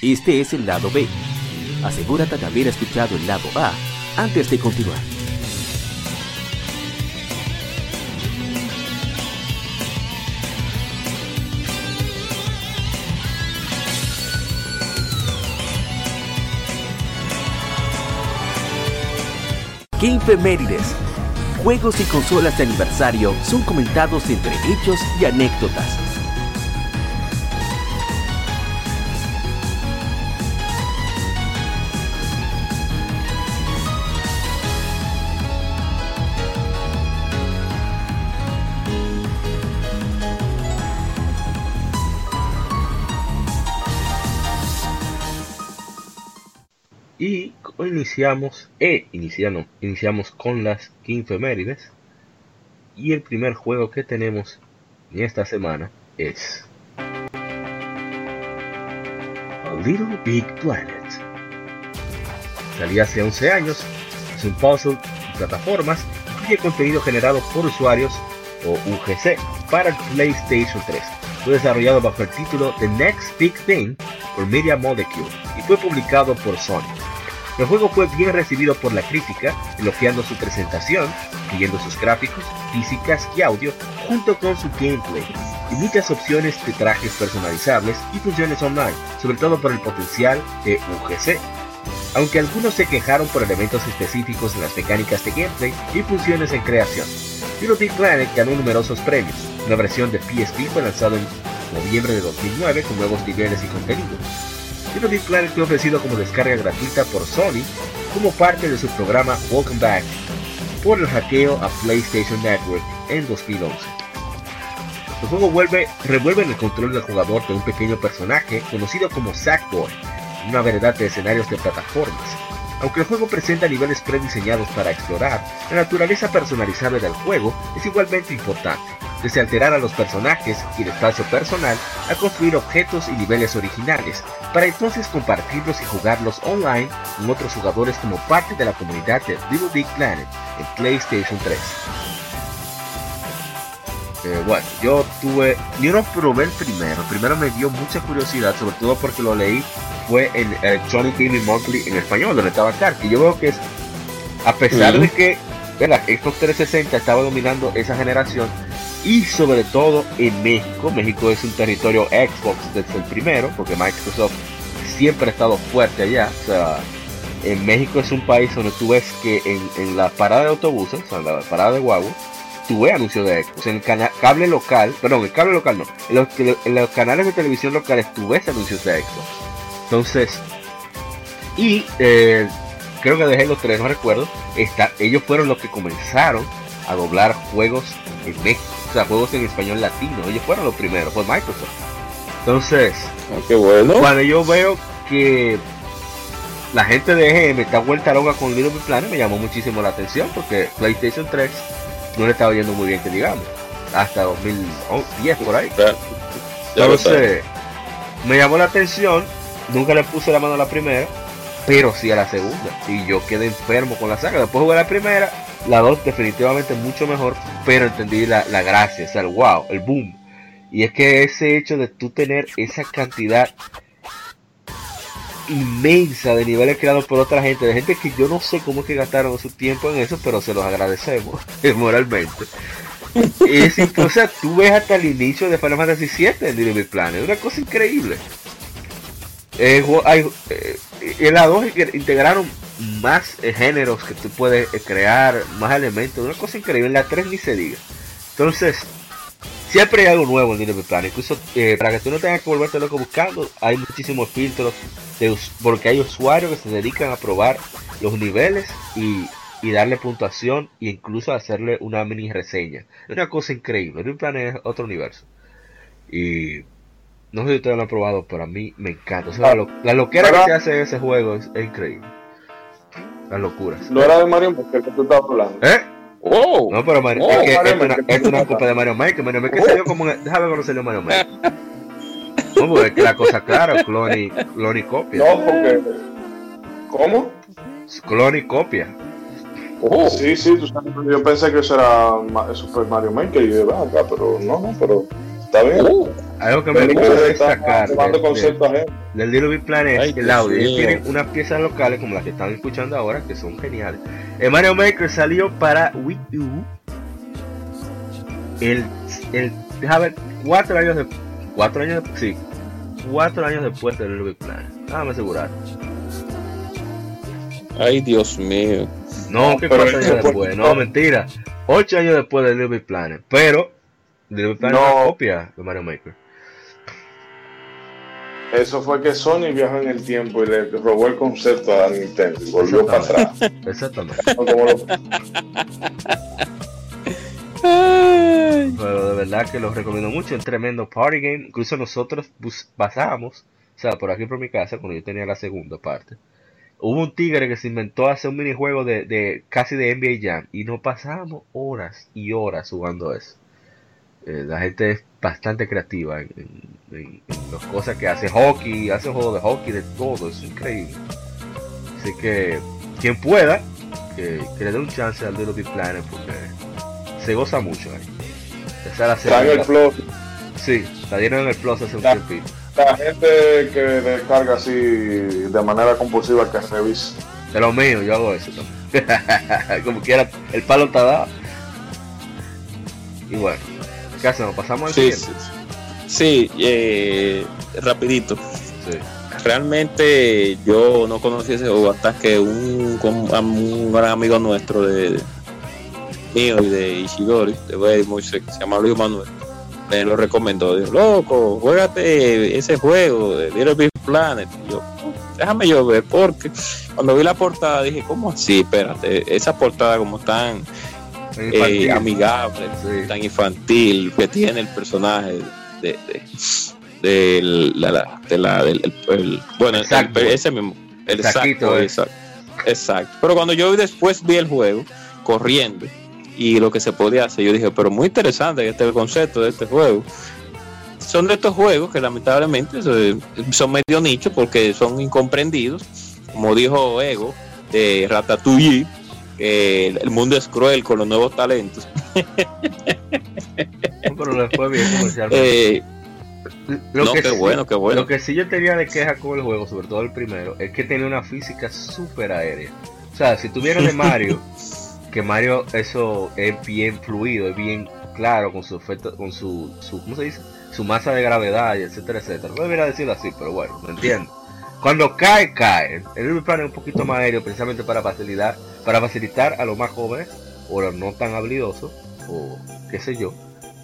Este es el lado B. Asegúrate de haber escuchado el lado A antes de continuar. GameFemérides. Juegos y consolas de aniversario son comentados entre hechos y anécdotas. Y iniciamos con las GameFemérides. Y el primer juego que tenemos en esta semana es A Little Big Planet. Salió hace 11 años, es un puzzle y plataformas, y el contenido generado por usuarios o UGC para el PlayStation 3. Fue desarrollado bajo el título The Next Big Thing por Media Molecule y fue publicado por Sony. El juego fue bien recibido por la crítica, elogiando su presentación, incluyendo sus gráficos, físicas y audio, junto con su gameplay, y muchas opciones de trajes personalizables y funciones online, sobre todo por el potencial de UGC. Aunque algunos se quejaron por elementos específicos en las mecánicas de gameplay y funciones en creación. Little Big Planet ganó numerosos premios. Una versión de PSP fue lanzada en noviembre de 2009 con nuevos niveles y contenido. Little Big Planet fue ofrecido como descarga gratuita por Sony como parte de su programa Welcome Back por el hackeo a PlayStation Network en 2011. El juego revuelve en el control del jugador de un pequeño personaje conocido como Sackboy en una variedad de escenarios de plataformas. Aunque el juego presenta niveles prediseñados para explorar, la naturaleza personalizable del juego es igualmente importante, desde alterar a los personajes y el espacio personal a construir objetos y niveles originales, para entonces compartirlos y jugarlos online con otros jugadores como parte de la comunidad de Little Big Planet en PlayStation 3. Bueno, yo no probé el primero. El primero me dio mucha curiosidad, sobre todo porque lo leí. Fue en Electronic Gaming Monthly en español, donde estaba Arcadia. Y yo veo que, a pesar de que la Xbox 360 estaba dominando esa generación, y sobre todo en México es un territorio Xbox desde el primero, porque Microsoft siempre ha estado fuerte allá. O sea, en México es un país donde tú ves que en la parada de autobuses, o sea, en la parada de guagua, tú ves anuncios de Xbox. En el cable local no. En los canales de televisión locales tú ves anuncios de Xbox. Entonces, y creo que dejé los tres, no recuerdo. Ellos fueron los que comenzaron a doblar juegos en México, o sea, juegos en español latino. Ellos fueron los primeros, fue Microsoft. Entonces, qué bueno. Cuando yo veo que la gente de EGM está vuelta loca con Little Big Planet, me llamó muchísimo la atención porque PlayStation 3 no le estaba yendo muy bien, que digamos, hasta 2010 por ahí. Entonces, me llamó la atención. Nunca le puse la mano a la primera, pero sí a la segunda. Y yo quedé enfermo con la saga. Después jugué la primera, la dos definitivamente mucho mejor, pero entendí la gracia, o sea, el wow, el boom. Y es que ese hecho de tú tener esa cantidad inmensa de niveles creados por otra gente, de gente que yo no sé cómo es que gastaron su tiempo en eso, pero se los agradecemos moralmente. Es incluso, o sea, tú ves hasta el inicio de Final Fantasy 7 en Little Big Planet, una cosa increíble. En la 2 integraron más géneros que tú puedes crear, más elementos, una cosa increíble. En la 3 ni se diga. Entonces, siempre hay algo nuevo en Little Big Planet. Incluso para que tú no tengas que volverte loco buscando, hay muchísimos filtros porque hay usuarios que se dedican a probar los niveles y darle puntuación e incluso hacerle una mini reseña. Es una cosa increíble. Little Big Planet es otro universo. Y no sé si ustedes lo han probado, pero a mí me encanta. O sea, la loquera que se hace en ese juego es increíble. Las locuras. No era de Mario Maker que tú estabas hablando. ¡Oh! No, pero Mario Maker es una copa de Mario Maker. Mario Maker salió como un... Déjame ver cómo salió Mario Maker. No, porque es que la cosa clara, clon y copia. No, porque... ¿Cómo? Clon y copia. Oh, sí, tú sabes. Yo pensé que eso era Super Mario Maker y de vaca, pero no, pero... Está bien. Algo que me gusta destacar del LittleBigPlanet es el audio. Ellos tienen unas piezas locales como las que están escuchando ahora que son geniales. El Mario Maker salió para Wii U déjame ver, 4 años después del LittleBigPlanet. Déjame asegurar. Ay, Dios mío. No, que 4 años después, no, mentira. 8 años después del LittleBigPlanet, pero LittleBigPlanet no copia de Mario Maker. Eso fue que Sony viajó en el tiempo y le robó el concepto a Nintendo y volvió para atrás. Exactamente. Pero de verdad que los recomiendo mucho, es tremendo party game. Incluso nosotros pasamos, o sea, por aquí por mi casa, cuando yo tenía la segunda parte, hubo un tigre que se inventó hacer un minijuego de casi de NBA Jam y nos pasamos horas y horas jugando eso. La gente es bastante creativa en las cosas que hace, hockey, hace juegos de hockey, de todo, es increíble. Así que quien pueda, que le dé un chance al LittleBigPlanet porque se goza mucho ahí. Está en el Plus. Sí, la dieron en el Plus hace un tiempito. La gente que descarga así de manera compulsiva el Carrevis. De lo mío, yo hago eso también. Como quiera, el palo está dado. Y bueno, ¿qué hacemos? ¿Pasamos al siguiente? Sí, rapidito. Sí. Realmente yo no conocí ese juego hasta que un gran amigo nuestro mío y de Ishidori, de Weymouth, se llama Luis Manuel. Me lo recomendó, dijo, loco, juégate ese juego de LittleBigPlanet. Yo, déjame yo ver, porque cuando vi la portada dije, ¿cómo así? Espérate, esa portada como tan infantil, amigable, sí, tan infantil, que tiene el personaje ese mismo, el Sackboy, exacto. Pero cuando yo después vi el juego, corriendo, y lo que se podía hacer, yo dije, pero muy interesante el concepto de este juego. Son de estos juegos que lamentablemente son medio nicho porque son incomprendidos, como dijo Ego de Ratatouille, el mundo es cruel con los nuevos talentos. Pero les fue bien comercialmente. Lo que sí yo tenía de queja con el juego, sobre todo el primero, es que tenía una física súper aérea. O sea, si tuviera de Mario que Mario, eso es bien fluido, es bien claro con su efecto, con su ¿cómo se dice? Su masa de gravedad, etcétera, etcétera. No debería decirlo así, pero bueno, me entiendo. Cuando cae. El LittleBigPlanet es un poquito más aéreo, precisamente para facilitar a los más jóvenes o los no tan habilidosos o qué sé yo,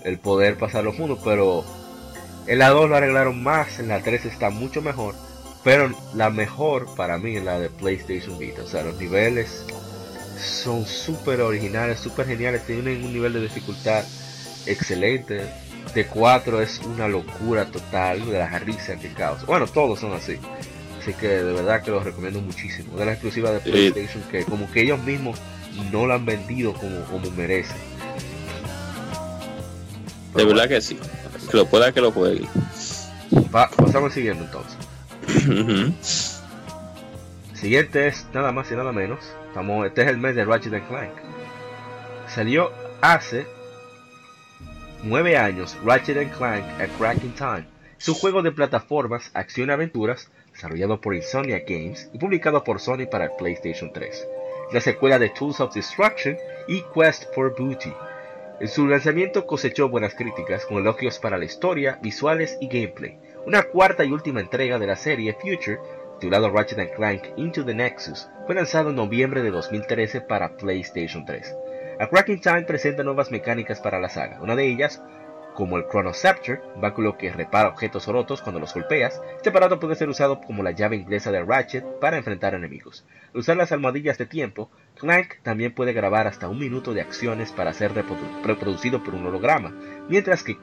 el poder pasar los mundos. Pero en la 2 lo arreglaron más, en la 3 está mucho mejor, pero la mejor para mí es la de PlayStation Vita. O sea, los niveles son súper originales, súper geniales, tienen un nivel de dificultad excelente. T4 es una locura total, de las risas que causa. Bueno, todos son así. Así que de verdad que los recomiendo muchísimo. De las exclusivas de PlayStation que como que ellos mismos no la han vendido como merecen. Pero de verdad que sí. Que lo pueda, que lo juegue. Pasamos al siguiente entonces. Siguiente es nada más y nada menos. Este es el mes de Ratchet & Clank. Salió hace 9 años Ratchet & Clank A Crack in Time. Es un juego de plataformas, acción y aventuras desarrollado por Insomniac Games y publicado por Sony para el PlayStation 3. La secuela de Tools of Destruction y Quest for Booty. En su lanzamiento cosechó buenas críticas con elogios para la historia, visuales y gameplay. Una cuarta y última entrega de la serie Future, titulado Ratchet & Clank Into the Nexus, fue lanzado en noviembre de 2013 para PlayStation 3. A Crack in Time presenta nuevas mecánicas para la saga, una de ellas como el Chronoceptor, báculo que repara objetos o rotos cuando los golpeas. Este aparato puede ser usado como la llave inglesa de Ratchet para enfrentar enemigos. Al usar las almohadillas de tiempo, Clank también puede grabar hasta un minuto de acciones para ser reproducido por un holograma, mientras que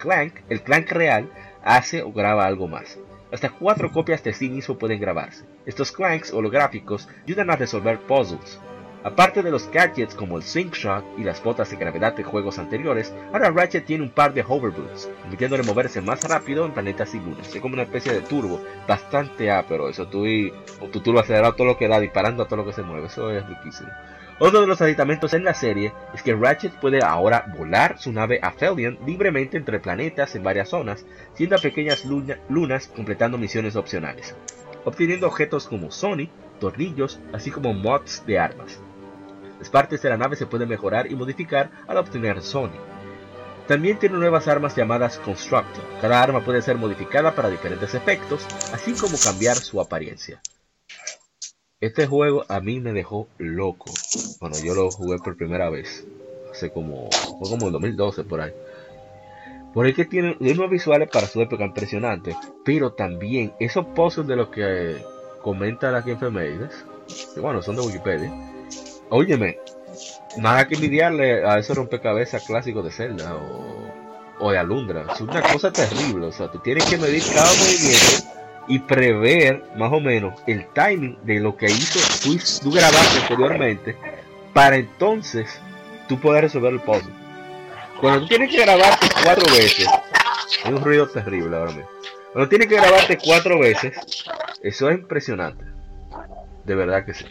el Clank real hace o graba algo más. Hasta 4 copias de sí mismo pueden grabarse. Estos Clanks holográficos ayudan a resolver puzzles, Aparte de los gadgets como el Sync Shock y las botas de gravedad de juegos anteriores, ahora Ratchet tiene un par de hover boots, permitiéndole moverse más rápido en planetas y lunas. Es como una especie de turbo, bastante ápero eso, tu turbo acelerado todo lo que da, disparando a todo lo que se mueve, eso es riquísimo. Otro de los aditamentos en la serie es que Ratchet puede ahora volar su nave Aphelion libremente entre planetas en varias zonas, siendo a pequeñas lunas completando misiones opcionales, obteniendo objetos como Sonic, tornillos, así como mods de armas. Las partes de la nave se pueden mejorar y modificar al obtener Sonic. También tiene nuevas armas llamadas Constructor. Cada arma puede ser modificada para diferentes efectos, así como cambiar su apariencia. Este juego a mí me dejó loco. Bueno, yo lo jugué por primera vez hace como en 2012 por ahí. Por ahí que tiene unos visuales para su época impresionante, pero también esos puzzles de los que comenta la GameFemérides, que bueno, son de Wikipedia. Óyeme, nada que envidiarle a esos rompecabezas clásicos de Zelda o de Alundra. Es una cosa terrible, o sea, tú tienes que medir cada movimiento y prever más o menos el timing de lo que hizo tú grabaste anteriormente para entonces tú poder resolver el puzzle. Cuando tú tienes que grabarte 4 veces, hay un ruido terrible ahora mismo. Cuando tienes que grabarte 4 veces, eso es impresionante, de verdad que sí.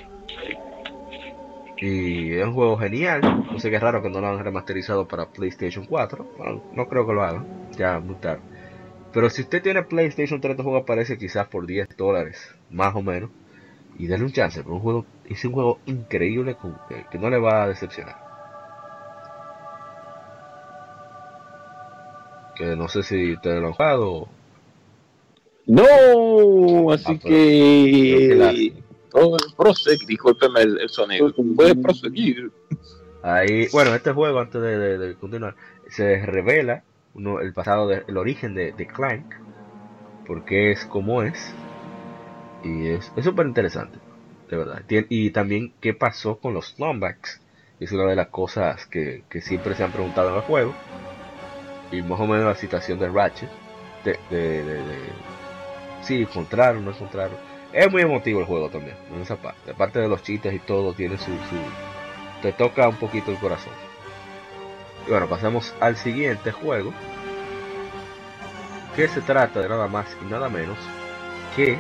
Y es un juego genial. No sé, qué raro que no lo han remasterizado para PlayStation 4. Bueno, no creo que lo hagan, ya muy tarde. Pero si usted tiene PlayStation 3, este juego aparece quizás por $10, más o menos. Y denle un chance, pero es un juego increíble que no le va a decepcionar. Que no sé si ustedes lo han jugado. No, así que... Oh, proseguir, discúlpeme el sonido. Puede proseguir. Ahí, bueno, este juego, antes de continuar, se revela el pasado, el origen de Clank, porque es como es, y es súper interesante, de verdad. Y también qué pasó con los Slumbacks, es una de las cosas que siempre se han preguntado en el juego, y más o menos la situación de Ratchet, si encontraron o no encontraron. Es muy emotivo el juego también, en esa parte, aparte de los chistes y todo, tiene te toca un poquito el corazón. Y bueno, pasamos al siguiente juego, que se trata de nada más y nada menos que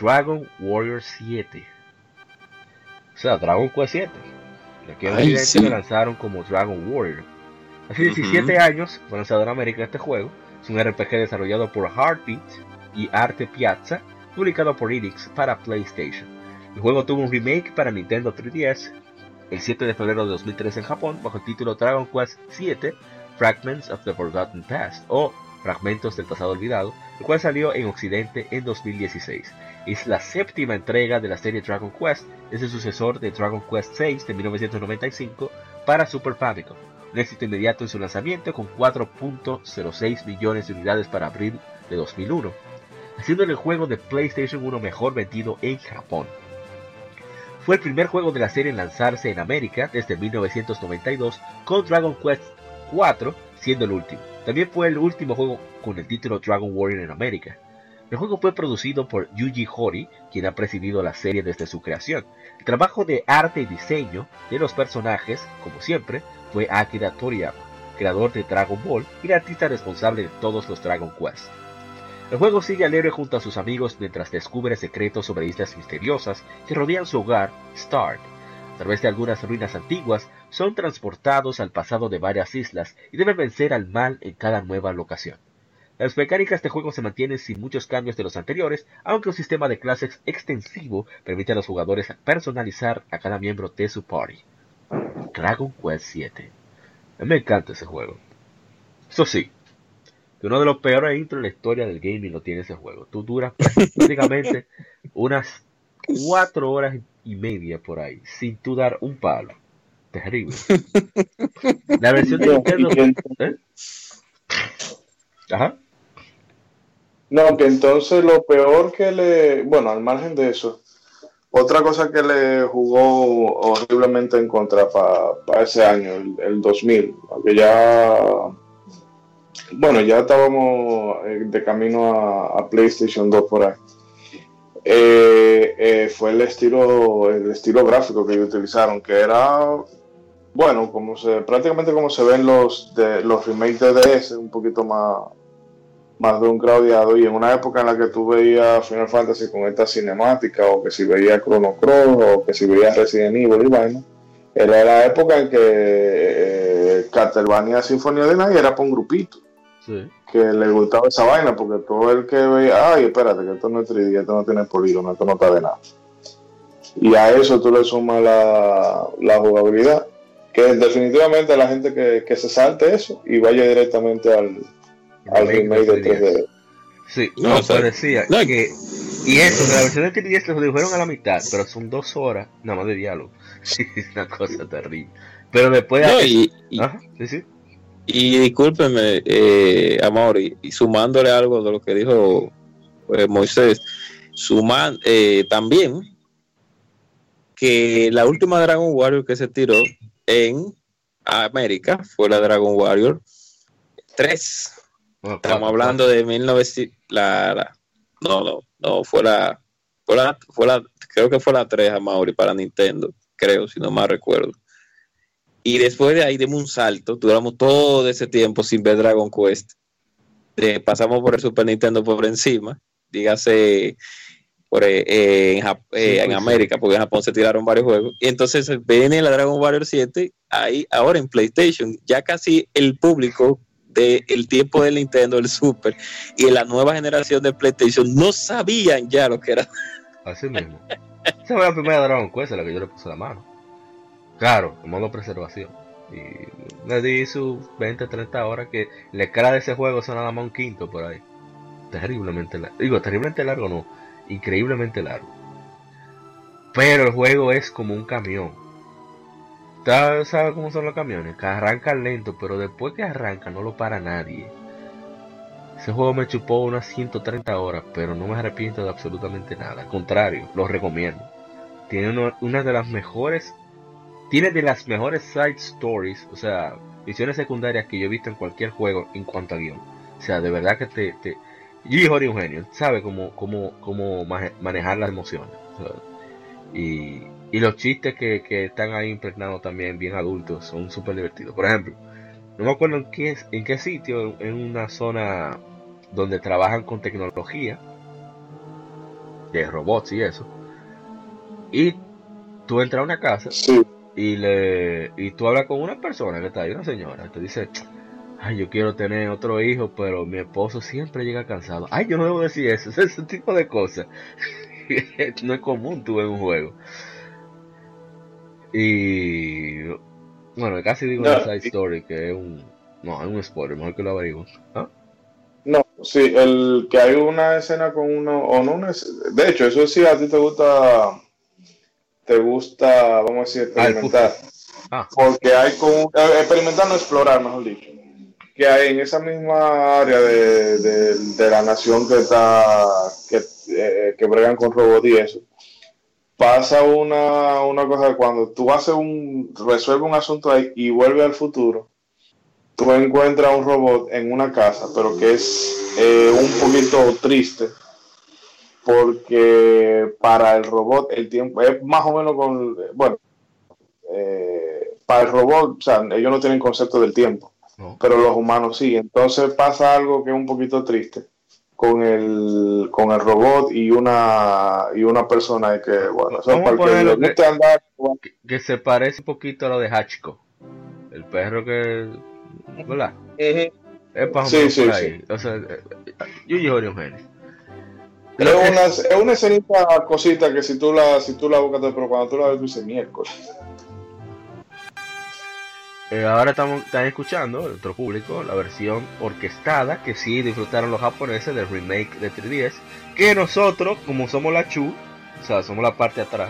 Dragon Warrior 7. O sea, Dragon Quest 7. Aquí en Occidente sí lo lanzaron como Dragon Warrior. Hace 17 años fue lanzado en América este juego. Es un RPG desarrollado por Heartbeat y Arte Piazza, publicado por Enix para PlayStation. El juego tuvo un remake para Nintendo 3DS el 7 de febrero de 2013 en Japón, bajo el título Dragon Quest 7 Fragments of the Forgotten Past, o Fragmentos del Pasado Olvidado, el cual salió en Occidente en 2016. Es la 7ª entrega de la serie Dragon Quest, es el sucesor de Dragon Quest 6 de 1995 para Super Famicom. Un éxito inmediato en su lanzamiento con 4.06 millones de unidades para abril de 2001, haciéndole el juego de PlayStation 1 mejor vendido en Japón. Fue el primer juego de la serie en lanzarse en América desde 1992, con Dragon Quest 4 siendo el último. También fue el último juego con el título Dragon Warrior en América. El juego fue producido por Yuji Horii, quien ha presidido la serie desde su creación. El trabajo de arte y diseño de los personajes, como siempre, fue Akira Toriyama, creador de Dragon Ball y el artista responsable de todos los Dragon Quest. El juego sigue al héroe junto a sus amigos mientras descubre secretos sobre islas misteriosas que rodean su hogar, Stark. A través de algunas ruinas antiguas, son transportados al pasado de varias islas y deben vencer al mal en cada nueva locación. Las mecánicas de juego se mantienen sin muchos cambios de los anteriores, aunque un sistema de clases extensivo permite a los jugadores personalizar a cada miembro de su party. Dragon Quest VII. Me encanta ese juego. Eso sí, que uno de los peores intros en la historia del gaming lo tiene ese juego. Tú duras prácticamente unas 4 horas y media por ahí, sin tú dar un palo. Terrible. La versión de Nintendo... ¿Eh? Ajá. No, que entonces lo peor que le... Bueno, al margen de eso, otra cosa que le jugó horriblemente en contra para ese año, el 2000, aunque ya... Bueno, ya estábamos de camino a PlayStation 2 por ahí. fue el estilo gráfico que ellos utilizaron, que era, bueno, prácticamente como se ven los remakes de DS, un poquito más de un crowdeado, y en una época en la que tú veías Final Fantasy con esta cinemática, o que si veías Chrono Cross, o que si veías Resident Evil y vaina, era la época en que Castlevania Symphony of the Night era para un grupito, sí, que le gustaba esa vaina, porque todo el que veía, ay, espérate, que esto no es 3D, esto no tiene polígono, esto no está de nada, y a eso tú le sumas la jugabilidad, que definitivamente la gente que se salte eso y vaya directamente al remake de 3D. Sí, no, te decía que... Y eso, que la versión de 3DS lo dijeron a la mitad, pero son 2 horas nada más de diálogo. Es una cosa terrible. Pero después... No, y discúlpeme, Amaury, y sumándole algo de lo que dijo Moisés, también que la última Dragon Warrior que se tiró en América fue la Dragon Warrior 3. Estamos hablando de 1900, creo que fue la 3, Amaury, para Nintendo, creo, si no mal recuerdo. Y después de ahí dimos un salto, duramos todo ese tiempo sin ver Dragon Quest, pasamos por el Super Nintendo por encima, dígase en América, porque en Japón se tiraron varios juegos, y entonces viene la Dragon Warrior 7, ahí ahora en PlayStation, ya casi el público del tiempo del Nintendo, el Super y de la nueva generación de PlayStation no sabían ya lo que era. Así mismo. Esa fue la primera Dragon Quest a la que yo le puse la mano. Claro, en modo preservación. Y le di sus 20, 30 horas que la escala de ese juego son nada más un quinto por ahí. Terriblemente largo. Digo, terriblemente largo no. Increíblemente largo. Pero el juego es como un camión. ¿Sabes cómo son los camiones? Que arrancan lento, pero después que arranca no lo para nadie. Ese juego me chupó unas 130 horas, pero no me arrepiento de absolutamente nada. Al contrario, lo recomiendo. Tiene una de las mejores side stories, o sea, misiones secundarias que yo he visto en cualquier juego en cuanto a guión. O sea, de verdad que te... Hijo de un genio, sabe cómo manejar las emociones. Y los chistes que están ahí impregnados también, bien adultos, son súper divertidos. Por ejemplo, no me acuerdo en qué sitio, en una zona donde trabajan con tecnología, de robots y eso. Y tú entras a una casa y tú hablas con una persona que está ahí, una señora, y te dice, ay, yo quiero tener otro hijo, pero mi esposo siempre llega cansado. Ay, yo no debo decir eso, ese tipo de cosas. No es común tú en un juego. Y bueno, casi digo una side story que es un spoiler, mejor que lo averiguemos. ¿Ah? No, sí, el que hay una escena con uno o no una escena, de hecho, eso sí a ti te gusta, vamos a decir, experimentar. Porque hay como experimentar, no explorar, mejor dicho. Que hay en esa misma área de la nación que bregan con robots y eso. Pasa una cosa, cuando tú resuelves un asunto ahí y vuelves al futuro, tú encuentras un robot en una casa, pero que es un poquito triste, porque para el robot el tiempo es más o menos para el robot, o sea, ellos no tienen concepto del tiempo, pero los humanos sí, entonces pasa algo que es un poquito triste con el robot y una persona que, bueno, eso es para el que andar que se parece un poquito a lo de Hachiko, el perro que, ¿verdad? Es para por ahí. O sea, es una escenita cosita que si tú la buscas, pero cuando tú la ves tú dices miércoles. Ahora están escuchando, otro público, la versión orquestada que sí disfrutaron los japoneses del remake de 3DS, que nosotros, como somos la Chu, o sea, somos la parte atrás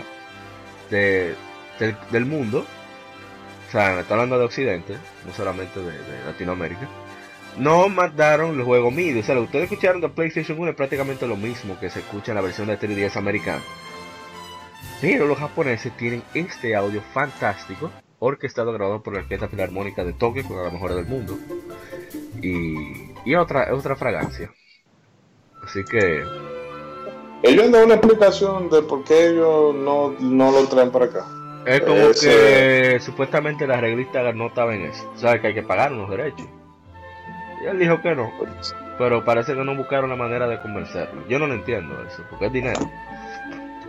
del mundo, o sea, me está hablando de Occidente, no solamente de Latinoamérica, no mandaron el juego MIDI, o sea, lo que ustedes escucharon de PlayStation 1 es prácticamente lo mismo que se escucha en la versión de 3DS americana, pero los japoneses tienen este audio fantástico, orquestado, grabado por la Orquesta Filarmónica de Tokio, con la mejor del mundo, y otra fragancia, así que Ellos dan una explicación de por qué ellos no lo traen para acá. Es como que supuestamente las revistas no estaban en eso. Sabes que hay que pagar los derechos. Y él dijo que no. Pero parece que no buscaron la manera de convencerlo. Yo no lo entiendo eso, porque es dinero.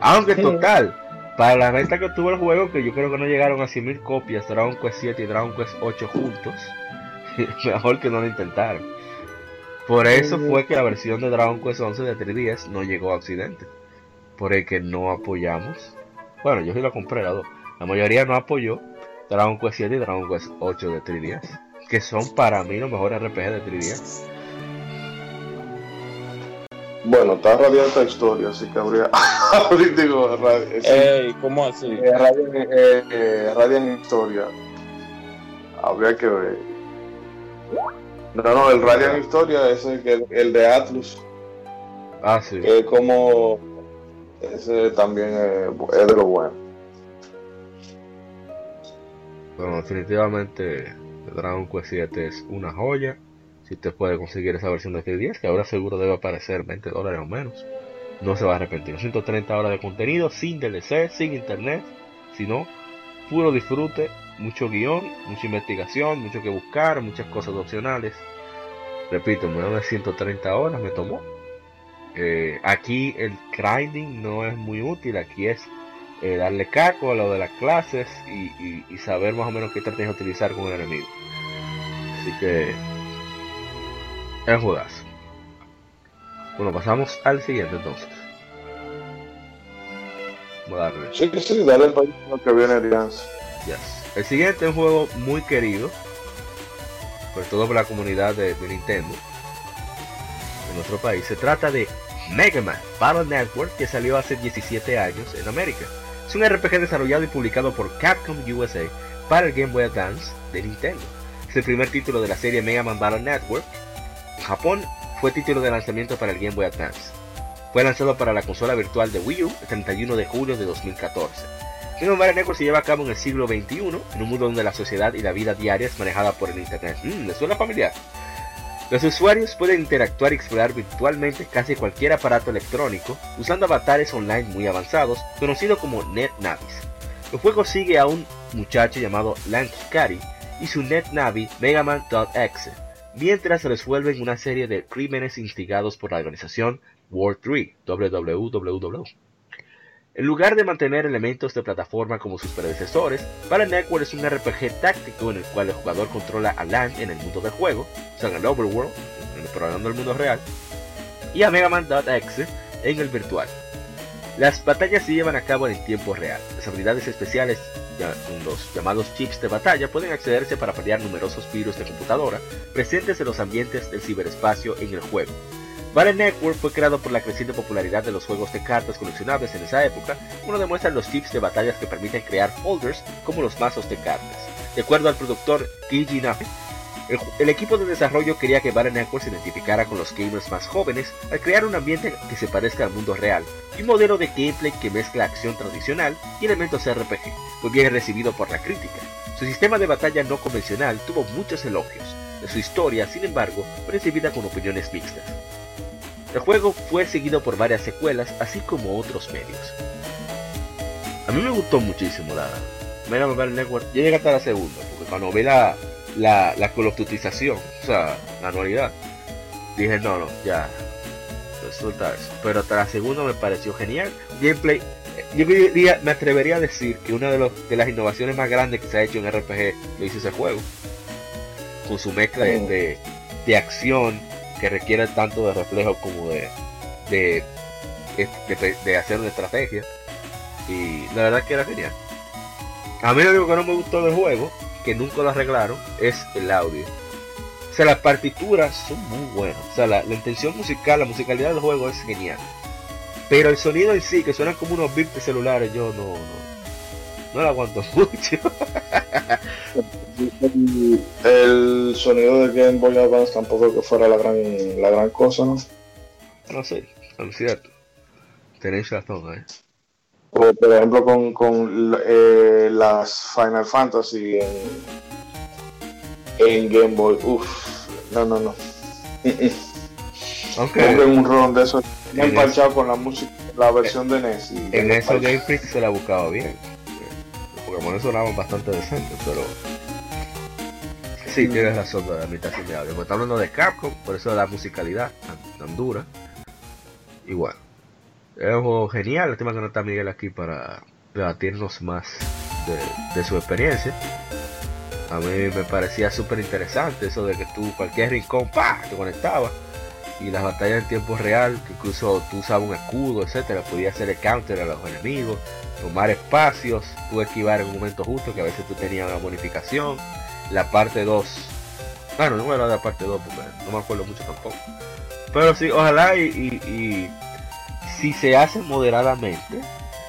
Aunque total, para la venta que tuvo el juego, que yo creo que no llegaron a 100.000 copias, Dragon Quest 7 y Dragon Quest 8 juntos, mejor que no lo intentaron. Por eso fue que la versión de Dragon Quest 11 de 3DS no llegó a Occidente. Por el que no apoyamos. Bueno, yo sí la compré la 2. La mayoría no apoyó Dragon Quest 7 y Dragon Quest 8 de 3DS, que son para mí los mejores RPG de 3DS. Bueno, está radiada esta historia, así que habría... digo, ¿cómo así? Radian historia. Habría que ver. No, el Radian historia es el de Atlus. Ah, sí. Que como... ese también es de lo bueno. Bueno, definitivamente Dragon Quest 7 es una joya. Si te puede conseguir esa versión de 3DS, que ahora seguro debe aparecer $20 o menos, no se va a arrepentir. 130 horas de contenido, sin DLC, sin internet, sino puro disfrute, mucho guión, mucha investigación, mucho que buscar, muchas cosas opcionales. Repito, menos de 130 horas me tomó. Aquí el grinding no es muy útil, aquí es darle caco a lo de las clases y saber más o menos qué estrategia utilizar con el enemigo. Así que... es juegazo. Bueno, pasamos al siguiente entonces. Vamos a darle. Sí, dale el país que viene Alianza. Yes. El siguiente es un juego muy querido, sobre todo por la comunidad de Nintendo en nuestro país. Se trata de Mega Man Battle Network, que salió hace 17 años en América. Es un RPG desarrollado y publicado por Capcom USA para el Game Boy Advance de Nintendo. Es el primer título de la serie Mega Man Battle Network. Japón fue título de lanzamiento para el Game Boy Advance. Fue lanzado para la consola virtual de Wii U el 31 de julio de 2014. Mega Man Battle Network se lleva a cabo en el siglo XXI, en un mundo donde la sociedad y la vida diaria es manejada por el internet. ¿Le suena familiar? Los usuarios pueden interactuar y explorar virtualmente casi cualquier aparato electrónico, usando avatares online muy avanzados, conocidos como NetNavis. El juego sigue a un muchacho llamado Lan Hikari y su NetNavi Mega Man.exe, mientras resuelven una serie de crímenes instigados por la organización World 3, WWW. En lugar de mantener elementos de plataforma como sus predecesores, Battle Network es un RPG táctico en el cual el jugador controla a Lan en el mundo del juego, o sea, en el Overworld, explorando el mundo real, y a Mega Man.exe en el virtual. Las batallas se llevan a cabo en tiempo real. Las habilidades especiales, los llamados chips de batalla, pueden accederse para pelear numerosos virus de computadora presentes en los ambientes del ciberespacio en el juego. Battle Network fue creado por la creciente popularidad de los juegos de cartas coleccionables en esa época, como lo demuestran los chips de batallas que permiten crear folders como los mazos de cartas. De acuerdo al productor Keiji Nabe, el equipo de desarrollo quería que Battle Network se identificara con los gamers más jóvenes al crear un ambiente que se parezca al mundo real y un modelo de gameplay que mezcla acción tradicional y elementos RPG. Fue bien recibido por la crítica. Su sistema de batalla no convencional tuvo muchos elogios. De su historia, sin embargo, fue recibida con opiniones mixtas. El juego fue seguido por varias secuelas, así como otros medios. A mí me gustó muchísimo la Mega Man Battle Network. Yo llegué hasta la segunda, porque cuando vi la coloctutización, o sea, la anualidad, dije no, ya, resulta eso. Pero hasta la segunda me pareció genial. Gameplay, yo diría, me atrevería a decir que una de las innovaciones más grandes que se ha hecho en RPG lo hizo ese juego, con su mezcla de acción que requiere tanto de reflejo como de hacer una estrategia, y la verdad que era genial. A mí lo único que no me gustó del juego, que nunca lo arreglaron, es el audio. O sea, las partituras son muy buenas, o sea, la intención musical, la musicalidad del juego es genial, pero el sonido en sí, que suenan como unos beats de celulares, yo no lo aguanto mucho. El sonido de Game Boy Advance tampoco que fuera la gran cosa, no sé, es cierto, tenéis razón, O, por ejemplo, con las Final Fantasy en Game Boy. Aunque un ron de esos Me han parchado con la música, la versión de NES. En eso Game Freak se la ha buscado bien. Los Pokémon sonaban bastante decentes, pero... Sí, tienes razón, la mitad se me habla. Porque está hablando de Capcom, por eso la musicalidad tan dura. Y bueno, es un juego genial. El tema que no está Miguel aquí para debatirnos más de su experiencia. A mí me parecía súper interesante eso de que tú, cualquier rincón, ¡pah!, te conectabas. Y las batallas en tiempo real, que incluso tú usabas un escudo, etcétera, podías hacer el counter a los enemigos, tomar espacios, tú esquivar en un momento justo, que a veces tú tenías una bonificación. La parte 2, bueno, no voy a hablar de la parte 2 porque no me acuerdo mucho tampoco. Pero sí, ojalá y si se hace moderadamente,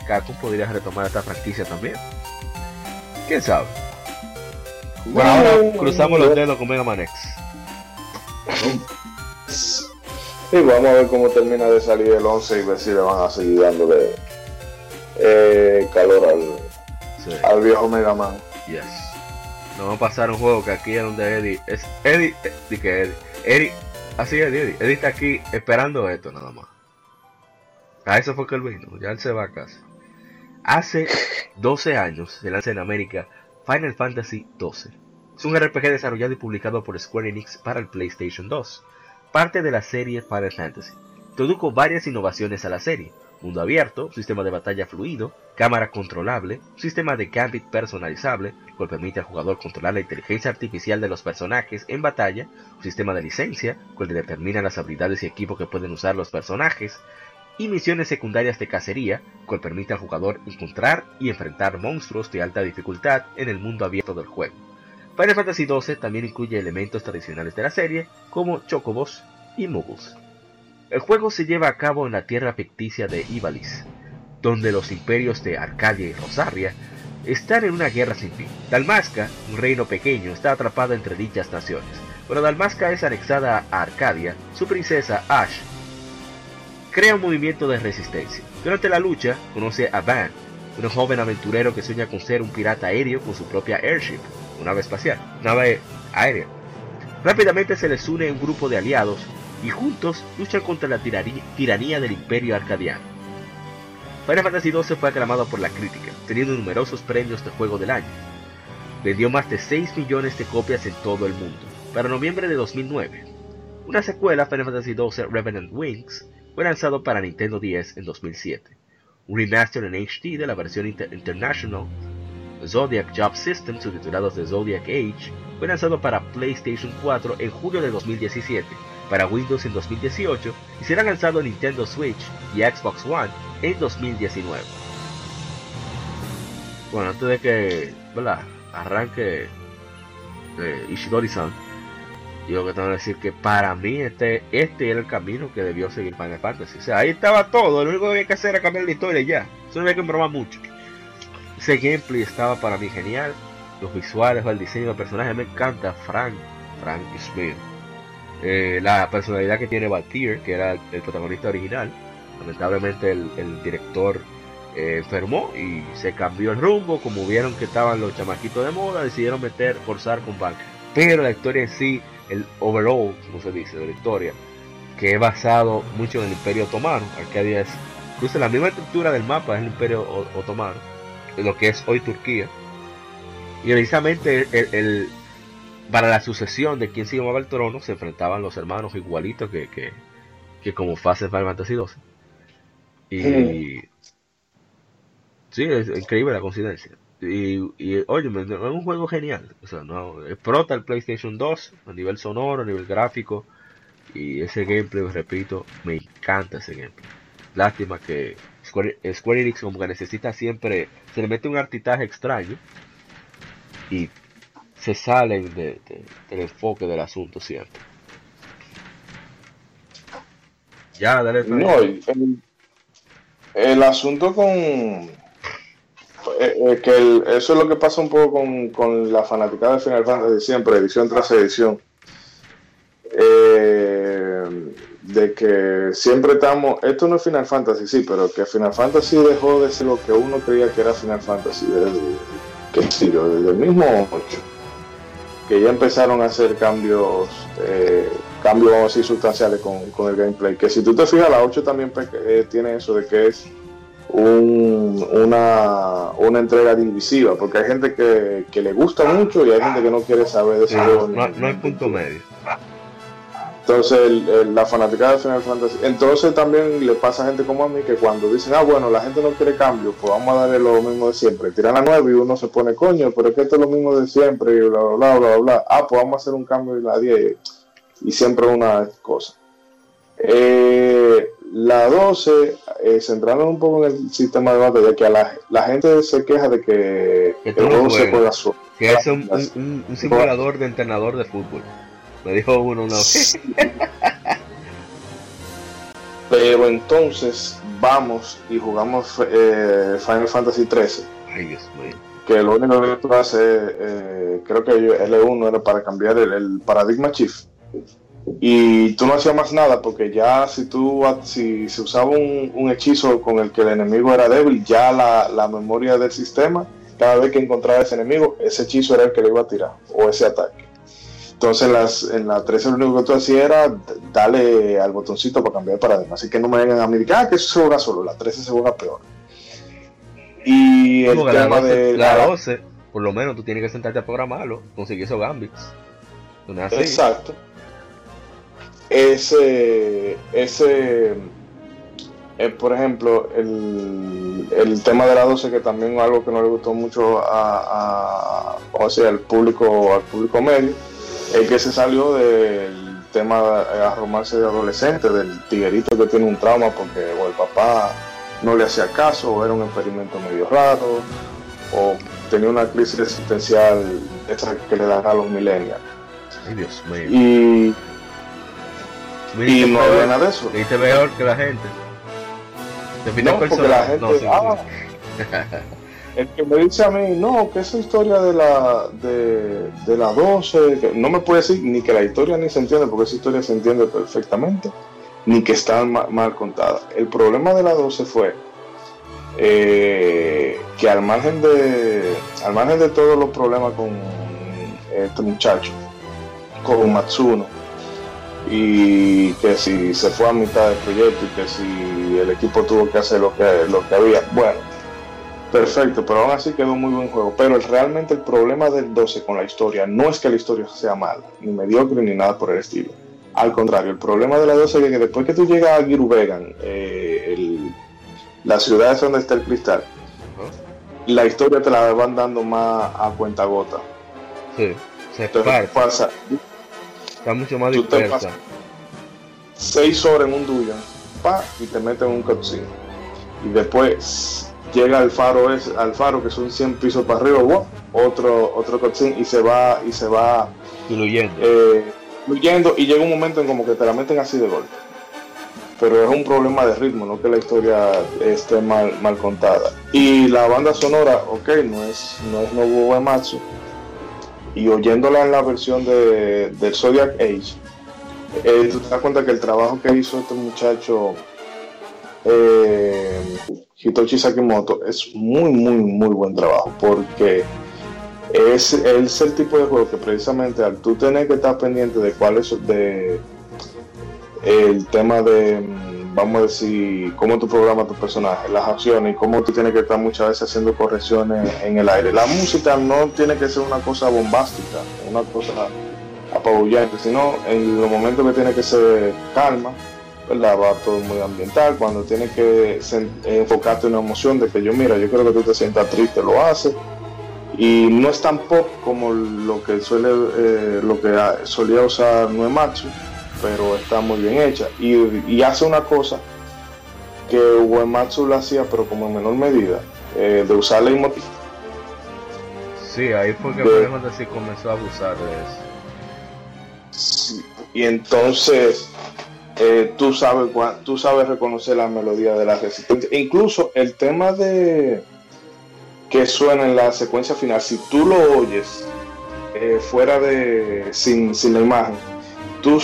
Capcom podría retomar esta franquicia también. ¿Quién sabe? Bueno, ahora cruzamos los dedos con Mega Man X. Y vamos a ver cómo termina de salir el 11 y ver si le van a seguir dándole calor al viejo Mega Man. Yes. Nos vamos a pasar un juego que aquí es donde Eddie está aquí esperando esto nada más. A eso fue que él vino, ya él se va a casa. Hace 12 años se lanza en América Final Fantasy 12. Es un RPG desarrollado y publicado por Square Enix para el PlayStation 2. Parte de la serie Final Fantasy. Introdujo varias innovaciones a la serie: mundo abierto, sistema de batalla fluido, cámara controlable, sistema de gambit personalizable, que permite al jugador controlar la inteligencia artificial de los personajes en batalla, un sistema de licencia, que determina las habilidades y equipo que pueden usar los personajes, y misiones secundarias de cacería, que permite al jugador encontrar y enfrentar monstruos de alta dificultad en el mundo abierto del juego. Final Fantasy XII también incluye elementos tradicionales de la serie, como chocobos y muggles. El juego se lleva a cabo en la tierra ficticia de Ivalice, donde los imperios de Arcadia y Rosaria están en una guerra sin fin. Dalmasca, un reino pequeño, está atrapada entre dichas naciones, pero Dalmasca es anexada a Arcadia. Su princesa, Ash, crea un movimiento de resistencia. Durante la lucha, conoce a Van, un joven aventurero que sueña con ser un pirata aéreo con su propia airship, nave aérea. Rápidamente se les une un grupo de aliados y juntos luchan contra la tiranía del imperio arcadiano. Final Fantasy XII fue aclamado por la crítica, teniendo numerosos premios de juego del año. Vendió más de 6 millones de copias en todo el mundo. Para noviembre de 2009, una secuela, Final Fantasy XII Revenant Wings, fue lanzado para Nintendo 10 en 2007. Un remaster en HD de la versión International Zodiac Job System, subtitulados de Zodiac Age, fue lanzado para PlayStation 4 en julio de 2017, para Windows en 2018 y será lanzado en Nintendo Switch y Xbox One en 2019. Bueno, antes de que arranque Ishidori-san, yo que tengo que decir que para mí este era el camino que debió seguir Final Fantasy. O sea, ahí estaba todo, lo único que había que hacer era cambiar la historia y ya. Eso no había que bromar mucho. Ese gameplay estaba para mí genial, los visuales, el diseño del personaje, me encanta Frank Smith. La personalidad que tiene Balthier, que era el protagonista original. Lamentablemente el director enfermó y se cambió el rumbo. Como vieron que estaban los chamaquitos de moda, decidieron forzar con Van. Pero la historia en sí, el overall, como se dice, de la historia, que es basado mucho en el Imperio Otomano. Arcadia es, incluso la misma estructura del mapa es el Imperio Otomano, lo que es hoy Turquía. Y precisamente para la sucesión de quien se llamaba el trono, se enfrentaban los hermanos igualitos que como fase Final Fantasy XII. Y sí, es increíble la coincidencia. Y oye, es un juego genial. O sea, no, explota el PlayStation 2 a nivel sonoro, a nivel gráfico. Y ese gameplay, repito, me encanta ese gameplay. Lástima que Square Enix como que necesita siempre, se le mete un artitaje extraño y se salen del enfoque del asunto siempre. Ya, dale. No, el asunto con que eso es lo que pasa un poco con la fanaticada de Final Fantasy siempre, edición tras edición. De que siempre estamos, esto no es Final Fantasy, sí, pero que Final Fantasy dejó de ser lo que uno creía que era Final Fantasy desde el mismo 8, que ya empezaron a hacer cambios cambios así sustanciales con el gameplay. Que si tú te fijas, la 8 también tiene eso de que es una entrega divisiva, porque hay gente que le gusta mucho y hay gente que no quiere saber de ese juego. No hay punto medio. Entonces la fanaticada de Final Fantasy, entonces también le pasa a gente como a mí, que cuando dicen, ah bueno, la gente no quiere cambio, pues vamos a darle lo mismo de siempre, tiran la 9 y uno se pone, coño, pero es que esto es lo mismo de siempre, y bla bla bla bla bla, ah pues vamos a hacer un cambio en la 10, y siempre una cosa. La 12, centrándonos un poco en el sistema de batalla, que a la gente se queja de que el juego se juega solo, que es un simulador de entrenador de fútbol. Me dijo uno una vez. Pero entonces vamos y jugamos Final Fantasy 13. Ay, Dios mío. Que lo único que tú haces, creo que L1 era para cambiar el paradigma shift. Y tú no hacías más nada, porque ya si se usaba un hechizo con el que el enemigo era débil, ya la memoria del sistema, cada vez que encontraba ese enemigo, ese hechizo era el que le iba a tirar, o ese ataque. Entonces en la 13 lo único que tú hacías era darle al botoncito para cambiar de paradigma. Así que no me vengan a mí, que eso se juega solo, la 13 se juega peor. Y el tema de la 12, por lo menos tú tienes que sentarte a programarlo, conseguir esos gambits. Exacto. Por ejemplo, el tema de la 12, que también es algo que no le gustó mucho al público medio, es que se salió del tema a romance de adolescente, del tiguerito que tiene un trauma porque o el papá no le hacía caso, o era un experimento medio raro, o tenía una crisis existencial esa que le dan a los millennials. Ay, Dios mío. Y no había nada de eso. Y te peor que la gente. No, porque la gente... No, sí, el que me dice a mí, no, que esa historia de la 12, que no me puede decir ni que la historia ni se entiende, porque esa historia se entiende perfectamente, ni que está mal contada. El problema de la 12 fue que al margen de todos los problemas con este muchacho, con Matsuno, y que si se fue a mitad del proyecto, y que si el equipo tuvo que hacer lo que había, bueno, perfecto, pero aún así quedó muy buen juego. Pero realmente el problema del 12 con la historia no es que la historia sea mala, ni mediocre, ni nada por el estilo. Al contrario, el problema de la 12 es que después que tú llegas a Giruvegan, la ciudad es donde está el cristal, la historia te la van dando más a cuentagota. Sí, se pasa. Está mucho más tú dispersa. Te pasas 6 horas en un dungeon, y te meten en un cutscene. Y después... llega al faro que son 100 pisos para arriba, otro cutscene, y se va diluyendo, y llega un momento en como que te la meten así de golpe. Pero es un problema de ritmo, no que la historia esté mal contada. Y la banda sonora, ok, no es Nobuo Uematsu, y oyéndola en la versión del Zodiac Age, tú te das cuenta que el trabajo que hizo este muchacho Hitoshi Sakimoto es muy muy muy buen trabajo, porque es el tipo de juego que precisamente al tú tener que estar pendiente de cuál es el tema de, vamos a decir, cómo tú programas tu personaje, las acciones, y cómo tú tienes que estar muchas veces haciendo correcciones en el aire. La música no tiene que ser una cosa bombástica, una cosa apabullante, sino en los momentos que tiene que ser calma, la va todo muy ambiental. Cuando tienes que enfocarte en una emoción de que yo creo que tú te sientas triste, lo haces, y no es tan pop como lo que solía usar Uematsu, pero está muy bien hecha, y hace una cosa que Uematsu la hacía pero como en menor medida, de usar la emotividad. Sí, ahí fue que podemos decir comenzó a abusar de eso. Sí, y entonces tú sabes reconocer la melodía de la resistencia, e incluso el tema de que suena en la secuencia final, si tú lo oyes fuera de sin la imagen, tú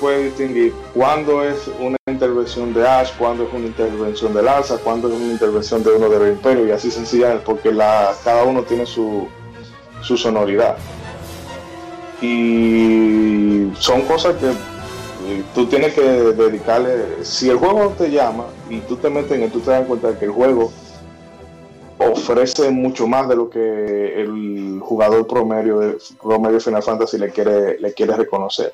puedes distinguir cuándo es una intervención de Ash, cuándo es una intervención de Lanza, cuándo es una intervención de uno del Imperio, y así sencillamente, porque cada uno tiene su sonoridad, y son cosas que Tú tienes que dedicarle, si el juego te llama y tú te metes en él, tú te das cuenta que el juego ofrece mucho más de lo que el jugador promedio de Final Fantasy le quiere reconocer.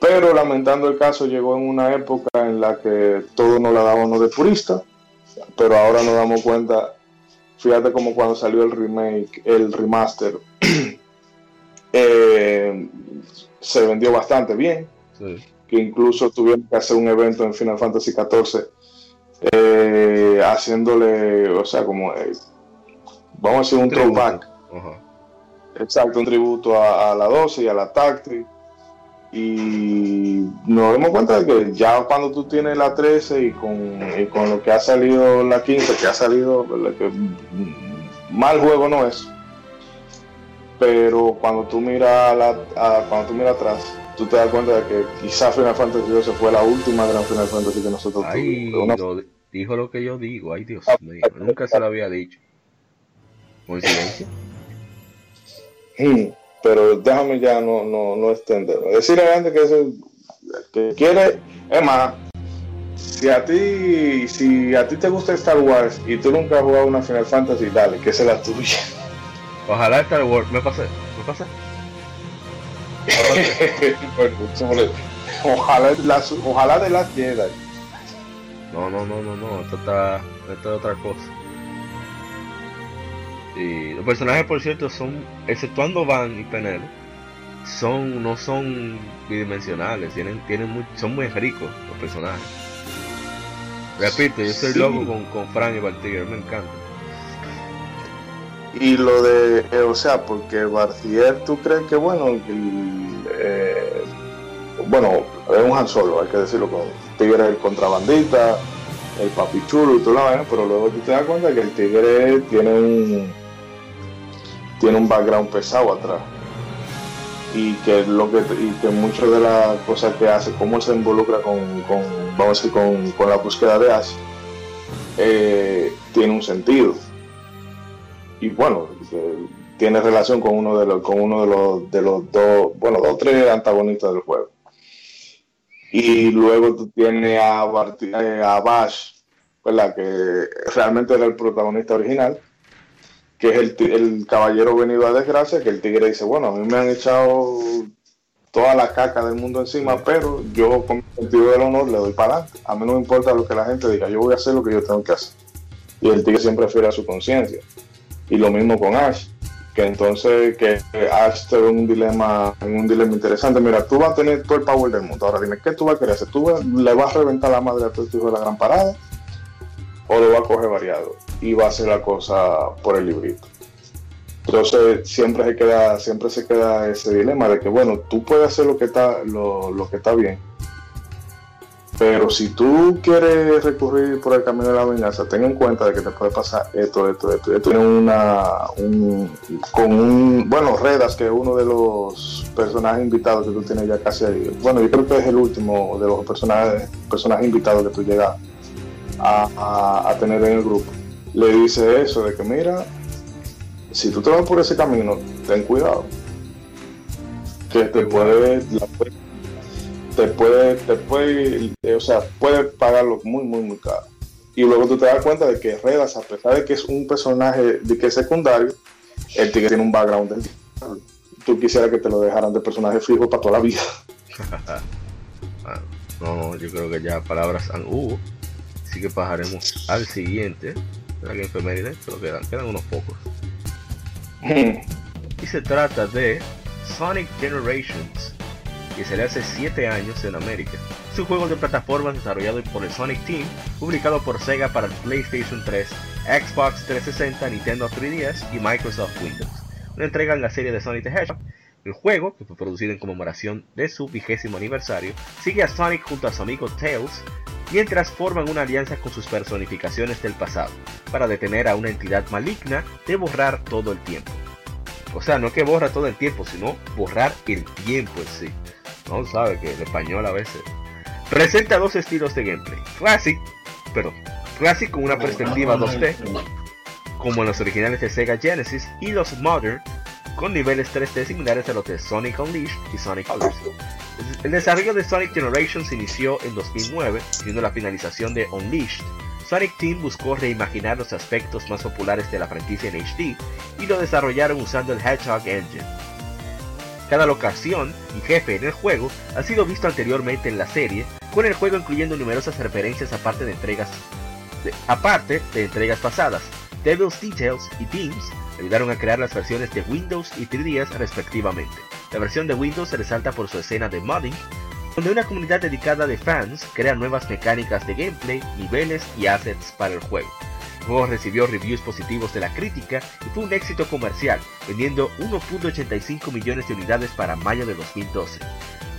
Pero lamentando el caso, llegó en una época en la que todos nos la dábamos de purista, pero ahora nos damos cuenta, fíjate como cuando salió el remaster, se vendió bastante bien, sí. Que incluso tuvieron que hacer un evento en Final Fantasy XIV, haciéndole, o sea, como vamos a hacer un throwback. Ajá. Exacto, un tributo a la 12 y a la Tactic. Y nos damos cuenta de que ya cuando tú tienes la 13 y con lo que ha salido la 15, que ha salido, que mal juego no es, pero cuando tú miras atrás, tú te das cuenta de que quizás Final Fantasy 12 fue la última gran Final Fantasy que nosotros tuvimos. Dijo lo que yo digo, ay Dios mío, nunca se lo había dicho. ¿Coincidencia? Pero déjame ya no extenderlo. Decirle a la gente que eso que quiere, es más, si a ti te gusta Star Wars y tú nunca has jugado una Final Fantasy, dale, que esa es la tuya. Ojalá Star Wars, me pasé. Ojalá de las Jedi. No, esto es otra cosa. Y los personajes, por cierto, son, exceptuando Van y Penel, no son bidimensionales, son muy ricos los personajes. Repito, yo soy loco con Fran y Balthier, me encanta. Y lo de, porque Balthier, ¿tú crees que es un Han Solo, hay que decirlo, con Tigre el contrabandista, el papi chulo y toda la vaina, pero luego tú te das cuenta que el tigre tiene un background pesado atrás, y que muchas de las cosas que hace, cómo se involucra con la búsqueda de Ash, tiene un sentido, y bueno, tiene relación con uno de los tres antagonistas del juego. Y luego tú tienes a Bash, ¿verdad? Que realmente era el protagonista original, que es el caballero venido a desgracia, que el tigre dice, bueno, a mí me han echado toda la caca del mundo encima, pero yo con mi sentido del honor le doy para adelante. A mí no me importa lo que la gente diga, yo voy a hacer lo que yo tengo que hacer. Y el tigre siempre fiel a su conciencia. Y lo mismo con Ash, que Ash te ve en un dilema interesante. Mira, tú vas a tener todo el power del mundo, ahora dime, ¿qué tú vas a querer hacer? ¿Tú le vas a reventar la madre a tu hijo de la gran parada? ¿O lo vas a coger variado? Y va a hacer la cosa por el librito. Entonces siempre se queda ese dilema de que, bueno, tú puedes hacer lo que está bien, pero si tú quieres recurrir por el camino de la venganza, ten en cuenta de que te puede pasar esto. Tiene Redas, que es uno de los personajes invitados que tú tienes ya casi ahí. Bueno, yo creo que es el último de los personajes invitados que tú llegas a tener en el grupo. Le dice eso, de que mira, si tú te vas por ese camino, ten cuidado, que puede pagarlo muy, muy, muy caro. Y luego tú te das cuenta de que Redas, a pesar de que es un personaje de que es secundario, el tigre tiene un background del diablo. Tú quisieras que te lo dejaran de personaje fijo para toda la vida. No, yo creo que ya palabras han hubo. Así que pasaremos al siguiente. Aquí en Femérides, pero quedan unos pocos. Y se trata de Sonic Generations, que salió hace 7 años en América. Es un juego de plataformas desarrollado por el Sonic Team, publicado por Sega para el PlayStation 3, Xbox 360, Nintendo 3DS y Microsoft Windows. Una entrega en la serie de Sonic the Hedgehog. El juego, que fue producido en conmemoración de su 20º aniversario, sigue a Sonic junto a su amigo Tails, mientras forman una alianza con sus personificaciones del pasado, para detener a una entidad maligna de borrar todo el tiempo. O sea, no es que borra todo el tiempo, sino borrar el tiempo en sí. No sabe que el español a veces. Presenta dos estilos de gameplay: Classic con una perspectiva 2D, como en los originales de Sega Genesis, y los Modern, con niveles 3D similares a los de Sonic Unleashed y Sonic Colors. El desarrollo de Sonic Generations inició en 2009, siendo la finalización de Unleashed. Sonic Team buscó reimaginar los aspectos más populares de la franquicia en HD y lo desarrollaron usando el Hedgehog Engine. Cada locación y jefe en el juego ha sido visto anteriormente en la serie, con el juego incluyendo numerosas referencias aparte de entregas pasadas. Devil's Details y Teams ayudaron a crear las versiones de Windows y 3DS respectivamente. La versión de Windows se resalta por su escena de modding, donde una comunidad dedicada de fans crea nuevas mecánicas de gameplay, niveles y assets para el juego. El juego recibió reviews positivos de la crítica y fue un éxito comercial, vendiendo 1.85 millones de unidades para mayo de 2012.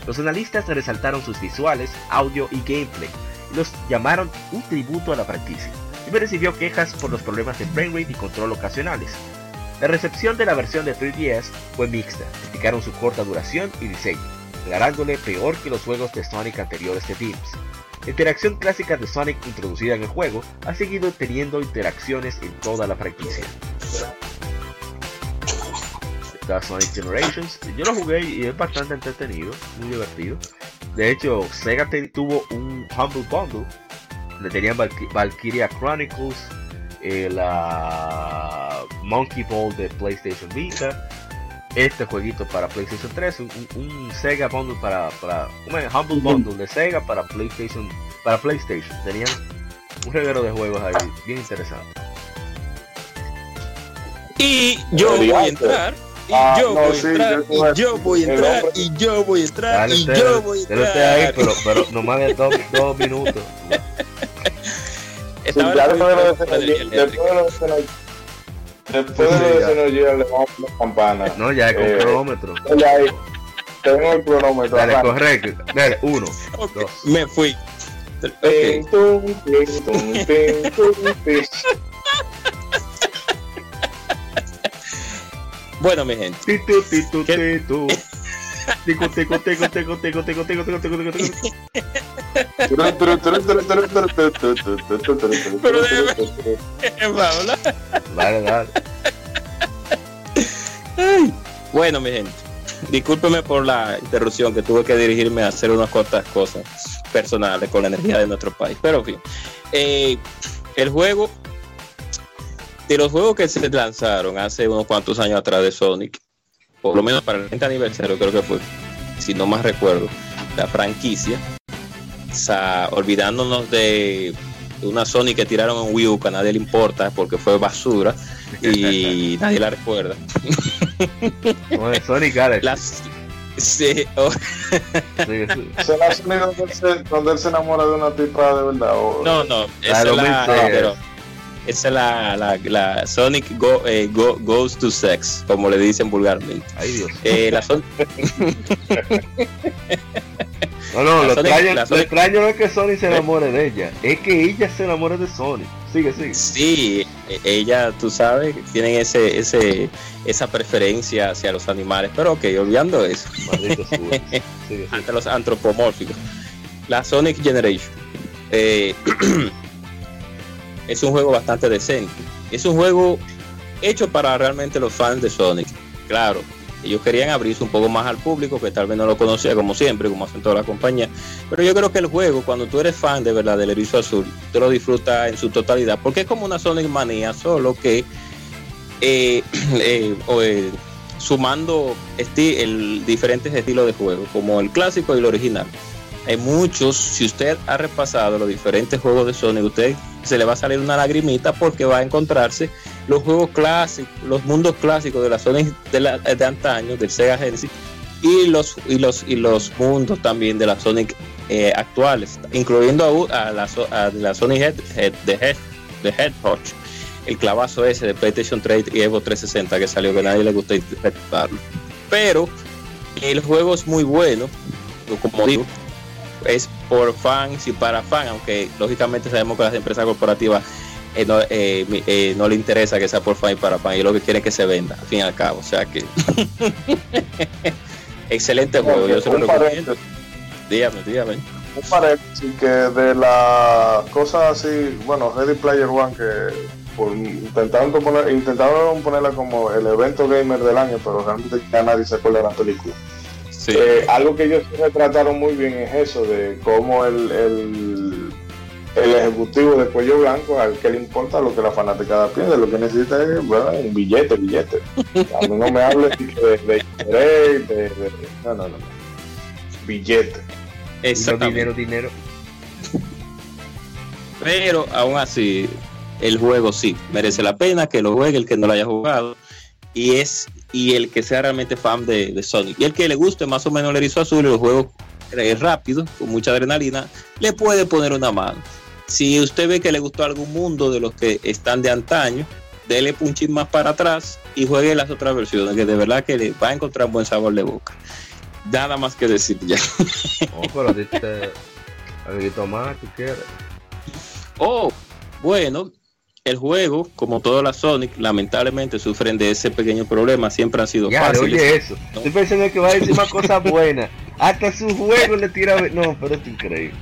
Los analistas resaltaron sus visuales, audio y gameplay, y los llamaron un tributo a la franquicia. Y recibió quejas por los problemas de framerate y control ocasionales. La recepción de la versión de 3DS fue mixta, criticaron su corta duración y diseño, declarándole peor que los juegos de Sonic anteriores de Teams. La interacción clásica de Sonic introducida en el juego ha seguido teniendo interacciones en toda la franquicia. Está Sonic Generations, yo lo jugué y es bastante entretenido, muy divertido. De hecho, Sega tuvo un Humble Bundle, donde tenían Valkyria Chronicles, la Monkey Ball de PlayStation Vita, este jueguito para PlayStation 3, un Sega Bundle para un Humble Bundle de Sega para PlayStation. Tenían un reguero de juegos ahí, bien interesante. Y yo voy a entrar, y yo voy a entrar. Pero nomás de dos minutos. Después de eso nos llega le vamos a la campana. No, ya es con cronómetro. Tengo el cronómetro. Dale, correcto. Dale, 1, 2. Me fui. Okay. Bueno, mi gente. Bueno, mi gente, discúlpeme por la interrupción, que tuve que dirigirme a hacer unas cuantas cosas personales con la energía de nuestro país, pero en fin, el juego, de los juegos que se lanzaron hace unos cuantos años atrás de Sonic, por lo menos para el 30 aniversario creo que fue, si no más recuerdo, la franquicia, olvidándonos de una Sonic que tiraron en Wii U, que a nadie le importa porque fue basura y nadie la recuerda. Bueno, Sonic Alex. ¿Se la Sonic donde él se enamora de una tipa de verdad? ¿O? No, esa es la Sonic Goes to Sex, como le dicen vulgarmente. Ay, Dios. La Sonic. No, lo extraño no es que Sonic se enamore de ella, es que ella se enamore de Sonic. Sigue. Sí, ella, tú sabes, tienen esa preferencia hacia los animales, pero ok, olvidando eso. Maldito sube. Sigue. Ante los antropomórficos. La Sonic Generation. Es un juego bastante decente. Es un juego hecho para realmente los fans de Sonic. Claro, ellos querían abrirse un poco más al público, que tal vez no lo conocía, como siempre, como hacen todas las compañías. Pero yo creo que el juego, cuando tú eres fan de verdad del Erizo Azul, te lo disfrutas en su totalidad, porque es como una Sonic Manía, solo que sumando diferentes estilos de juego, como el clásico y el original. Hay muchos, si usted ha repasado los diferentes juegos de Sonic, usted se le va a salir una lagrimita porque va a encontrarse los juegos clásicos, los mundos clásicos de la Sonic de antaño, del Sega Genesis, y los mundos también de la Sonic actuales, incluyendo a la Sonic Hedgehog, el clavazo ese de PlayStation 3 y Xbox 360 que salió, que nadie le gustó interpretarlo. Pero el juego es muy bueno, como digo, es por fans y para fans, aunque lógicamente sabemos que las empresas corporativas no le interesa que sea por fan y para fan, y lo que quieren es que se venda al fin y al cabo, o sea que excelente juego, yo se lo recomiendo. Dígame un paréntesis, que de las cosas así, bueno, Ready Player One, que intentaron ponerla como el evento gamer del año, pero realmente ya nadie se acuerda de la película. Sí. Algo que ellos retrataron muy bien es eso, de cómo el ejecutivo de cuello blanco, al que le importa lo que la fanaticada piensa, lo que necesita es, bueno, un billete. A mí no me hables de no. Billete. Exacto. Dinero. Pero aún así, el juego sí merece la pena que lo juegue el que no lo haya jugado. Y el que sea realmente fan de Sonic. Y el que le guste más o menos el erizo azul y los juegos rápidos, con mucha adrenalina, le puede poner una mano. Si usted ve que le gustó algún mundo de los que están de antaño, dele un chin más para atrás y juegue las otras versiones, que de verdad que le va a encontrar un buen sabor de boca. Nada más que decir ya. Oh, pero diste algo más que quieres. Oh, bueno, el juego, como todas las Sonic, lamentablemente sufren de ese pequeño problema. Siempre han sido fáciles. Oye, eso. ¿No? Estoy pensando que va a decir más cosas buenas. Hasta su juego le tira. No, pero es increíble.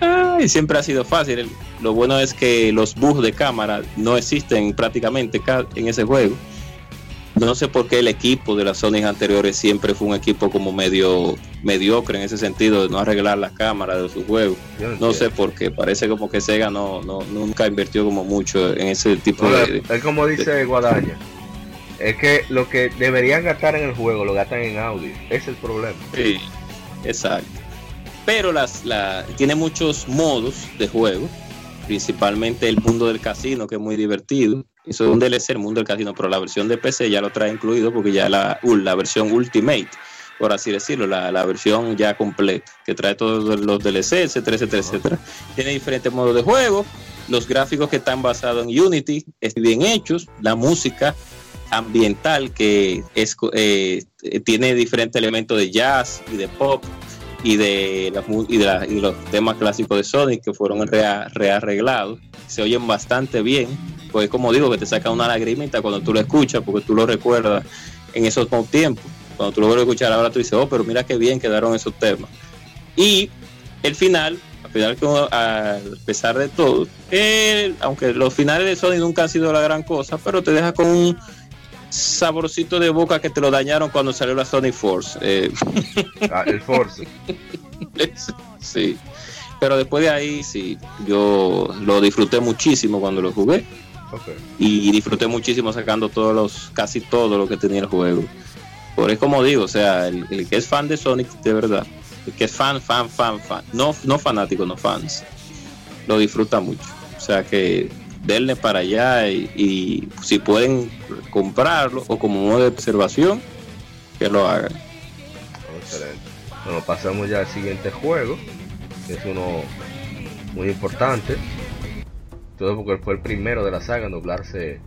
Ay, siempre ha sido fácil. Lo bueno es que los bugs de cámara no existen prácticamente en ese juego. No sé por qué el equipo de las Sonic anteriores siempre fue un equipo como medio mediocre en ese sentido de no arreglar las cámaras de sus juegos. No sé por qué, parece como que Sega nunca invirtió como mucho en ese tipo de... Es como dice Guadaña, es que lo que deberían gastar en el juego lo gastan en audio, ese es el problema. Sí, exacto. Pero tiene muchos modos de juego, principalmente el mundo del casino, que es muy divertido. Eso es un DLC, el mundo del casino, pero la versión de PC ya lo trae incluido, porque ya la versión Ultimate, por así decirlo, la versión ya completa, que trae todos los DLC, etcétera. Tiene diferentes modos de juego, los gráficos que están basados en Unity, están bien hechos, la música ambiental que es, tiene diferentes elementos de jazz y de pop y de los temas clásicos de Sonic que fueron rearreglados, se oyen bastante bien. Pues como digo, que te saca una lagrimita cuando tú lo escuchas, porque tú lo recuerdas en esos tiempos. Cuando tú lo vuelves a escuchar ahora, tú dices, oh, pero mira qué bien quedaron esos temas. Y el final, a pesar de todo, aunque los finales de Sonic nunca han sido la gran cosa, pero te deja con un saborcito de boca que te lo dañaron cuando salió la Sonic Force. El Force. Sí. Pero después de ahí, sí, yo lo disfruté muchísimo cuando lo jugué. Okay. Y disfruté muchísimo sacando casi todo lo que tenía el juego. Por eso, como digo, o sea, el que es fan de Sonic, de verdad, el que es fan, no fanático, no fans, lo disfruta mucho. O sea que denle para allá y si pueden comprarlo o como modo de observación, que lo hagan. Excelente. Bueno, pasamos ya al siguiente juego, que es uno muy importante. Todo porque fue el primero de la saga en doblarse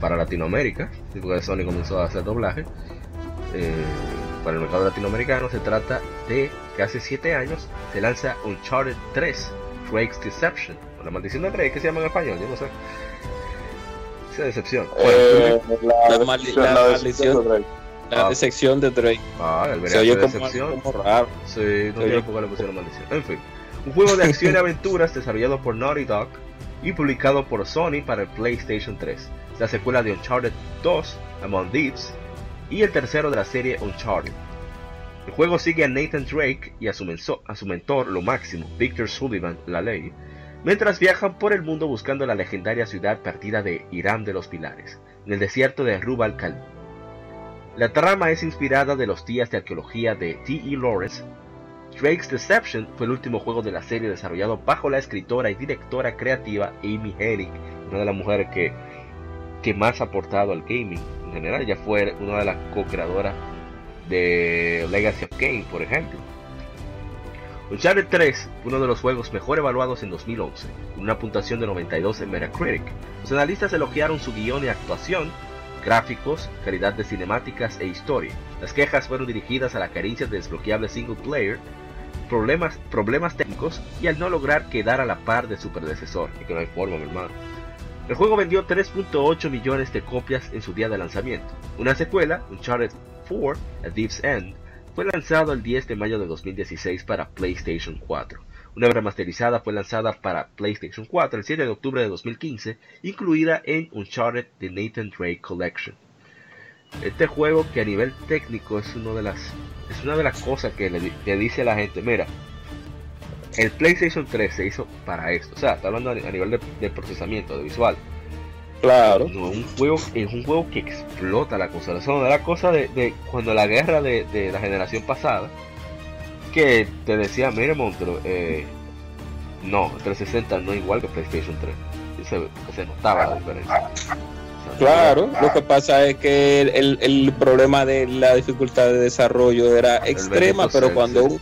para Latinoamérica, porque Sony comenzó a hacer doblaje para el mercado latinoamericano. Se trata de que hace 7 años se lanza Uncharted 3 Drake's Deception, o la maldición de Drake, que se llama en español, yo no sé. Esa decepción. La maldición de Drake. La decepción de Drake. El verano de decepción. Como raro. Sí, no tiene por qué le pusieron maldición. En fin, un juego de acción y aventuras desarrollado por Naughty Dog y publicado por Sony para el PlayStation 3. Es la secuela de Uncharted 2, Among Thieves, y el tercero de la serie Uncharted. El juego sigue a Nathan Drake y a su mentor, lo máximo, Victor Sullivan, la ley, mientras viajan por el mundo buscando la legendaria ciudad perdida de Irán de los Pilares, en el desierto de Rub al Khali. La trama es inspirada de los días de arqueología de T.E. Lawrence. Drake's Deception fue el último juego de la serie desarrollado bajo la escritora y directora creativa Amy Hennig, una de las mujeres que más ha aportado al gaming en general. Ella fue una de las co-creadoras de Legacy of Kain, por ejemplo. Uncharted 3 fue uno de los juegos mejor evaluados en 2011, con una puntuación de 92 en Metacritic. Los analistas elogiaron su guión y actuación, gráficos, calidad de cinemáticas e historia. Las quejas fueron dirigidas a la carencia de desbloqueable single player, problemas técnicos y al no lograr quedar a la par de su predecesor. Y que no hay forma, mi hermano. El juego vendió 3.8 millones de copias en su día de lanzamiento. Una secuela, Uncharted 4, A Thief's End, fue lanzado el 10 de mayo de 2016 para PlayStation 4. Una remasterizada fue lanzada para PlayStation 4 el 7 de octubre de 2015, incluida en Uncharted The Nathan Drake Collection. Este juego, que a nivel técnico es una de las cosas que le dice a la gente, mira, el PlayStation 3 se hizo para esto. O sea, está hablando a nivel de procesamiento, de visual. Claro. No, es un juego que explota la consola. Eso no era cosa de cuando la guerra de la generación pasada, que te decía, mire, monstruo, no, 360 no es igual que PlayStation 3. Se notaba la diferencia. Claro, lo que pasa es que el problema de la dificultad de desarrollo era extrema, pero cuando un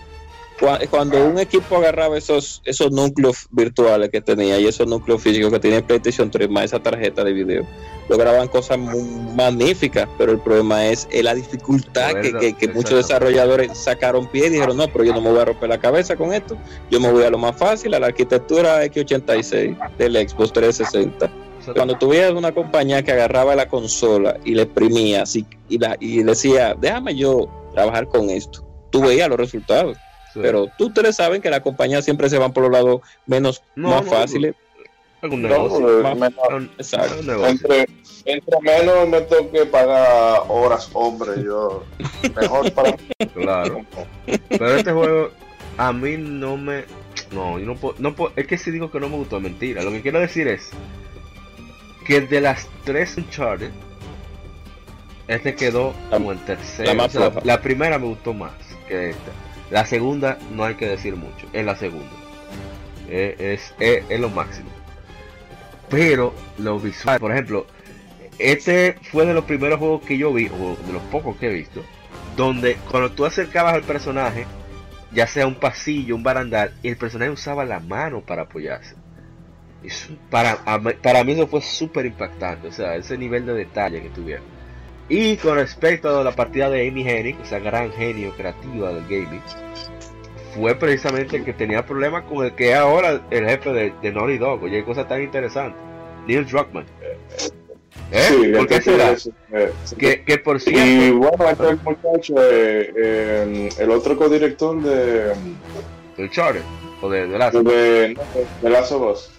equipo agarraba esos núcleos virtuales que tenía y esos núcleos físicos que tiene PlayStation 3 más esa tarjeta de video, lograban cosas muy magníficas, pero el problema es la dificultad, verdad, que muchos desarrolladores sacaron pie y dijeron, no, pero yo no me voy a romper la cabeza con esto, yo me voy a lo más fácil, a la arquitectura x86 del Xbox 360. Cuando tuvieras una compañía que agarraba la consola y la exprimía así, y decía, déjame yo trabajar con esto, tú veías los resultados. Sí. Pero ustedes saben que las compañías siempre se van por los lados más fáciles. Algún negocio. Exacto. Entre menos me toque pagar horas, hombre, yo mejor para... Claro. Pero este juego a mí no me... No, yo no puedo... Es que si digo que no me gustó, es mentira. Lo que quiero decir es que de las tres Uncharted, este quedó como el tercero. La primera me gustó más que esta. La segunda no hay que decir mucho, es la segunda, es lo máximo. Pero lo visual, por ejemplo, este fue de los primeros juegos que yo vi, o de los pocos que he visto, donde cuando tú acercabas al personaje, ya sea un pasillo, un barandal, y el personaje usaba la mano para apoyarse. Eso, para mí eso fue súper impactante, o sea, ese nivel de detalle que tuvieron. Y con respecto a la partida de Amy Hennig, esa gran genio creativa del gaming, fue precisamente el que tenía problemas con el que es ahora el jefe de Naughty Dog. Oye, cosas tan interesantes. Neil Druckmann. Sí, ¿por qué será? Que por cierto... Y bueno, este es el muchacho, el otro codirector de... ¿Del Charter? ¿O de Last of Us? De Last of Us.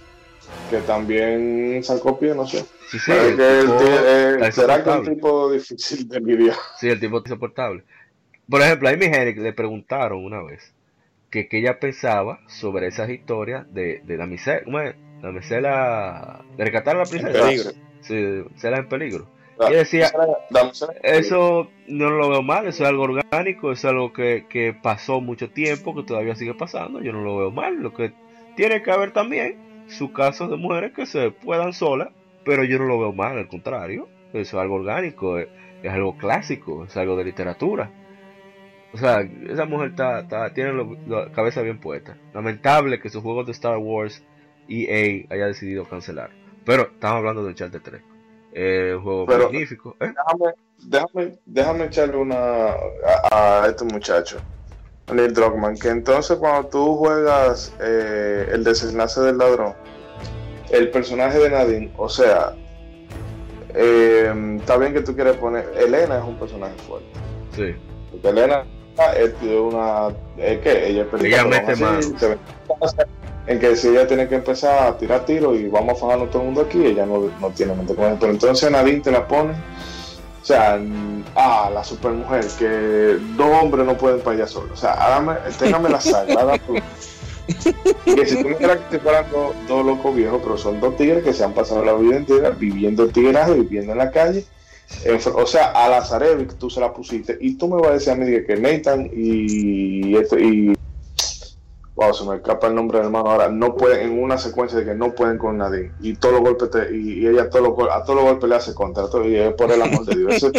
Que también sacó pie, no sé. Sí, sí, será que un tipo difícil de lidiar. Sí, el tipo insoportable. Por ejemplo, a Amy Hennig le preguntaron una vez que ella pensaba sobre esas historias de la misela, de rescatar a la princesa. Sí, será en peligro. Y ella decía, eso no lo veo mal, eso es algo orgánico, eso es algo que pasó mucho tiempo, que todavía sigue pasando, yo no lo veo mal. Lo que tiene que haber también sus casos de mujeres que se puedan solas, pero yo no lo veo mal, al contrario, eso es algo orgánico, es algo clásico, es algo de literatura. O sea, esa mujer tiene la cabeza bien puesta. Lamentable que sus juegos de Star Wars EA haya decidido cancelar, pero estamos hablando de Uncharted 3, un juego pero magnífico, ¿eh? déjame echarle una a estos muchachos, Neil Druckmann, que entonces cuando tú juegas el desenlace del ladrón, el personaje de Nadine, o sea, está bien que tú quieres poner, Elena es un personaje fuerte. Sí. Porque Elena es una... Ella mete más. En que si ella tiene que empezar a tirar tiros y vamos a fajarnos todo el mundo aquí, ella no tiene mente con eso. Pero entonces Nadine te la pone... O sea, la supermujer, que dos hombres no pueden para allá solos. O sea, téngame la sagrada. Que si tú me creas que te paran dos locos viejos, pero son dos tigres que se han pasado la vida entera viviendo el tigraje, viviendo en la calle. O sea, a la Zarevich tú se la pusiste. Y tú me vas a decir a mí que Nathan y wow, se me escapa el nombre del hermano ahora, no pueden, en una secuencia de que no pueden con nadie, y todos los golpes y ella a todos los golpes le hace contra todo, y es por el amor de Dios, eso es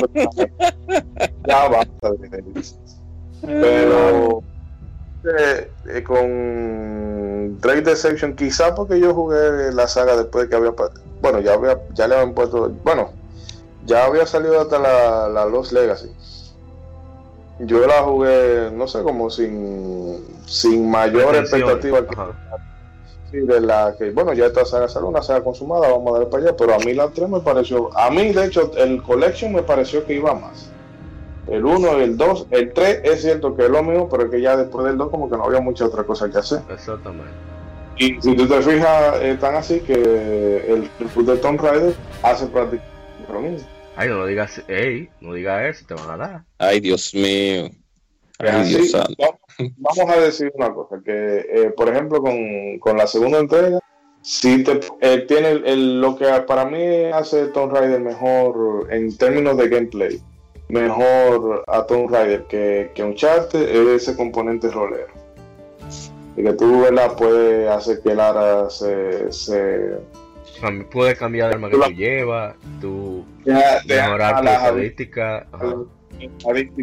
ya basta de pero con Drake Deception, quizá porque yo jugué la saga después de que ya había salido hasta la Lost Legacy. Yo la jugué, no sé, como sin mayor expectativa de la que, bueno, ya esta saga sale, una saga consumada, vamos a dar para allá, pero a mí la 3 me pareció, a mí de hecho el Collection me pareció que iba más. El 1, el 2, el 3 es cierto que es lo mismo, pero es que ya después del 2 como que no había mucha otra cosa que hacer. Exactamente. Y si tú te fijas, tan así que el de Tomb Raider hace prácticamente lo mismo. Ay, no lo digas, ey, no digas eso, te van a dar. Ay, Dios mío. Ay, Dios santo. Vamos a decir una cosa, que por ejemplo con la segunda entrega, sí tiene lo que para mí hace Tomb Raider mejor en términos de gameplay, mejor a Tomb Raider que Uncharted, es ese componente rolero. Y que tú, ¿verdad?, puedes hacer que Lara se puede cambiar el arma que tú llevas, tú mejorar tu estadística.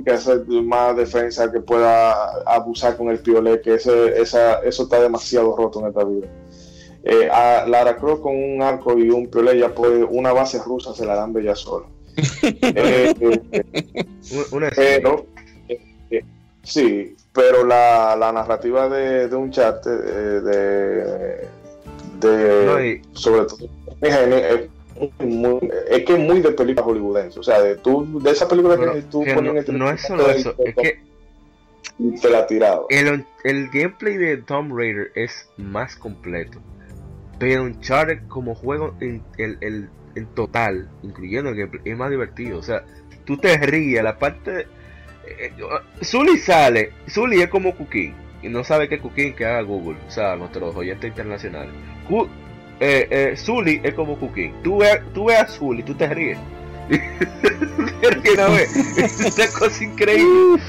Esa más defensa, que pueda abusar con el piolet, que eso está demasiado roto en esta vida. A Lara Croft con un arco y un piolet, ya puede, una base rusa se la dan bella sola. Sí, pero la narrativa de Uncharted, sobre todo, es que es muy de película hollywoodense. O sea, de esa película que tú pones en el teléfono. No es solo eso, es que te la tiraba. El gameplay de Tomb Raider es más completo, pero Uncharted como juego en total, incluyendo el gameplay, es más divertido. O sea, tú te ríes, la parte... Sully es como Cooking, y no sabe qué Cooking que haga Google, o sea, nuestros oyentes internacionales. Sully es como Cooking, tú ves a Sully, tú te ríes. Es una cosa increíble.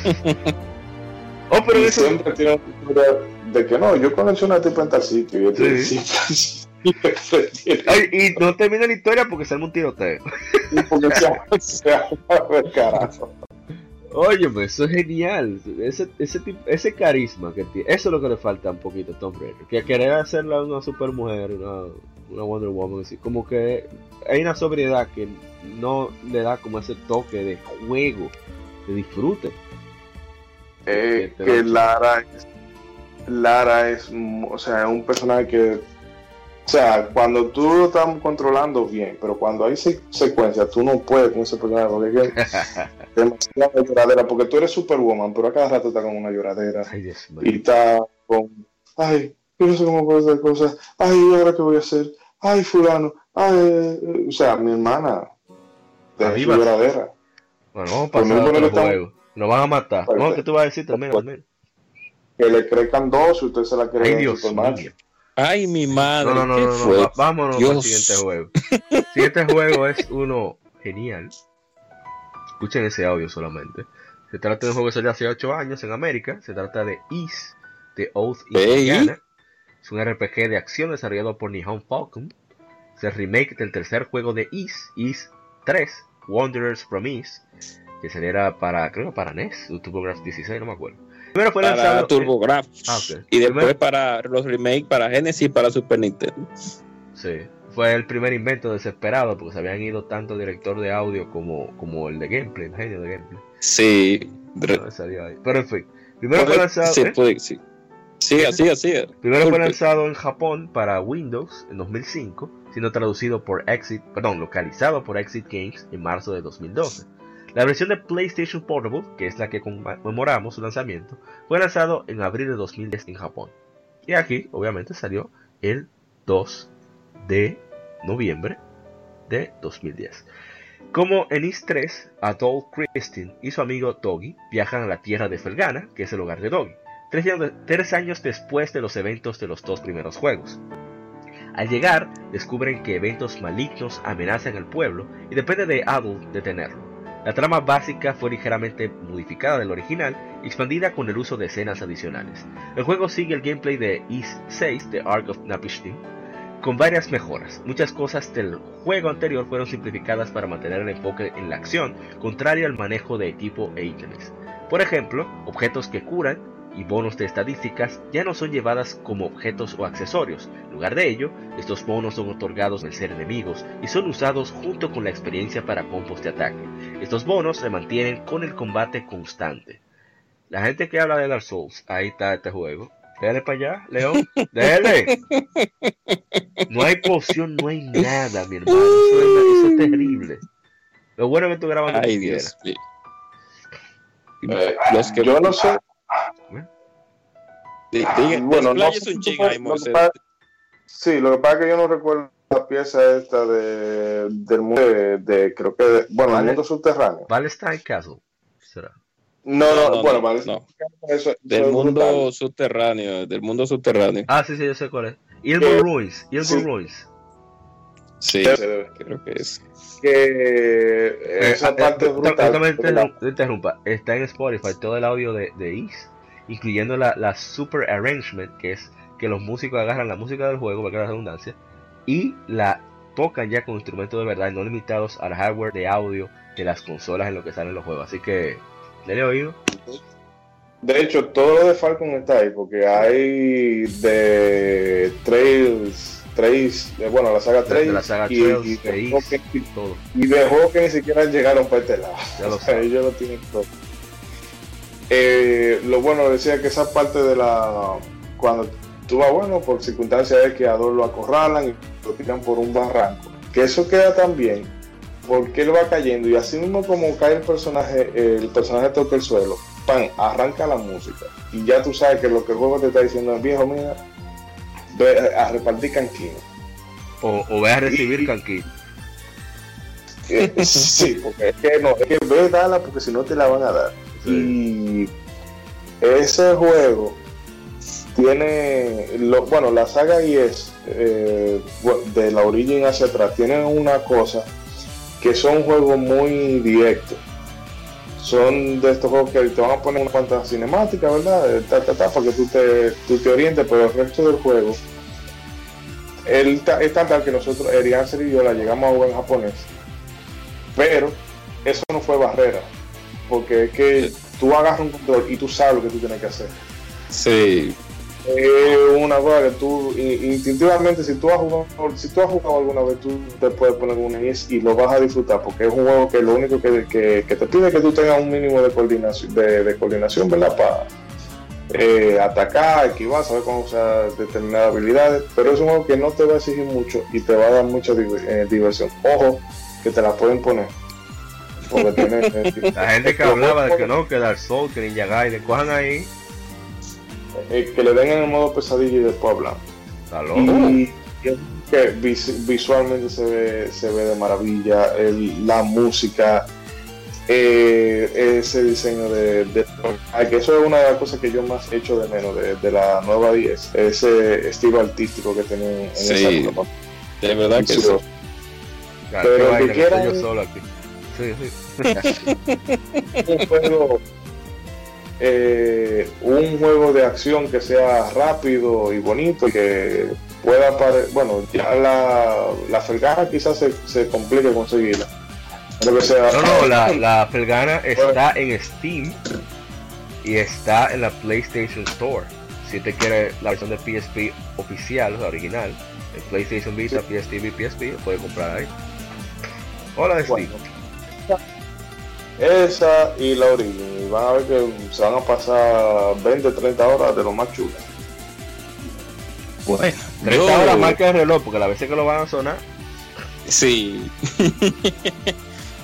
Oh, pero eso... Siempre tiene una historia de que no, yo conocí una tipa en tal sitio, yo te decía. Ay, y no termina la historia porque se arma un tiroteo. Porque se arma el carajo. Óyeme, eso es genial, ese carisma que tiene, eso es lo que le falta un poquito a Tomb Raider, que querer hacerla una super mujer, una Wonder Woman, así, como que hay una sobriedad que no le da como ese toque de juego, de disfrute. Que Lara es, o sea, un personaje que, o sea, cuando tú lo estás controlando bien, pero cuando hay secuencias, tú no puedes con ese personaje, porque es demasiado lloradera, porque tú eres Superwoman, pero a cada rato está con una lloradera. Ay, Dios, y está con, ay, yo no sé cómo puedo hacer cosas, ay, ¿y ahora qué voy a hacer? Ay, fulano, ay, o sea, mi hermana, de lloradera. Bueno, vamos a pasar otro juego, nos van a matar, no, ¿qué tú vas a decir también? Que le crezcan dos, si usted se la cree. Ay, Dios mío. Ay, mi madre. No. Vámonos al siguiente juego. El siguiente juego es uno genial. Escuchen ese audio solamente. Se trata de un juego que salió hace 8 años en América. Se trata de Ease, The Oath Indiana. Es un RPG de acción desarrollado por Nihon Falcom. Es el remake del tercer juego de Ease 3, Wanderers from Ease, que saliera creo que para NES, TurboGrafx 16, no me acuerdo. Primero fue lanzado para TurboGrafx y después para los remakes, para Genesis y para Super Nintendo. Sí, fue el primer invento desesperado porque se habían ido tanto el director de audio como el de gameplay, el genio de gameplay. Sí, no, salió ahí. Pero en fin, primero fue lanzado. Sí, sí, así. Primero fue lanzado en Japón para Windows en 2005, siendo localizado por Exit Games en marzo de 2012. La versión de PlayStation Portable, que es la que conmemoramos su lanzamiento, fue lanzado en abril de 2010 en Japón. Y aquí, obviamente, salió el 2 de noviembre de 2010. Como en Ease 3, Atoll Christine y su amigo Togi viajan a la tierra de Felgana, que es el hogar de Togi, 3 años después de los eventos de los 2 primeros juegos. Al llegar, descubren que eventos malignos amenazan al pueblo y depende de Atoll detenerlo. La trama básica fue ligeramente modificada del original y expandida con el uso de escenas adicionales. El juego sigue el gameplay de Ease 6, The Ark of Napishtim, con varias mejoras. Muchas cosas del juego anterior fueron simplificadas para mantener el enfoque en la acción, contrario al manejo de equipo e ítems. Por ejemplo, objetos que curan y bonos de estadísticas ya no son llevadas como objetos o accesorios. En lugar de ello, estos bonos son otorgados al ser enemigos y son usados junto con la experiencia para combos de ataque. Estos bonos se mantienen con el combate constante. La gente que habla de Dark Souls, ahí está este juego. Dale para allá, León, dale. No hay poción, no hay nada, mi hermano. Eso es terrible. Lo bueno es que tú grabas. Ay, Dios mío. Los que yo no sé. Bueno, no, sí, lo que pasa es que yo no recuerdo la pieza esta del mundo de creo que de, bueno, el mundo subterráneo. Valstein Castle, será. No, eso del mundo subterráneo, Ah, sí, yo sé cuál es. Ilgo Ruiz. Sí, creo que es. Que esa parte brutal. No interrumpa. Está en Spotify todo el audio de Is, incluyendo la super arrangement, que es que los músicos agarran la música del juego, para que la redundancia, y la tocan ya con instrumentos de verdad, no limitados al hardware de audio de las consolas en lo que salen los juegos. Así que, ¿le oído? De hecho, todo lo de Falcon está ahí, porque hay de Trails, la saga Trails, y de juegos que ni siquiera llegaron para este lado. Ellos lo tienen todo. Lo bueno, decía que esa parte de la... cuando tú vas, por circunstancias es que a dos lo acorralan y lo tiran por un barranco. Que eso queda también, porque él va cayendo y así mismo como cae el personaje toca el suelo, pan, arranca la música. Y ya tú sabes que lo que el juego te está diciendo es, viejo, mira, ve a repartir canquino. O ve a recibir canquino. Sí, porque es que ve a darla porque si no te la van a dar. Sí. Y ese juego tiene la saga y es de la origin hacia atrás, tienen una cosa que son juegos muy directos, son de estos juegos que te van a poner unas cuantas cinemáticas, ¿verdad? Para que tú te orientes, pero el resto del juego es tan que nosotros, Erianser y yo, la llegamos a jugar en japonés, pero eso no fue barrera, porque es que tú agarras un control y tú sabes lo que tú tienes que hacer. Sí. Una cosa que tú instintivamente, si tú has jugado alguna vez, tú te puedes poner un is y lo vas a disfrutar, porque es un juego que lo único que te pide es que tú tengas un mínimo de coordinación, ¿verdad? Para atacar, esquivar, saber cómo usar determinadas habilidades, pero es un juego que no te va a exigir mucho y te va a dar mucha diversión. Ojo, que te la pueden poner. La gente que hablaba de que Dark Souls, que Ninja Gaiden, cojan ahí. Que le den en el modo pesadilla y después hablan. Y que visualmente se ve de maravilla, la música, ese diseño de... Que eso es una de las cosas que yo más echo de menos de la nueva 10, ese estilo artístico que tenía en esa época. De verdad que sí. Pero que quieran... Yo solo aquí. Sí. Un juego de acción que sea rápido y bonito y que pueda ya la Felgana quizás se complique conseguirla. La Felgana está en Steam y está en la PlayStation Store. Si te quiere la versión de PSP oficial, la original, el PlayStation Vita, sí. PSP, puede comprar ahí. Hola de Steam. Esa y la origin, van a ver que se van a pasar 20-30 horas de lo más chulo. Bueno, 30 horas marca el reloj, porque a veces que lo van a sonar. Sí.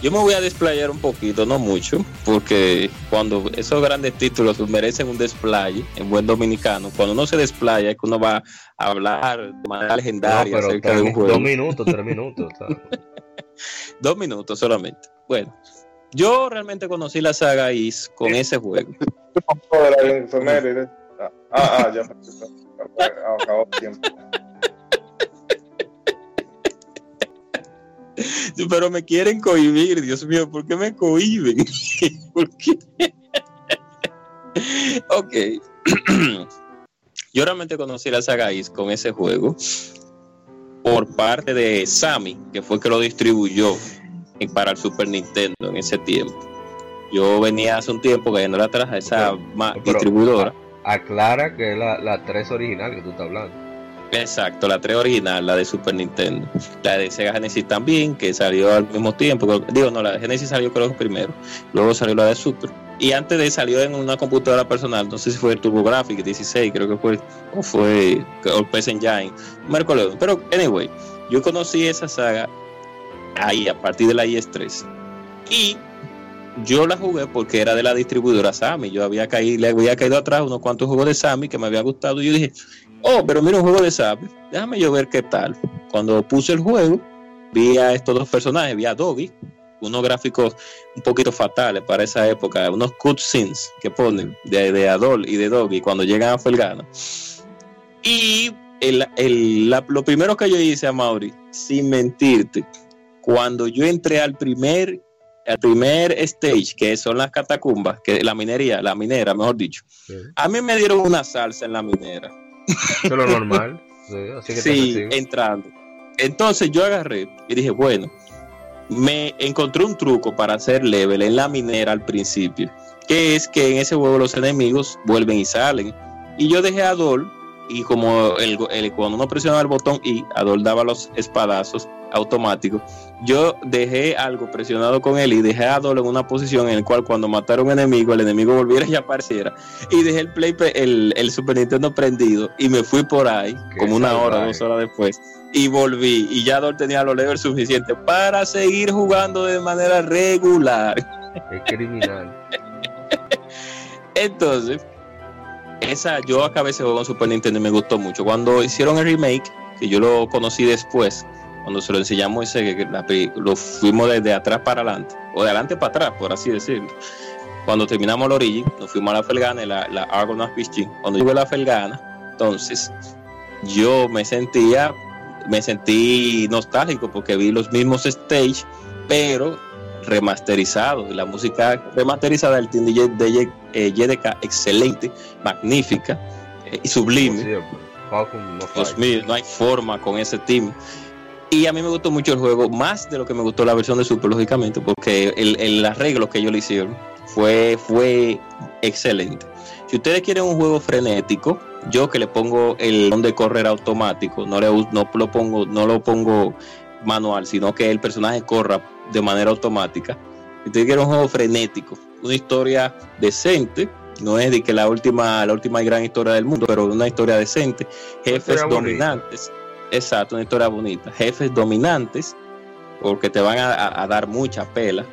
Yo me voy a desplayar un poquito, no mucho, porque cuando esos grandes títulos merecen un desplay en buen dominicano, cuando uno se desplaya es que uno va a hablar de manera legendaria acerca de un juego. 2 minutos, 3 minutos. ¿Sabes? 2 minutos solamente. Bueno. Yo realmente conocí la saga Is con ese juego. Ya acabó el tiempo. Pero me quieren cohibir, Dios mío, ¿por qué me cohiben? ¿Por qué? Ok. Yo realmente conocí la saga Is con ese juego por parte de Sammy, que fue el que lo distribuyó para el Super Nintendo en ese tiempo. Yo venía hace un tiempo cayendo atrás a esa distribuidora. Aclara que es la 3 original que tú estás hablando. Exacto, la 3 original, la de Super Nintendo. La de Sega Genesis también, que salió al mismo tiempo. La de Genesis salió creo que primero. Luego salió la de Super. Y antes de salió en una computadora personal, no sé si fue el TurboGrafx 16, creo que fue, o fue el PC Engine. No me acuerdo. Pero, anyway, yo conocí esa saga ahí, a partir de la IS3, y yo la jugué porque era de la distribuidora Sammy. Yo le había caído atrás unos cuantos juegos de Sammy que me había gustado y yo dije, pero mira un juego de Sammy, déjame yo ver qué tal. Cuando puse el juego, vi a estos dos personajes, vi a Doggy, unos gráficos un poquito fatales para esa época, unos cutscenes que ponen de Adol y de Doggy cuando llegan a Felgana. Y lo primero que yo hice, a Mauri, sin mentirte, cuando yo entré al primer stage, que son las catacumbas, que la minera, mejor dicho, sí. A mí me dieron una salsa en la minera. Eso es lo normal. Sí, así que sí, entrando. Entonces yo agarré y dije, bueno, me encontré un truco para hacer level en la minera al principio, que es que en ese juego los enemigos vuelven y salen. Y yo dejé a Dol, y como cuando uno presionaba el botón y Adol daba los espadazos automáticos, yo dejé algo presionado con él y dejé a Adol en una posición en la cual cuando matara un enemigo, el enemigo volviera y apareciera, y dejé el Super Nintendo prendido y me fui por ahí como una hora, 2 horas después, y volví, y ya Adol tenía los levels suficientes para seguir jugando de manera regular. Es criminal. Entonces yo acabé ese juego en Super Nintendo y me gustó mucho. Cuando hicieron el remake, que yo lo conocí después, cuando se lo enseñamos, lo fuimos desde atrás para adelante, o de adelante para atrás, por así decirlo. Cuando terminamos la origin, nos fuimos a la Felgana, la Argonaut Beach. Cuando yo fui a la Felgana, entonces yo me sentí nostálgico porque vi los mismos stage, pero remasterizado, y la música remasterizada del team de JDK, excelente, magnífica y sublime. Dios mío, no hay forma con ese team. Y a mí me gustó mucho el juego, más de lo que me gustó la versión de Super, lógicamente, porque el arreglo que ellos le hicieron fue excelente. Si ustedes quieren un juego frenético, yo que le pongo el donde correr automático, no lo pongo manual, sino que el personaje corra de manera automática. Si usted quiere un juego frenético, una historia decente, no es de que la última gran historia del mundo, pero una historia decente, jefes dominantes, bonita. Exacto, una historia bonita, jefes dominantes, porque te van a dar mucha pela,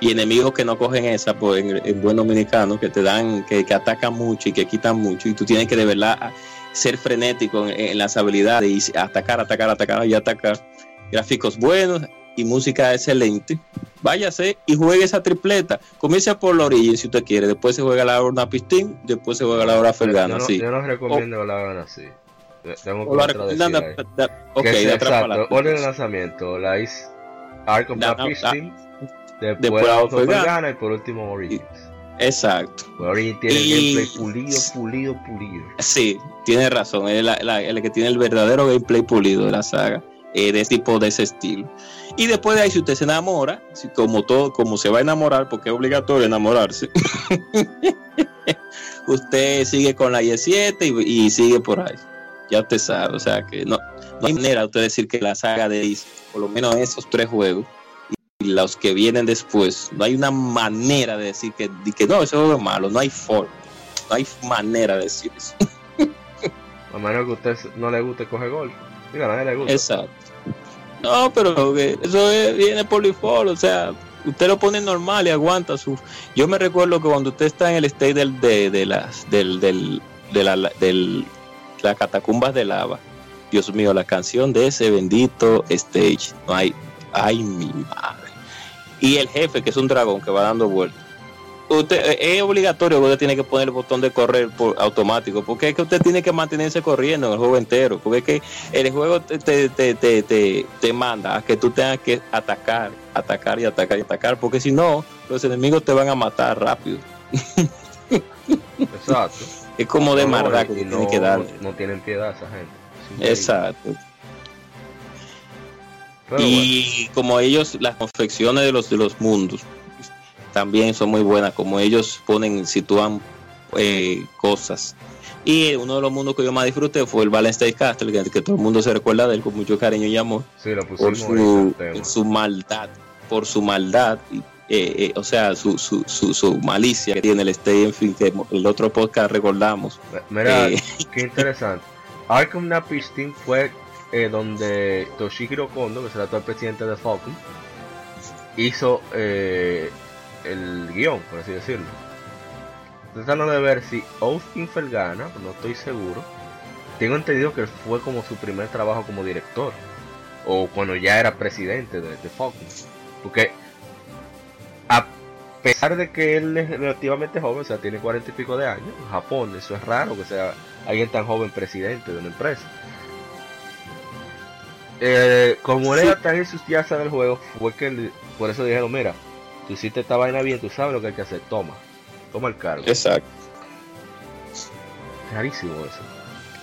y enemigos que no cogen esa, pues en buen dominicano, que te dan, que atacan mucho y que quitan mucho, y tú tienes que de verdad ser frenético en las habilidades y atacar. Gráficos buenos y música excelente. Váyase y juegue esa tripleta. Comienza por la orilla si usted quiere. Después se juega la hora Pistín. Después se juega la hora Fergana. Yo no recomiendo la hora así. Tengo que recomendan. Ok, de atrás. Orden de lanzamiento: la Ice Arc of the Pistín. Después la otra Fergana. Y por último, Origins. Exacto. Origins tiene gameplay pulido. Sí, tiene razón. Es el que tiene el verdadero gameplay pulido de la saga. De ese tipo, de ese estilo. Y después de ahí, si usted se enamora, como se va a enamorar, porque es obligatorio enamorarse, usted sigue con la Y7 y sigue por ahí. Ya usted sabe, o sea que no hay manera de usted decir que la saga de Disney, por lo menos esos 3 juegos y los que vienen después, no hay una manera de decir que no, ese juego es malo. No hay forma, no hay manera de decir eso. A menos que a usted no le guste coger gol. Mira, a nadie le gusta. Exacto. No, pero eso viene por default, o sea, usted lo pone normal y aguanta su. Yo me recuerdo que cuando usted está en el stage de las catacumbas de lava, Dios mío, la canción de ese bendito stage, no hay, ay mi madre. Y el jefe, que es un dragón que va dando vueltas. Usted es obligatorio, usted tiene que poner el botón de correr por automático, porque es que usted tiene que mantenerse corriendo en el juego entero, porque es que el juego te manda a que tú tengas que atacar, porque si no, los enemigos te van a matar rápido. Exacto. Es como de maldad que tiene que dar. No tienen piedad esa gente. Exacto. Pero y bueno, como ellos, las confecciones de los mundos también son muy buenas, como ellos sitúan cosas. Y uno de los mundos que yo más disfruté fue el Ballenstein Castle, que todo el mundo se recuerda de él con mucho cariño y amor, sí, por su maldad, o sea, su malicia que tiene el stage, en fin, que el otro podcast recordamos. Mira, qué interesante. Arkham Napis Team fue donde Toshihiro Kondo, que será el presidente de Falcon, hizo el guión, por así decirlo. Tratando de ver si Oath in Felgana, no estoy seguro. Tengo entendido que fue como su primer trabajo como director. o cuando ya era presidente de Focus, porque a pesar de que él es relativamente joven, o sea, tiene 40 y pico de años, en Japón eso es raro que sea alguien tan joven presidente de una empresa. Como él era tan entusiasta del juego, fue que él, por eso dijeron, mira, tú hiciste esta vaina bien, tú sabes lo que hay que hacer, toma el cargo. Exacto. Rarísimo eso,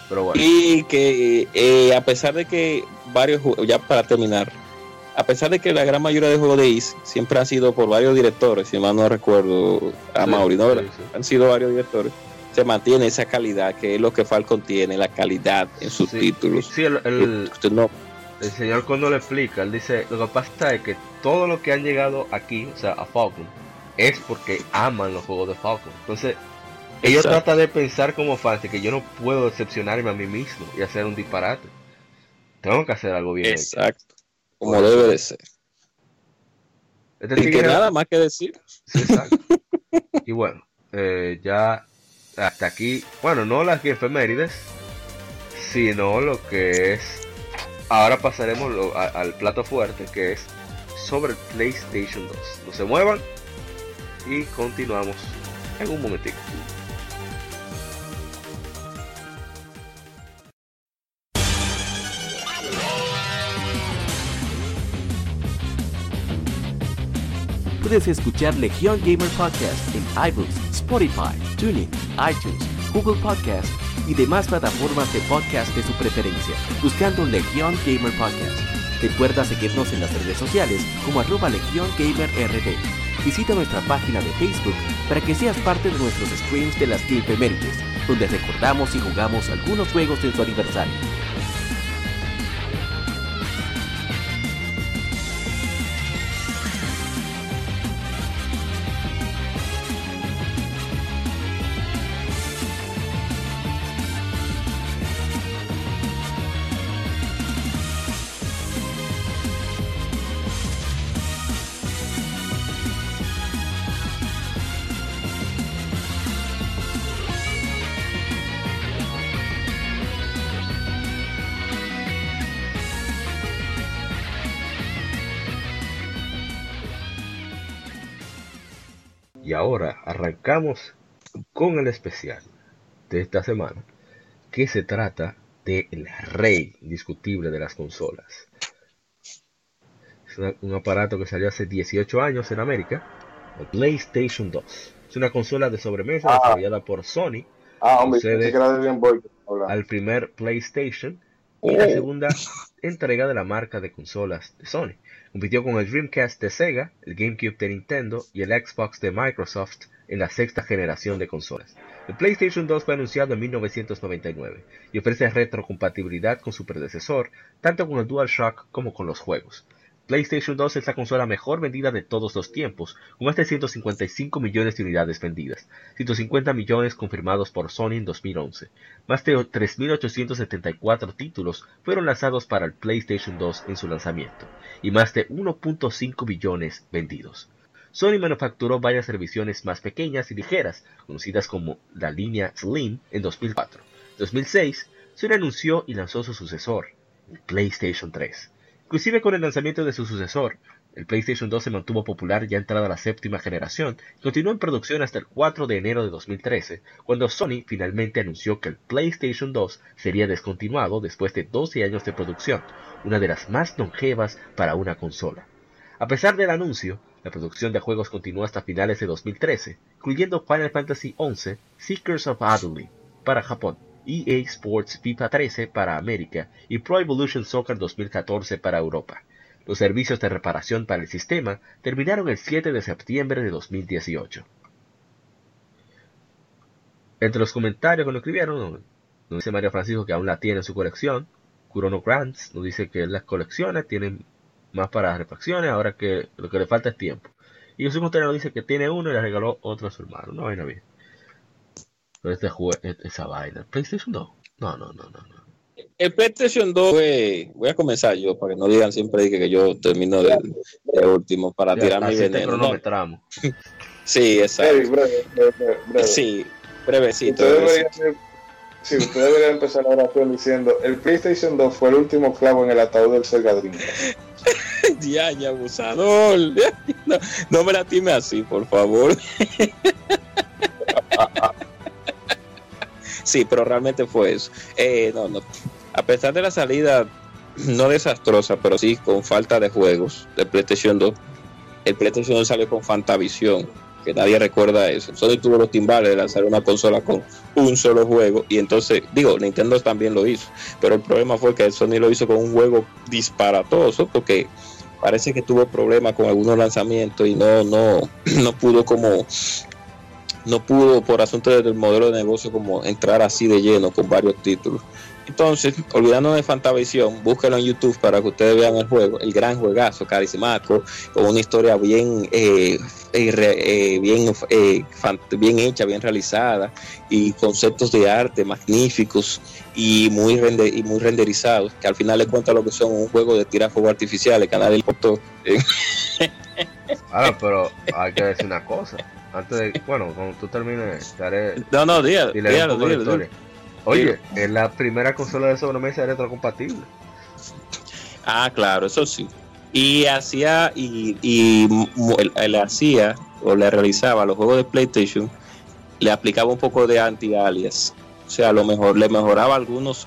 pero bueno. Y que a pesar de que varios juegos, ya para terminar, a pesar de que la gran mayoría de juegos de Is siempre han sido por varios directores, si mal no recuerdo, a sí, Mauri, ¿no? Sí, sí. Han sido varios directores. Se mantiene esa calidad, que es lo que Falcon tiene, la calidad en sus títulos. Sí, usted no. El señor cuando le explica, él dice, lo que pasa es que todo lo que han llegado aquí, o sea, a Falcon, es porque aman los juegos de Falcon. Entonces, ellos tratan de pensar como fans, de que yo no puedo decepcionarme a mí mismo y hacer un disparate. Tengo que hacer algo bien. Exacto, como debe de ser. Y que nada más que decir. Sí, exacto. Y bueno, ya... hasta aquí, bueno, no las efemérides, sino lo que es, ahora pasaremos al plato fuerte, que es sobre el PlayStation 2. No se muevan y continuamos en un momentito. Puedes escuchar Legión Gamer Podcast en iBooks, Spotify, TuneIn, iTunes, Google Podcast y demás plataformas de podcast de su preferencia, buscando Legión Gamer Podcast. Recuerda seguirnos en las redes sociales como @LegionGamerRD. Visita nuestra página de Facebook para que seas parte de nuestros streams de las GameFemérides, donde recordamos y jugamos algunos juegos de su aniversario. Ahora arrancamos con el especial de esta semana, que se trata del rey indiscutible de las consolas. Es un aparato que salió hace 18 años en América, el PlayStation 2. Es una consola de sobremesa desarrollada por Sony. Hombre, pensé que era de Game Boy. Al primer PlayStation y la segunda entrega de la marca de consolas de Sony. Compitió con el Dreamcast de Sega, el GameCube de Nintendo y el Xbox de Microsoft en la sexta generación de consolas. El PlayStation 2 fue anunciado en 1999 y ofrece retrocompatibilidad con su predecesor, tanto con el DualShock como con los juegos. PlayStation 2 es la consola mejor vendida de todos los tiempos, con más de 155 millones de unidades vendidas, 150 millones confirmados por Sony en 2011. Más de 3.874 títulos fueron lanzados para el PlayStation 2 en su lanzamiento, y más de 1.5 billones vendidos. Sony manufacturó varias revisiones más pequeñas y ligeras, conocidas como la línea Slim, en 2004. En 2006, Sony anunció y lanzó su sucesor, el PlayStation 3. Inclusive con el lanzamiento de su sucesor, el PlayStation 2 se mantuvo popular ya entrada la séptima generación y continuó en producción hasta el 4 de enero de 2013, cuando Sony finalmente anunció que el PlayStation 2 sería descontinuado después de 12 años de producción, una de las más longevas para una consola. A pesar del anuncio, la producción de juegos continuó hasta finales de 2013, incluyendo Final Fantasy 11, Seekers of Adelie para Japón, EA Sports FIFA 13 para América y Pro Evolution Soccer 2014 para Europa. Los servicios de reparación para el sistema terminaron el 7 de septiembre de 2018. Entre los comentarios que nos escribieron, nos dice Mario Francisco que aún la tiene en su colección. Kurono Grants nos dice que las colecciones tienen más para refacciones, ahora que lo que le falta es tiempo. Y Jesús Montenegro dice que tiene uno y le regaló otro a su hermano. No, vaina bien. Pero este juego, esa vaina, PlayStation 2, no. El PlayStation 2 fue, voy a comenzar yo, para que no digan siempre que yo termino de último, para tirar mi veneno. No. Sí, exacto. Breve, sí, brevecito. Sí, ustedes deberían empezar la oración diciendo: el PlayStation 2 fue el último clavo en el ataúd del Sega Dreamcast. Ya, ya, abusador. No, no me lastime así, por favor. Sí, pero realmente fue eso. No. A pesar de la salida, no desastrosa, pero sí con falta de juegos de PlayStation 2. El PlayStation 2 salió con Fantavisión, que nadie recuerda eso. Sony tuvo los timbales de lanzar una consola con un solo juego, y entonces, digo, Nintendo también lo hizo, pero el problema fue que Sony lo hizo con un juego disparatoso, porque parece que tuvo problemas con algunos lanzamientos y no pudo por asunto del modelo de negocio como entrar así de lleno con varios títulos. Entonces, olvidándonos de Fantavisión, búsquenlo en YouTube para que ustedes vean el juego, el gran juegazo, carismático, con una historia bien hecha, bien realizada, y conceptos de arte magníficos y muy renderizados, que al final le cuenta lo que son un juego de tirar fuego artificiales, que a nadie le importó. Ahora, pero hay que decir una cosa. Antes de, bueno, cuando tú termines, dígalo. Oye, es la primera consola de sobremesa retrocompatible. Ah, claro, eso sí. Y le realizaba los juegos de PlayStation, le aplicaba un poco de anti-alias. O sea, a lo mejor le mejoraba algunos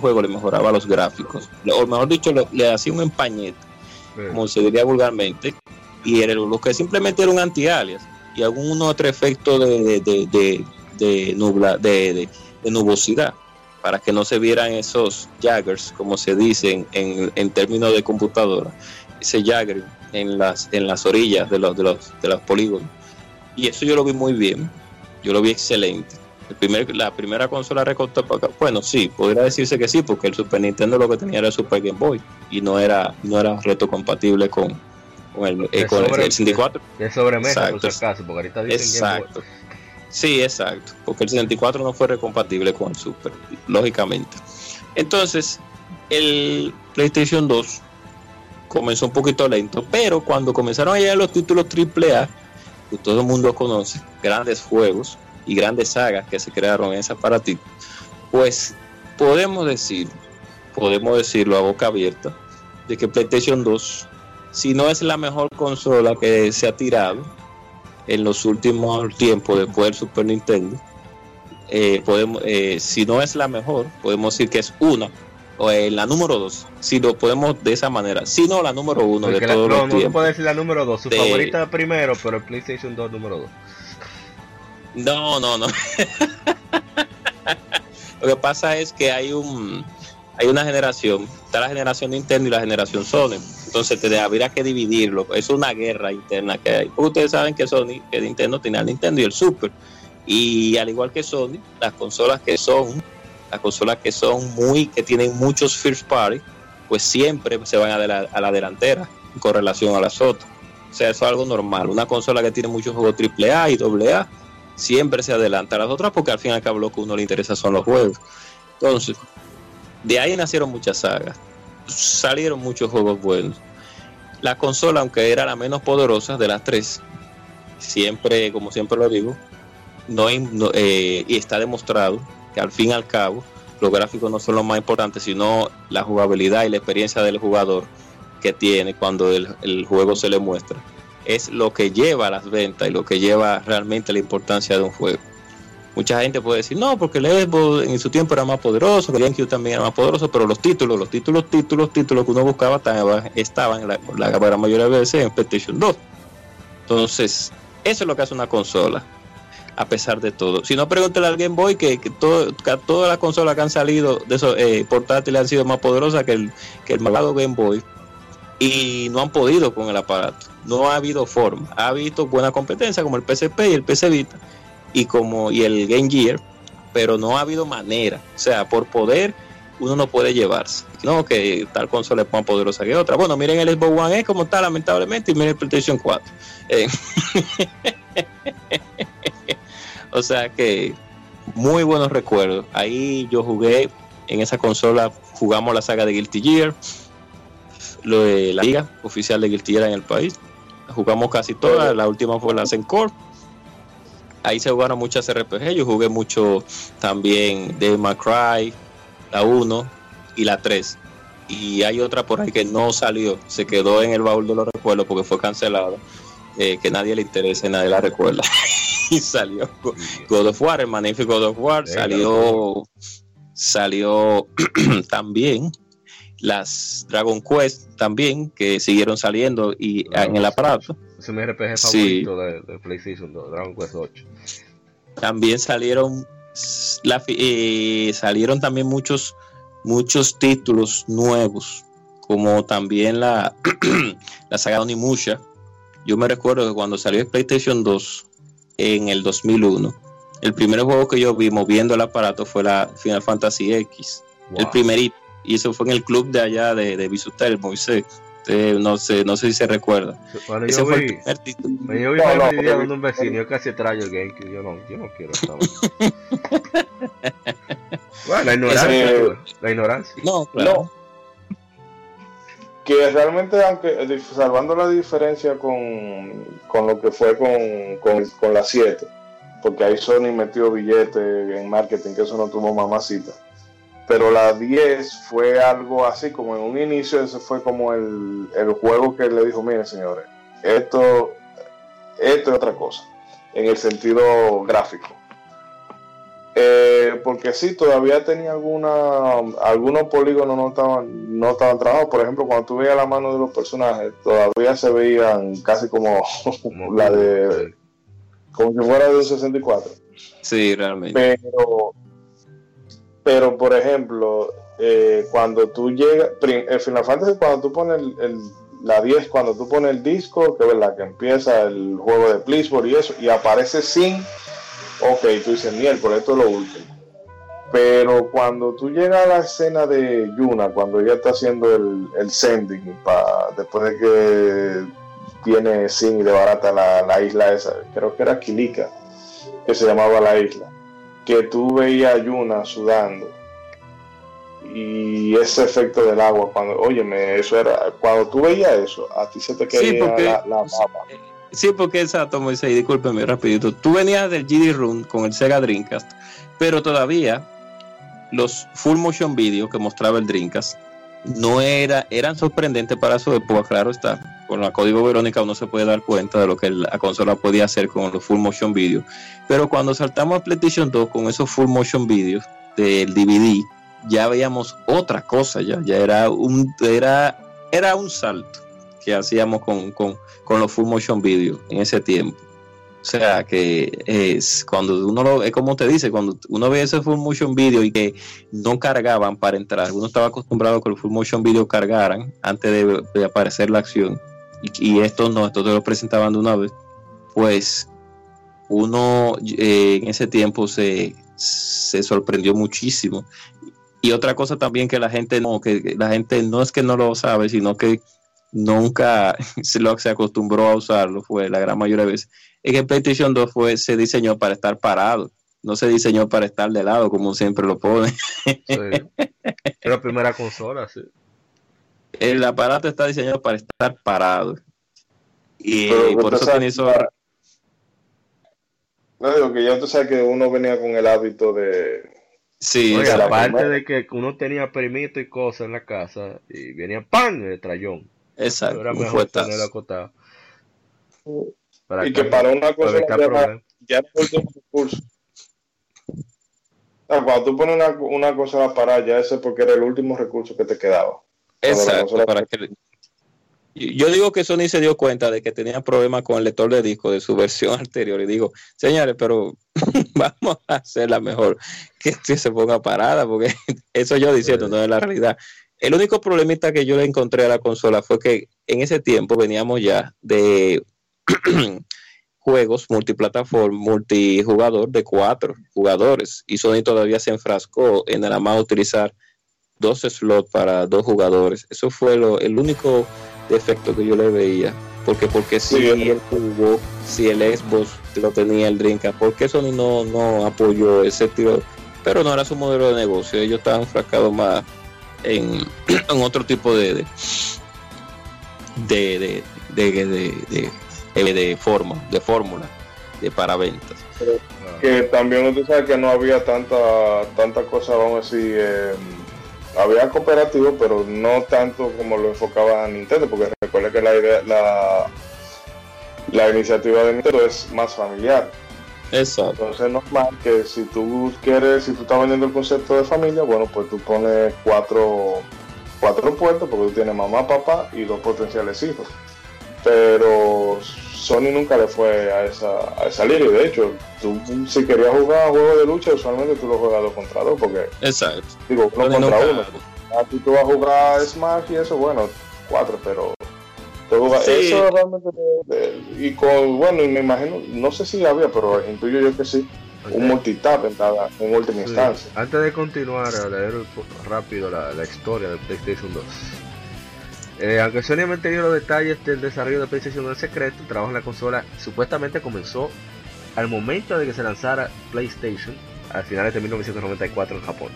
juegos, le mejoraba los gráficos. O mejor dicho, le hacía un empañete, como se diría vulgarmente. Y era lo que simplemente era un anti-alias. Y algún otro efecto de nubosidad, para que no se vieran esos jaggers, como se dicen en términos de computadora, ese jagger en las orillas de los polígonos. Y eso yo lo vi muy bien, yo lo vi excelente. La primera consola recortada, bueno, sí, podría decirse que sí, porque el Super Nintendo lo que tenía era el Super Game Boy y no era retrocompatible con el 64. De sobremesa, por si acaso, porque ahorita dicen Game Boy. Sí, exacto, porque el 64 no fue recompatible con el Super, lógicamente. Entonces, el PlayStation 2 comenzó un poquito lento, pero cuando comenzaron a llegar los títulos AAA, que todo el mundo conoce, grandes juegos y grandes sagas que se crearon en ese aparatito, pues podemos decirlo a boca abierta, de que PlayStation 2, si no es la mejor consola que se ha tirado en los últimos tiempos después del Super Nintendo, si no es la mejor, podemos decir que es una, o la número dos, si lo podemos de esa manera, si no la número uno. Porque de todos los tiempos. No puede decir la número dos, su favorita primero, pero el PlayStation 2 número dos. No. Lo que pasa es que hay una generación, está la generación Nintendo y la generación Sony, entonces habría que dividirlo, es una guerra interna que hay, porque ustedes saben que Nintendo tiene al Nintendo y el Super, y al igual que Sony, las consolas que tienen muchos first party, pues siempre se van a la delantera con relación a las otras. O sea, eso es algo normal, una consola que tiene muchos juegos AAA y AA, siempre se adelanta a las otras, porque al fin y al cabo lo que a uno le interesa son los juegos. Entonces, de ahí nacieron muchas sagas, salieron muchos juegos buenos. La consola, aunque era la menos poderosa de las tres, siempre, como siempre lo digo, y está demostrado que al fin y al cabo los gráficos no son los más importantes, sino la jugabilidad y la experiencia del jugador que tiene cuando el juego se le muestra. Es lo que lleva a las ventas y lo que lleva realmente la importancia de un juego. Mucha gente puede decir, no, porque el Xbox en su tiempo era más poderoso, el GameCube también era más poderoso, pero los títulos que uno buscaba estaban la mayoría de veces en PlayStation 2. Entonces, eso es lo que hace una consola, a pesar de todo. Si no, pregúntale al Game Boy que todas las consolas que han salido de esos portátiles han sido más poderosas que el malvado Game Boy, y no han podido con el aparato. No ha habido forma. Ha habido buena competencia como el PSP y el PS Vita, y el Game Gear, pero no ha habido manera. O sea, por poder uno no puede llevarse, no que tal consola es más poderosa que otra. Bueno, miren el Xbox One E como está, lamentablemente, y miren el PlayStation 4 O sea que muy buenos recuerdos. Ahí yo jugué en esa consola, jugamos la saga de Guilty Gear, lo de la liga oficial de Guilty Gear en el país, jugamos casi todas. La última fue la Zencore. ahí se jugaron muchas RPG. Yo jugué mucho también de Devil May Cry, la 1 y la 3. Y hay otra por ahí que no salió, se quedó en el baúl de los recuerdos porque fue cancelada, que nadie le interesa, nadie la recuerda. Y salió God of War, el magnífico God of War, salió también las Dragon Quest también, que siguieron saliendo y en el aparato. Es un RPG favorito de PlayStation 2, Dragon Quest 8. También salieron también muchos títulos nuevos, como también la saga Onimusha. Yo me recuerdo que cuando salió el PlayStation 2 en el 2001, el primer juego que yo vi moviendo el aparato fue la Final Fantasy X, wow. El primerito, y eso fue en el club de allá de Bisutel, Moisés. No sé si se recuerda. Bueno, ese fue el primer título. Yo vi viviendo un vecino, yo casi traigo el game, que yo no quiero esta vaina. Bueno, la ignorancia. No, claro. No. Que realmente, aunque salvando la diferencia con lo que fue con la 7, porque ahí Sony metió billetes en marketing, que eso no tuvo mamacita. Pero la 10 fue algo así, como en un inicio, eso fue como el juego que le dijo, miren señores, esto es otra cosa, en el sentido gráfico. Porque sí, todavía tenía algunos polígonos no estaban trabajados. Por ejemplo, cuando tú veías la mano de los personajes, todavía se veían casi como la de, como si fuera de un 64. Sí, realmente. Pero por ejemplo, cuando tú llegas, el Final Fantasy, cuando tú pones la 10, cuando tú pones el disco, que es verdad que empieza el juego de Blizzard y eso, y aparece sin, ok, tú dices, miel, por esto es lo último. Pero cuando tú llegas a la escena de Yuna, cuando ella está haciendo el sending, después de que tiene sin y de barata la isla esa, creo que era Quilica, que se llamaba la isla, que tú veías a Yuna sudando y ese efecto del agua, cuando, óyeme, eso era, cuando tú veías eso, a ti se te caía la baba. Sí, porque exacto, Moisés, discúlpeme rapidito. Tú venías del GD Room con el Sega Dreamcast, pero todavía los full motion video que mostraba el Dreamcast no eran sorprendentes para su época, claro está. Con la Código Verónica uno se puede dar cuenta de lo que la consola podía hacer con los full motion video. Pero cuando saltamos a PlayStation 2 con esos full motion videos del DVD, ya veíamos otra cosa, ya era un salto que hacíamos con los full motion video en ese tiempo. O sea, que es cuando uno es como te dice, cuando uno ve ese full motion video y que no cargaban para entrar, uno estaba acostumbrado a que los full motion video cargaran antes de aparecer la acción, y estos te lo presentaban de una vez. Pues uno en ese tiempo se sorprendió muchísimo. Y otra cosa también que la gente no es que no lo sabe, sino que nunca se acostumbró a usarlo, fue la gran mayoría de veces. Es que PlayStation 2 se diseñó para estar parado, no se diseñó para estar de lado, como siempre lo ponen. Sí. Es la primera consola, sí. El aparato está diseñado para estar parado. Y por eso tiene eso. No, digo que ya tú sabes que uno venía con el hábito de. Sí, oiga, aparte de que uno tenía permiso y cosas en la casa, y venía ¡pam! De trayón. Exacto, era mejor tenerlo acotado. Y que para una cosa ya es el último recurso. Cuando tú pones una cosa a parar, ya ese porque era el último recurso que te quedaba. Exacto, para que... Yo digo que Sony se dio cuenta de que tenía problemas con el lector de disco de su versión anterior, y digo, señores, pero vamos a hacerla mejor, que se ponga parada, porque eso yo diciendo no es la realidad. El único problemita que yo le encontré a la consola fue que en ese tiempo veníamos ya de juegos multiplataforma, multijugador de 4 jugadores, y Sony todavía se enfrascó en nada más utilizar 2 slots para 2 jugadores. Eso fue el único defecto que yo le veía, porque si el tubo, si el Xbox lo tenía el Dreamcast, porque Sony no apoyó ese tiro, pero no era su modelo de negocio. Ellos estaban enfrascados más en otro tipo de forma, de fórmula. para ventas. Que también usted sabe que no había tanta cosa, vamos a decir, había cooperativo, pero no tanto como lo enfocaba Nintendo, porque recuerda que la iniciativa de Nintendo es más familiar. Exacto. Entonces es normal que si tú estás vendiendo el concepto de familia, bueno, pues tú pones cuatro puertos, porque tú tienes mamá, papá y dos potenciales hijos. Pero Sony nunca le fue a esa línea, y de hecho, tú si querías jugar a juegos de lucha, usualmente tú lo juegas 2 contra 2, porque... Exacto. Digo, 1 contra 1. Aquí tú vas a jugar Smash y eso, bueno, 4, pero... Sí. Eso realmente y con, bueno, y me imagino, no sé si había, pero intuyo yo que sí, okay, un multitap en última instancia. Antes de continuar a leer rápido la historia de PlayStation 2, aunque Sony ha mantenido los detalles del desarrollo de PlayStation 2 en secreto, el trabajo en la consola supuestamente comenzó al momento de que se lanzara PlayStation, a finales de 1994 en Japón.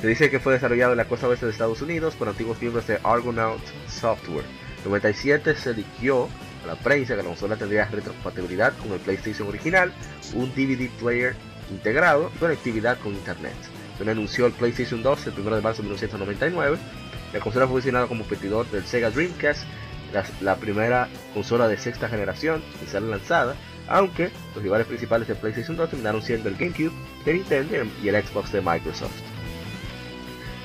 Se dice que fue desarrollado en la costa oeste de Estados Unidos por antiguos miembros de Argonaut Software. En 1997 se liqueó a la prensa que la consola tendría retrocompatibilidad con el PlayStation original, un DVD player integrado y conectividad con internet. Se anunció el PlayStation 2 el 1 de marzo de 1999. La consola fue diseñada como competidor del Sega Dreamcast, la primera consola de 6ª generación que sale lanzada, aunque los rivales principales del PlayStation 2 terminaron siendo el GameCube de Nintendo y el Xbox de Microsoft.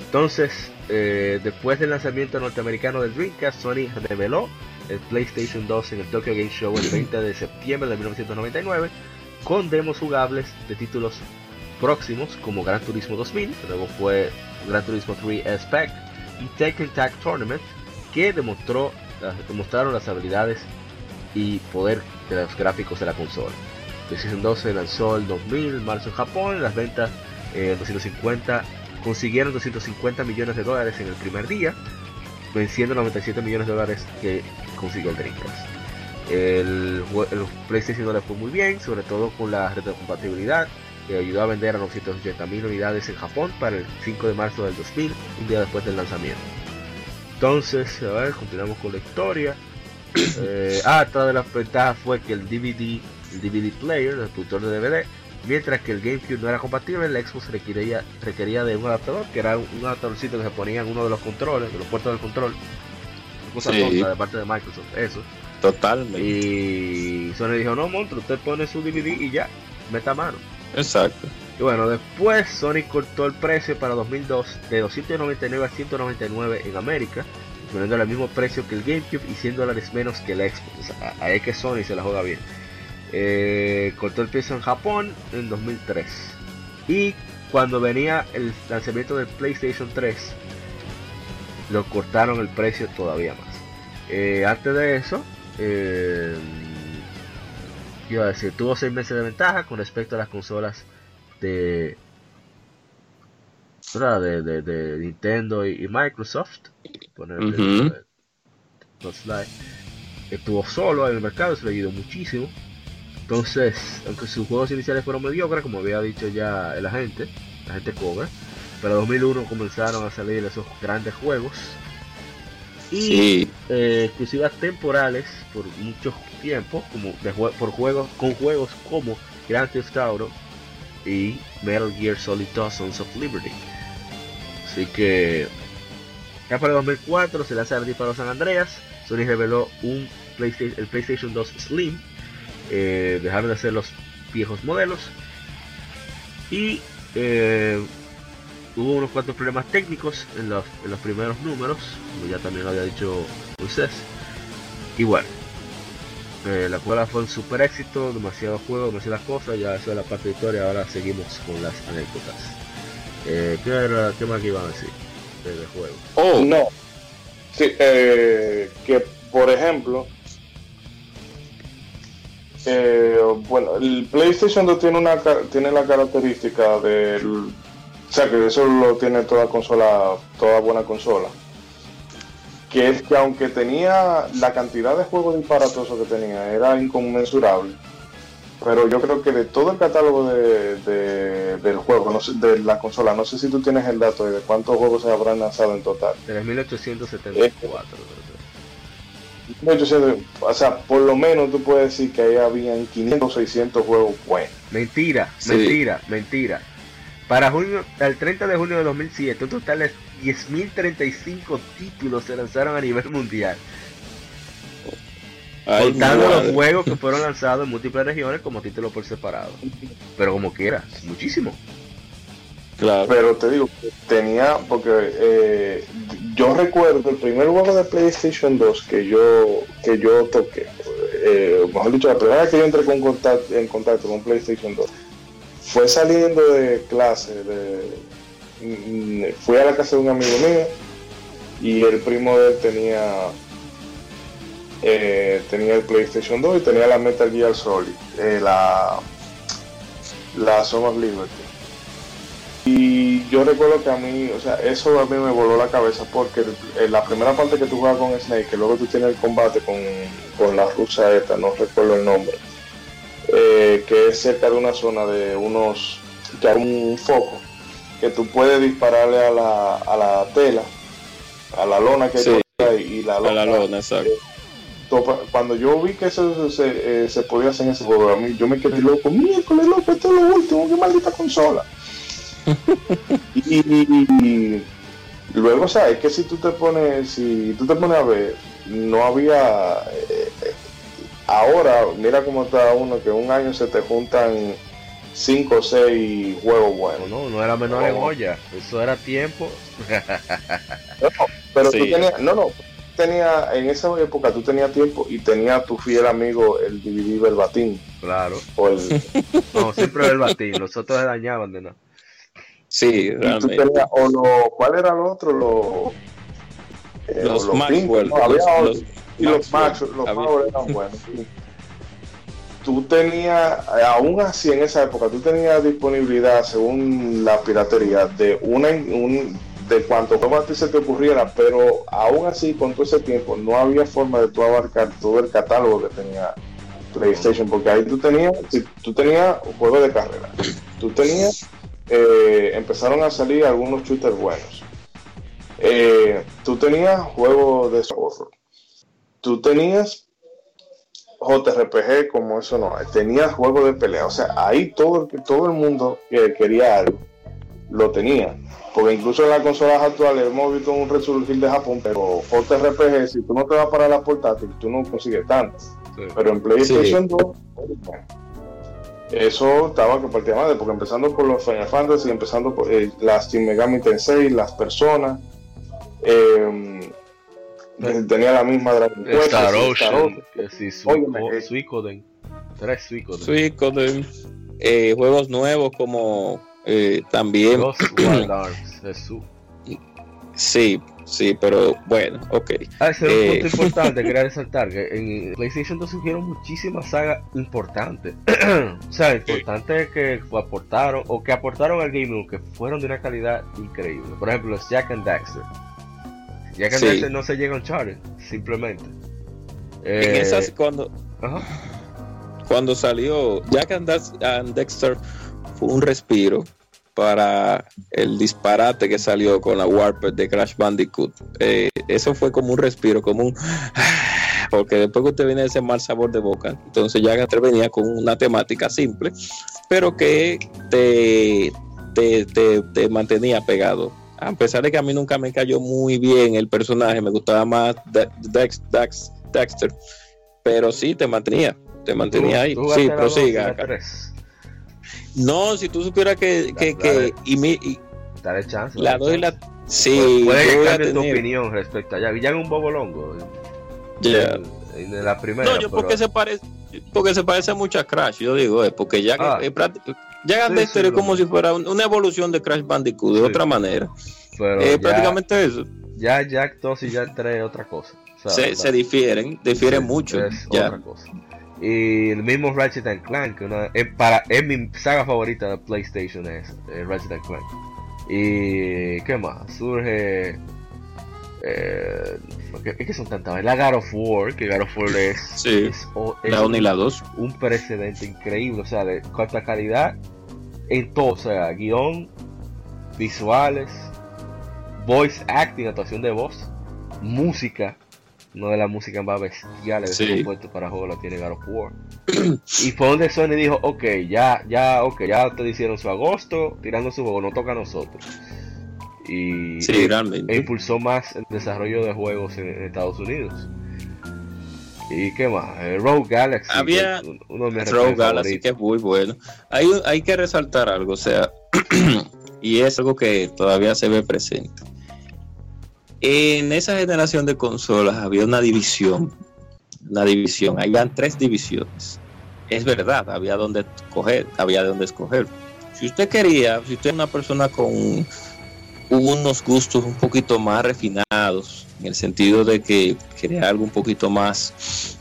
Entonces, después del lanzamiento norteamericano del Dreamcast, Sony reveló el PlayStation 2 en el Tokyo Game Show el 20 de septiembre de 1999 con demos jugables de títulos próximos como Gran Turismo 2000, luego fue Gran Turismo 3S Pack y Tekken Tag Tournament, que demostraron las habilidades y poder de los gráficos de la consola. PlayStation 2 se lanzó el 2000, marzo en Japón, las ventas consiguieron $250 millones en el primer día, venciendo $97 millones que consiguió el Dreamcast. El PlayStation 2 le fue muy bien, sobre todo con la retrocompatibilidad, que ayudó a vender a 980.000 unidades en Japón para el 5 de marzo del 2000, un día después del lanzamiento. Entonces, a ver, continuamos con la historia. Otra de las ventajas fue que el DVD player, el productor de DVD, mientras que el GameCube no era compatible, el Xbox requería de un adaptador, que era un adaptadorcito que se ponía en uno de los controles, de los puertos del control. Cosa tonta de parte de Microsoft, eso. Totalmente. Y Sony dijo, no, monstruo, usted pone su DVD y ya, meta mano. Exacto. Y bueno, después Sony cortó el precio para 2002 de 299 a 199 en América, poniendo el mismo precio que el GameCube y $100 menos que el Xbox. O sea, ahí es que Sony se la juega bien. Cortó el precio en Japón en 2003, y cuando venía el lanzamiento del PlayStation 3 lo cortaron el precio todavía más. Antes de eso, iba a decir, tuvo 6 meses de ventaja con respecto a las consolas de Nintendo y Microsoft. Estuvo solo en el mercado, se le ayudó muchísimo. Entonces, aunque sus juegos iniciales fueron mediocres, como había dicho ya el agente, la gente cobra, para 2001 comenzaron a salir esos grandes juegos y exclusivas temporales por muchos tiempos, como juegos como Grand Theft Auto y Metal Gear Solid 2: Sons of Liberty. Así que ya para 2004 se lanza el Disparo San Andreas. Sony reveló el PlayStation 2 Slim. Dejaron de hacer los viejos modelos y hubo unos cuantos problemas técnicos en los primeros números, como ya también lo había dicho Moisés. Y bueno, la cual fue un super éxito, demasiado juego, demasiadas cosas. Ya eso es la parte de historia, ahora seguimos con las anécdotas. ¿Qué más que iban a decir del juego? Que por ejemplo, bueno, el PlayStation 2 tiene la característica del, o sea, que eso lo tiene toda buena consola, que es que aunque tenía la cantidad de juegos disparatosos que tenía, era inconmensurable, pero yo creo que de todo el catálogo del juego, no sé, de la consola, no sé si tú tienes el dato de cuántos juegos se habrán lanzado en total. 3.874. O sea, por lo menos tú puedes decir que ahí habían 500 o 600 juegos buenos. Mentira, sí. mentira. Para junio, al 30 de junio de 2007, un total de 10.035 títulos se lanzaron a nivel mundial. Ay, contando los juegos que fueron lanzados en múltiples regiones como títulos por separado. Pero como quiera, muchísimo. Claro. Pero te digo, tenía, porque yo recuerdo el primer juego de PlayStation 2 que yo toqué, mejor dicho, la primera vez que yo entré en contacto con PlayStation 2, fue saliendo de clase, fui a la casa de un amigo mío y el primo de él tenía el PlayStation 2 y tenía la Metal Gear Solid, la Song of Liberty. Y yo recuerdo que a mí, o sea, eso a mí me voló la cabeza porque en la primera parte que tú juegas con Snake, que luego tú tienes el combate con la rusa esta, no recuerdo el nombre, que es cerca de una zona de un foco, que tú puedes dispararle a la tela, a la lona que sí, hay, y la lona, exacto. Cuando yo vi que eso se podía hacer en ese juego, a mí, yo me quedé loco, miércoles loco, esto es lo último, qué maldita consola. y luego, o sea, es que si tú te pones a ver, no había ahora mira cómo está uno, que un año se te juntan 5 o 6 juegos buenos. No era menor en olla, eso era tiempo. Pero sí. Tenía en esa época, tú tenías tiempo y tenías tu fiel amigo el DVD verbatim. Claro. No, siempre verbatim, los otros se dañaban de nada. Sí, realmente. ¿Cuál era el otro? Los Maxwell. Y los Maxwell, los Power eran buenos. Sí. Tú tenías, aún así en esa época, tú tenías disponibilidad, según la piratería, de cuanto a ti se te ocurriera, pero aún así, con todo ese tiempo, no había forma de tú abarcar todo el catálogo que tenía PlayStation, porque ahí tú tenías juegos de carrera, tú tenías, empezaron a salir algunos shooters buenos, tú tenías juegos de horror, tú tenías JRPG, como eso no, tenías juegos de pelea, o sea, ahí todo el mundo que quería algo, lo tenía. Porque incluso en las consolas actuales hemos visto un resurgir de Japón, pero JRPG, si tú no te vas para la portátil, tú no consigues tanto. Sí. Pero en PlayStation 2, eso estaba que partía madre, porque empezando por los Final Fantasy, empezando por las Shin Megami Tensei, las personas, tenía la misma Dragon Quest, Star Ocean, Suikoden, 3 Suikoden, juegos nuevos como... también los Wild Arms, Jesús. Sí, pero bueno, ok. Ese es un punto importante, quería resaltar que en PlayStation 2 surgieron muchísimas sagas importantes. O sea, importantes que aportaron al gaming, que fueron de una calidad increíble. Por ejemplo, los Jack and Daxter. Jack and Daxter no se llega a un charter, simplemente. En esas, cuando salió Jack and Daxter, un respiro para el disparate que salió con la Warped de Crash Bandicoot. Eso fue como un respiro, como un... porque después que usted viene ese mal sabor de boca, entonces ya Gaster venía con una temática simple, pero que te mantenía pegado. A pesar de que a mí nunca me cayó muy bien el personaje, me gustaba más Daxter, pero sí te mantenía ahí. Sí, prosiga. No, si tú supieras que dale chance. La doy la... Sí, puede que cambie tu opinión respecto a ya en un bobolongo. Ya. En la primera. No, yo pero... porque se parece mucho a Crash, yo digo, porque ya Gaster es como si fuera una evolución de Crash Bandicoot, de otra manera. Pero ya, prácticamente eso. Ya Jack 2 y Jack 3 es otra cosa. O sea, se difieren mucho. Es otra cosa. Y el mismo Ratchet & Clank, es mi saga favorita de PlayStation, es Ratchet & Clank. Y ¿qué más? Surge... es que son tantas. La God of War, que God of War es la 1 y la 2. Un precedente increíble, o sea, de cuarta calidad en todo, o sea, guión, visuales, voice acting, actuación de voz, música. Una de las músicas más bestiales de supuesto para juego la tiene God of War. Y fue donde Sony dijo, ok, ya ustedes hicieron su agosto tirando su juego, no toca a nosotros. Y realmente impulsó más el desarrollo de juegos en Estados Unidos. ¿Y qué más? Rogue Galaxy. Había uno de mis Rogue Galaxy favoritos, que es muy bueno. Hay que resaltar algo, o sea, y es algo que todavía se ve presente. En esa generación de consolas había una división. Habían tres divisiones. Es verdad, había donde escoger. Si usted quería, si usted era una persona con unos gustos un poquito más refinados, en el sentido de que quería algo un poquito más,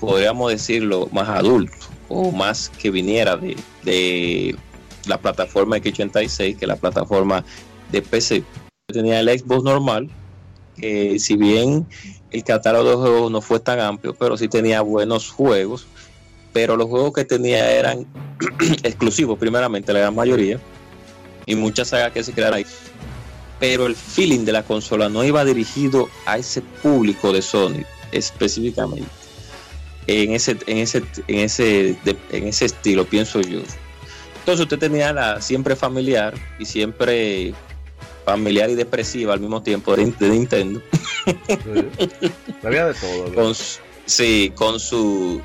podríamos decirlo, más adulto, o más que viniera de la plataforma X86, que es la plataforma de PC. Tenía el Xbox normal, que si bien el catálogo de juegos no fue tan amplio, pero sí tenía buenos juegos, pero los juegos que tenía eran exclusivos, primeramente la gran mayoría, y muchas sagas que se crearon ahí, pero el feeling de la consola no iba dirigido a ese público de Sony específicamente en ese estilo, pienso yo. Entonces usted tenía la siempre familiar y depresiva al mismo tiempo de Nintendo. Había de todo, ¿no? Con sus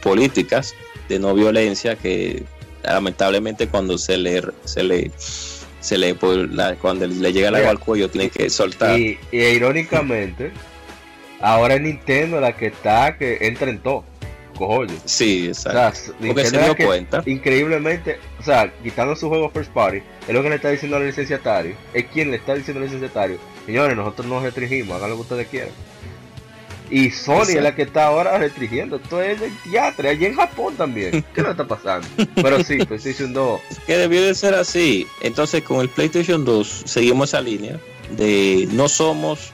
políticas de no violencia, que lamentablemente cuando cuando le llega el agua al cuello tiene que soltar. Y irónicamente, ahora es Nintendo la que está, que entra en todo. Cojollo. Sí, exacto. O sea, porque se dio cuenta. Increíblemente, o sea, quitando sus juegos first party, es lo que le está diciendo al licenciatario. Es quien le está diciendo al licenciatario, señores, nosotros nos restringimos, hagan lo que ustedes quieran. Y Sony es la que está ahora restringiendo. Esto es el teatro, allí en Japón también. ¿Qué nos está pasando? Pero sí, PlayStation 2. Que debió de ser así. Entonces, con el PlayStation 2 seguimos esa línea de no somos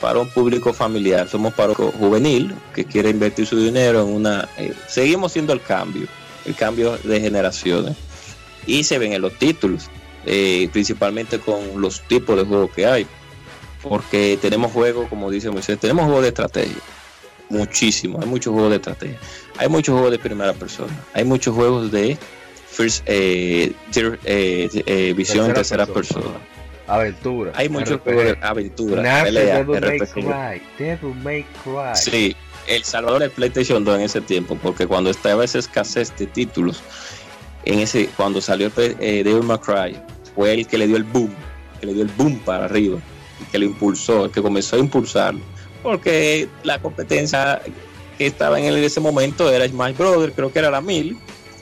para un público familiar, somos para un juvenil que quiere invertir su dinero en una... seguimos siendo el cambio de generaciones, y se ven en los títulos, principalmente con los tipos de juegos que hay, porque tenemos juegos, como dice Moisés, tenemos juegos de estrategia, muchísimos, hay muchos juegos de estrategia, hay muchos juegos de primera persona, hay muchos juegos de visión tercera persona. Aventura. Hay muchos juegos de aventura. Devil May Cry. Sí, El Salvador es PlayStation 2 en ese tiempo, porque cuando estaba esa escasez de títulos, cuando salió Devil May Cry, fue el que le dio el boom, para arriba, el que lo impulsó, el que comenzó a impulsarlo, porque la competencia que estaba en ese momento era Smash Brothers, creo que era la 1000,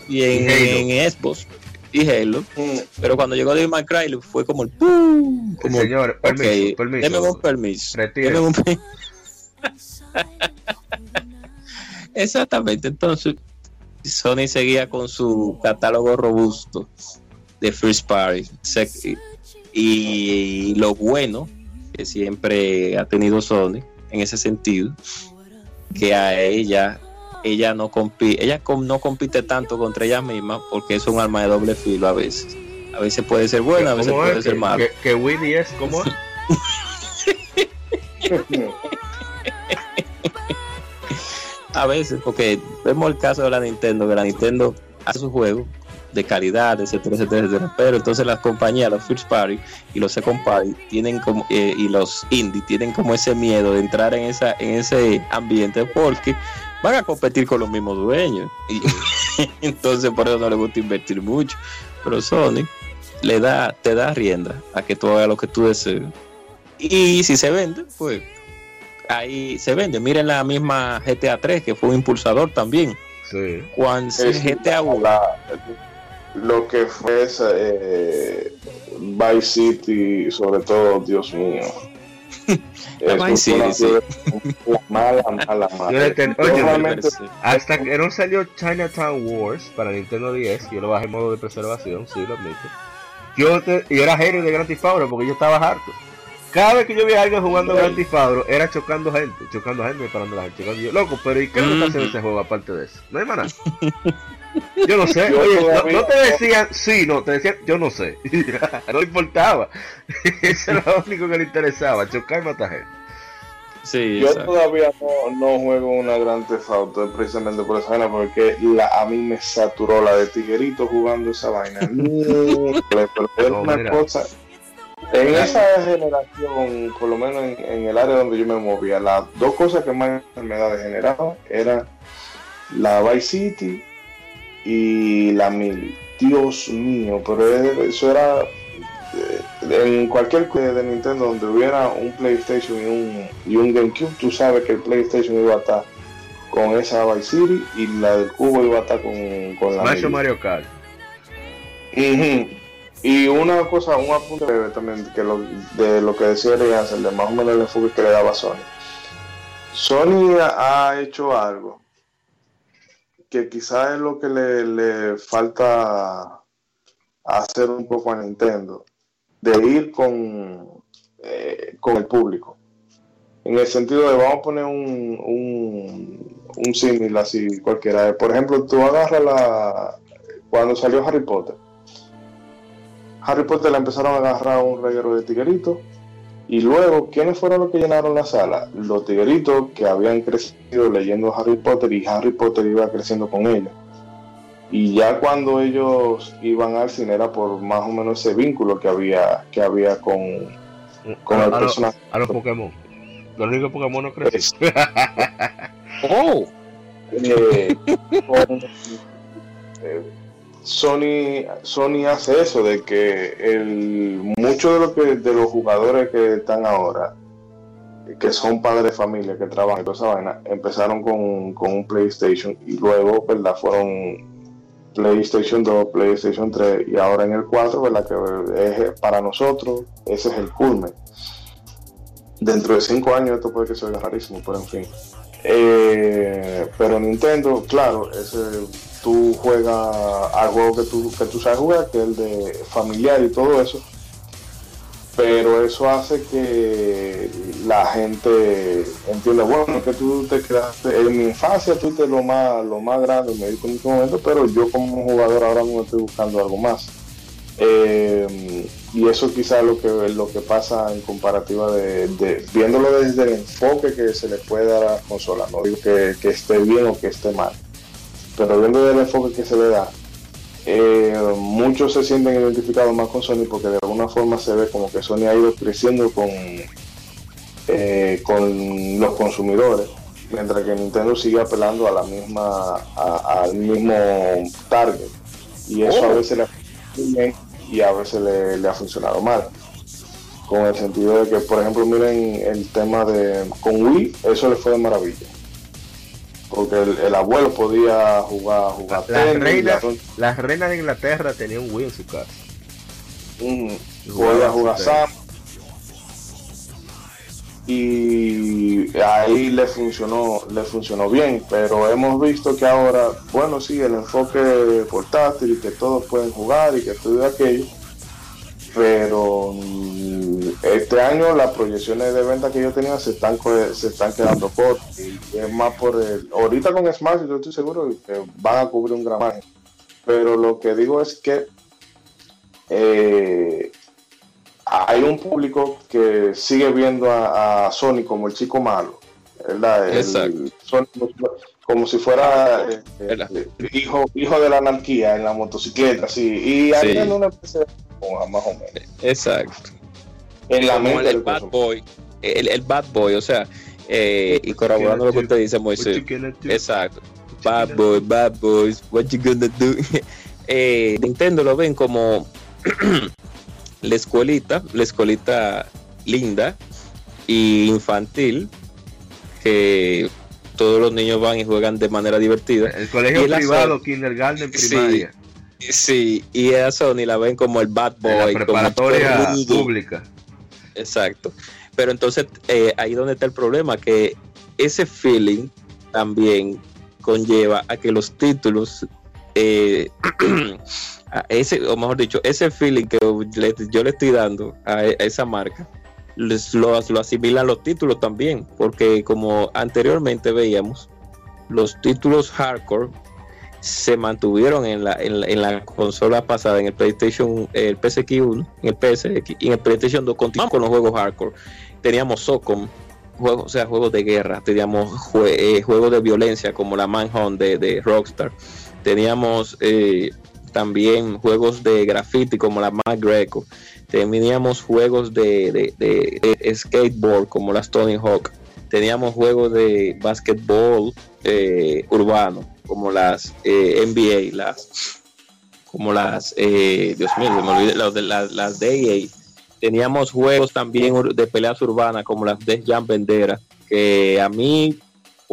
y en Xbox. Y Halo, pero cuando llegó Devil May Cry fue como el ¡pum! Como, señor, permiso. Deme un permiso. Exactamente, entonces Sony seguía con su catálogo robusto de first party. Y lo bueno que siempre ha tenido Sony en ese sentido, que a ella no compite tanto contra ella misma, porque es un arma de doble filo a veces. A veces puede ser buena, a veces puede ser mala. Que Willy es como es. A veces, porque vemos el caso de la Nintendo, que la Nintendo hace sus juegos de calidad, etcétera, pero entonces las compañías, los first party y los second party tienen como y los indie tienen como ese miedo de entrar en ese ambiente, porque van a competir con los mismos dueños y entonces por eso no les gusta invertir mucho. Pero Sony te da rienda a que tú hagas lo que tú desees, y si se vende, pues ahí se vende. Miren la misma GTA 3, que fue un impulsador también. Sí. Cuando GTA 1, lo que fue esa, Vice City, sobre todo, Dios mío. Hasta que no salió Chinatown Wars para Nintendo 10, yo lo bajé en modo de preservación, sí, lo admito. Yo era hater de Grand Theft Auto porque yo estaba harto. Cada vez que yo veía a alguien jugando Grand Theft Auto era chocando gente, disparando a la gente. Y yo, loco, pero ¿y qué es lo que está haciendo ese juego aparte de eso? No hay más nada. Yo no sé. Oye, no te decían, sí, no, te decían, yo no sé. No importaba. Eso era lo único que le interesaba, chocar y matar gente. Sí, yo exacto. Todavía no juego una Grand Theft Auto precisamente por esa vaina, porque a mí me saturó la de Tiguerito jugando esa vaina. Pero una cosa, en esa generación, por lo menos en el área donde yo me movía, las dos cosas que más me da degenerado era la Vice City y la Mili. Dios mío, pero eso era... En cualquier juego de Nintendo donde hubiera un PlayStation y un GameCube, tú sabes que el PlayStation iba a estar con esa Vice City y la del cubo iba a estar con la Smash o Mario Kart. Uh-huh. Y una cosa, un apunte breve también que de lo que decía Leanzel, de más o menos el enfoque que le daba Sony. Sony ha hecho algo que quizás es lo que le falta hacer un poco a Nintendo, de ir con el público, en el sentido de, vamos a poner un símil así cualquiera. Por ejemplo, tú agarras cuando salió Harry Potter, la empezaron a agarrar un reguero de tigueritos, y luego, ¿quiénes fueron los que llenaron la sala? Los tigueritos que habían crecido leyendo Harry Potter, y Harry Potter iba creciendo con ellos. Y ya cuando ellos iban al cine era por más o menos ese vínculo que había con el personaje. A los Pokémon. Los únicos Pokémon no crecen. ¡Oh! Sony hace eso, de que muchos de los jugadores que están ahora, que son padres de familia, que trabajan y toda esa vaina, empezaron con un PlayStation, y luego, ¿verdad?, fueron PlayStation 2, PlayStation 3, y ahora en el 4, ¿verdad?, que es, para nosotros ese es el culmen. Dentro de 5 años esto puede que sea rarísimo, pero en fin. Pero Nintendo, claro, tú juegas al juego que tú sabes jugar, que es el de familiar y todo eso, pero eso hace que la gente entienda, bueno, que tú te creaste, en mi infancia tú te lo más grande me dijo en este momento, pero yo como jugador ahora mismo estoy buscando algo más. Y eso quizás es lo que pasa en comparativa de viéndolo desde el enfoque que se le puede dar a la consola. No digo que esté bien o que esté mal, pero viendo del enfoque que se le da, muchos se sienten identificados más con Sony, porque de alguna forma se ve como que Sony ha ido creciendo con los consumidores, mientras que Nintendo sigue apelando a la misma al mismo target, y eso a veces le ha funcionado bien y a veces le ha funcionado mal, con el sentido de que, por ejemplo, miren el tema con Wii, eso le fue de maravilla, porque el abuelo podía jugar tenis. Las reinas de Inglaterra tenían un Wii en su casa. Podía jugar Sam. Y ahí le funcionó bien, pero hemos visto que ahora, bueno, sí, el enfoque portátil y que todos pueden jugar y que todo aquello, pero este año las proyecciones de venta que yo tenía se están quedando cortas, y es más por ahorita con Smash yo estoy seguro que van a cubrir un gran margen, pero lo que digo es que hay un público que sigue viendo a Sony como el chico malo, ¿verdad? Sony como si fuera hijo de la anarquía en la motocicleta, sí, y ahí en una empresa más o menos. Exacto. En la mente el bad boy, el bad boy, o sea, y corroborando lo que usted dice, Moisés. Exacto. Bad boy, bad boys, what you gonna do? Nintendo lo ven como la escuelita linda y infantil, que todos los niños van y juegan de manera divertida. El colegio privado, kindergarten, primaria. Sí, y a Sony la ven como el bad boy, la preparatoria como pública. Exacto. Pero entonces ahí donde está el problema, que ese feeling también conlleva a que los títulos, o mejor dicho, ese feeling que yo le estoy dando a esa marca, lo asimilan los títulos también, porque como anteriormente veíamos, los títulos hardcore se mantuvieron en la consola pasada, en el PlayStation, el PSX1, en el PSX, y en el PlayStation 2 continuamos con los juegos hardcore. Teníamos SOCOM, juegos, o sea, juegos de guerra, teníamos juegos de violencia como la Manhunt de Rockstar, teníamos también juegos de graffiti como la Matt Greco, teníamos juegos de skateboard como las Tony Hawk, teníamos juegos de basquetbol urbano como las NBA, las de EA. Teníamos juegos también de peleas urbanas como las de Jan Vendera, que a mí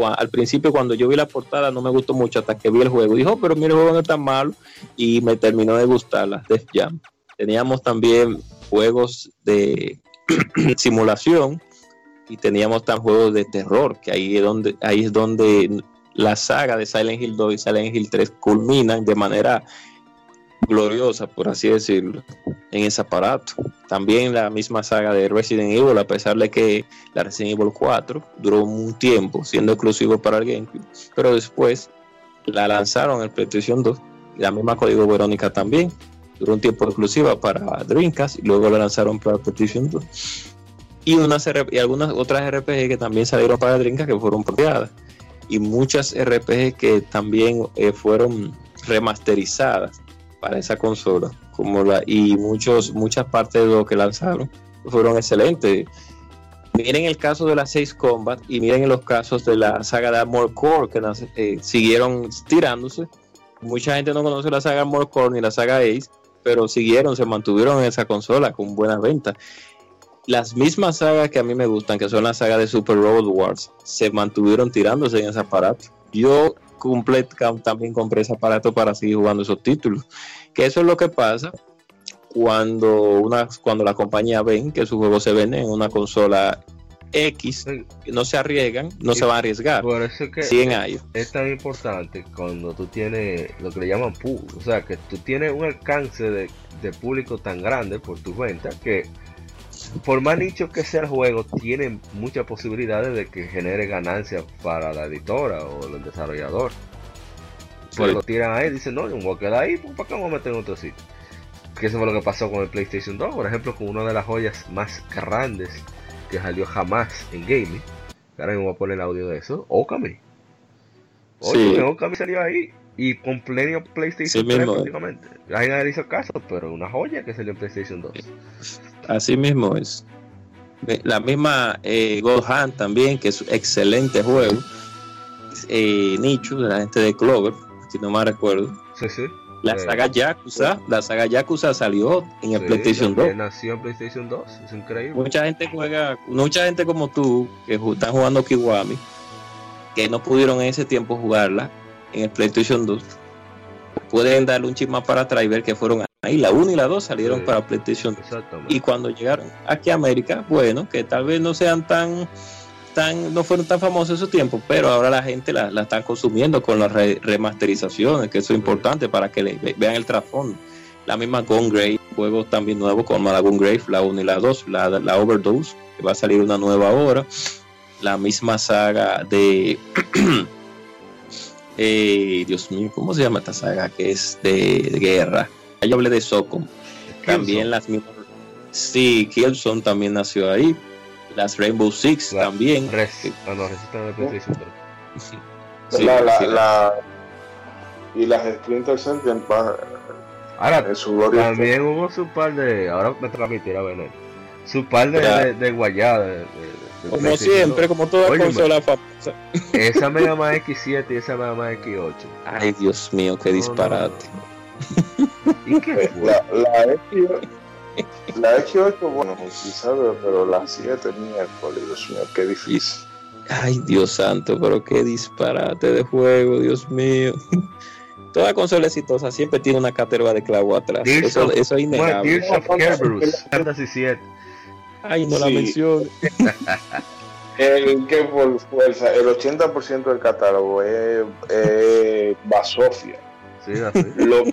al principio cuando yo vi la portada no me gustó mucho, hasta que vi el juego, dijo, pero mira, el juego no es tan malo, y me terminó de gustar las Def Jam. Teníamos también juegos de simulación y teníamos tan juegos de terror, que ahí es donde la saga de Silent Hill 2 y Silent Hill 3 culminan de manera gloriosa, por así decirlo, en ese aparato. También la misma saga de Resident Evil, a pesar de que la Resident Evil 4 duró un tiempo siendo exclusivo para el GameCube, pero después la lanzaron en PlayStation 2, y la misma Código Verónica también duró un tiempo exclusiva para Dreamcast, y luego la lanzaron para PlayStation 2, y algunas otras RPG que también salieron para Dreamcast que fueron propiadas, y muchas RPG que también fueron remasterizadas para esa consola, y muchas partes de lo que lanzaron fueron excelentes. Miren el caso de las 6 Combat y miren los casos de la saga de Armored Core, que siguieron tirándose. Mucha gente no conoce la saga Armored Core ni la saga Ace, pero se mantuvieron en esa consola con buenas ventas. Las mismas sagas que a mí me gustan, que son las sagas de Super Road Wars, se mantuvieron tirándose en ese aparato. Yo también compré ese aparato para seguir jugando esos títulos, que eso es lo que pasa cuando la compañía ven que sus juegos se venden en una consola X, no se arriesgan, se van a arriesgar. Por eso es que 100 años es tan importante cuando tú tienes lo que le llaman pool, o sea, que tú tienes un alcance de público tan grande por tus ventas, que por más nicho que sea el juego, tiene muchas posibilidades de que genere ganancias para la editora o el desarrollador. Pues sí. Lo tiran ahí, dicen, no, yo me voy a quedar ahí, pues para qué me voy a meter en otro sitio. Que eso fue lo que pasó con el PlayStation 2, por ejemplo, con una de las joyas más grandes que salió jamás en gaming. Ahora mismo voy a poner el audio de eso. Okami. Oye, sí. Okami salió ahí. Y con pleno PlayStation 3 prácticamente. La gente le hizo caso, pero una joya que salió en PlayStation 2. Así mismo es. La misma God Hand también, que es un excelente juego. Nicho, de la gente de Clover, si no me recuerdo. Sí, sí. La saga Yakuza, sí. La saga Yakuza salió en el PlayStation 2. Nació en PlayStation 2, es increíble. Mucha gente como tú, que están jugando Kiwami, que no pudieron en ese tiempo jugarla en el PlayStation 2, pueden darle un chip más para atrás y ver que fueron ahí, la 1 y la 2 salieron para PlayStation 2, y cuando llegaron aquí a América, bueno, que tal vez no sean no fueron tan famosos en esos tiempos, pero ahora la gente la están consumiendo con las remasterizaciones, que eso es importante para que vean el trasfondo. La misma Gone Grave, juegos también nuevos como la Gone Grave, la 1 y la 2, la Overdose, que va a salir una nueva ahora, la misma saga de Dios mío, ¿cómo se llama esta saga que es de guerra? Yo hablé de Socom. También las mismas. Sí, Killzone también nació ahí. Las Rainbow Six también. Y las Splinter Cell ahora, también hubo su par de. Ahora me transmitirá Benet. Su par de guayada. Como siempre, como toda consola famosa. Esa Mega Man X7 y esa Mega Man X8. Ay, Dios mío, qué disparate. ¿Y qué fue? La X8, bueno, quizás, pero la 7, miércoles, Dios mío, qué difícil. Ay, Dios santo, pero qué disparate de juego, Dios mío. Toda consola exitosa siempre tiene una caterva de clavo atrás. Eso es innegable. Tears of Kerberos, Fantasy 7. Ay, no la menciono. Que por fuerza, el 80% del catálogo es basofia. Sí, lo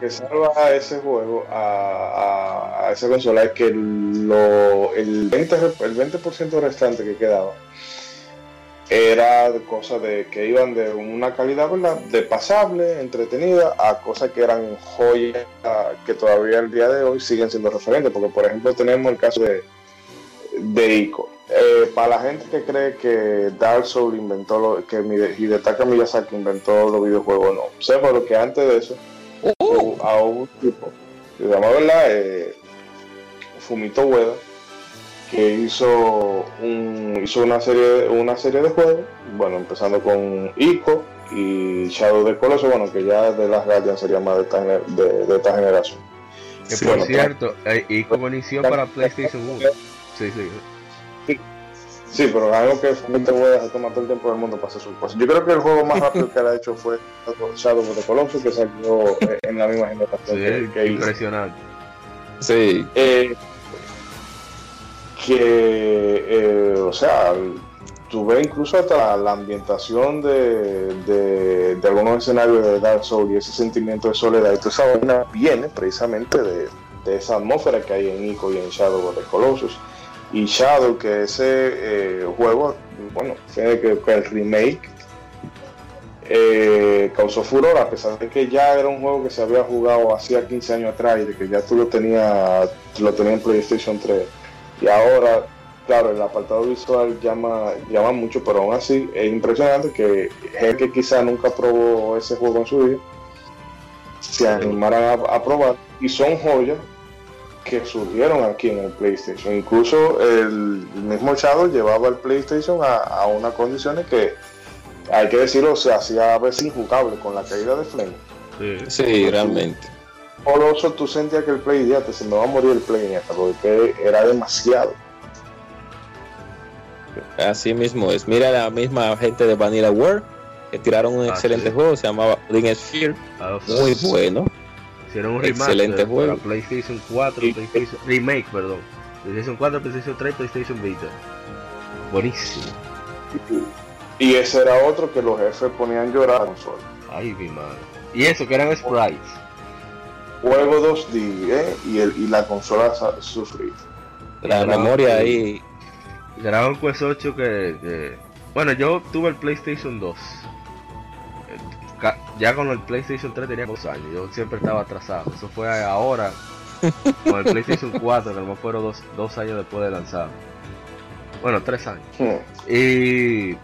que salva a ese juego, a esa consola, es que el 20% restante que quedaba era cosa de que iban de una calidad, ¿verdad?, de pasable, entretenida, a cosas que eran joyas que todavía el día de hoy siguen siendo referentes, porque por ejemplo tenemos el caso de Ico. Para la gente que cree que Dark Souls inventó que Hidetaka Miyazaki inventó los videojuegos, no. Sepa lo que antes de eso, a un tipo llamado Fumito Ueda, que hizo una serie de juegos, bueno, empezando con Ico y Shadow de Colossus, bueno, que ya de las Guardians sería más de esta generación. Sí, por cierto, Ico inició para PlayStation 1. Sí, pero algo que te voy a dejar tomar todo el tiempo del mundo para hacer sus cosas. Yo creo que el juego más rápido que él ha hecho fue Shadow of the Colossus, que salió en la misma generación. Sí, que impresionante. Sí. O sea, tú ves incluso hasta la ambientación de algunos escenarios de Dark Souls y ese sentimiento de soledad. Y toda esa vaina viene precisamente de esa atmósfera que hay en Ico y en Shadow of the Colossus. Y Shadow, que ese juego, bueno, tiene que el remake causó furor, a pesar de que ya era un juego que se había jugado hacía 15 años atrás y de que ya tú lo tenías en PlayStation 3. Y ahora, claro, el apartado visual llama mucho, pero aún así es impresionante que gente que quizá nunca probó ese juego en su vida se animaran a probar, y son joyas que surgieron aquí en el PlayStation. Incluso el mismo Shadow llevaba el PlayStation a unas condiciones que, hay que decirlo, se hacía a veces injugable con la caída de Flame. Sí, realmente. Por eso tú sentías que el Play, ya se me va a morir el Play, ya, porque era demasiado. Así mismo es. Mira la misma gente de Vanilla World, que tiraron un excelente juego, se llamaba Ring Sphere. Muy bueno. Hicieron un remake, excelente juego. Para PlayStation 4, PlayStation 4, PlayStation 3, PlayStation Vita. Buenísimo. Y ese era otro que los jefes ponían llorar a consola. Ay, mi madre. Y eso, que eran sprites. Juego 2D, y la consola sufría. La memoria ahí. Dragon Quest 8 que... Bueno, yo tuve el PlayStation 2. Ya con el PlayStation 3 tenía 2 años, yo siempre estaba atrasado. Eso fue ahora, con el PlayStation 4, que a lo mejor fueron dos años después de lanzado. Bueno, 3 años. Y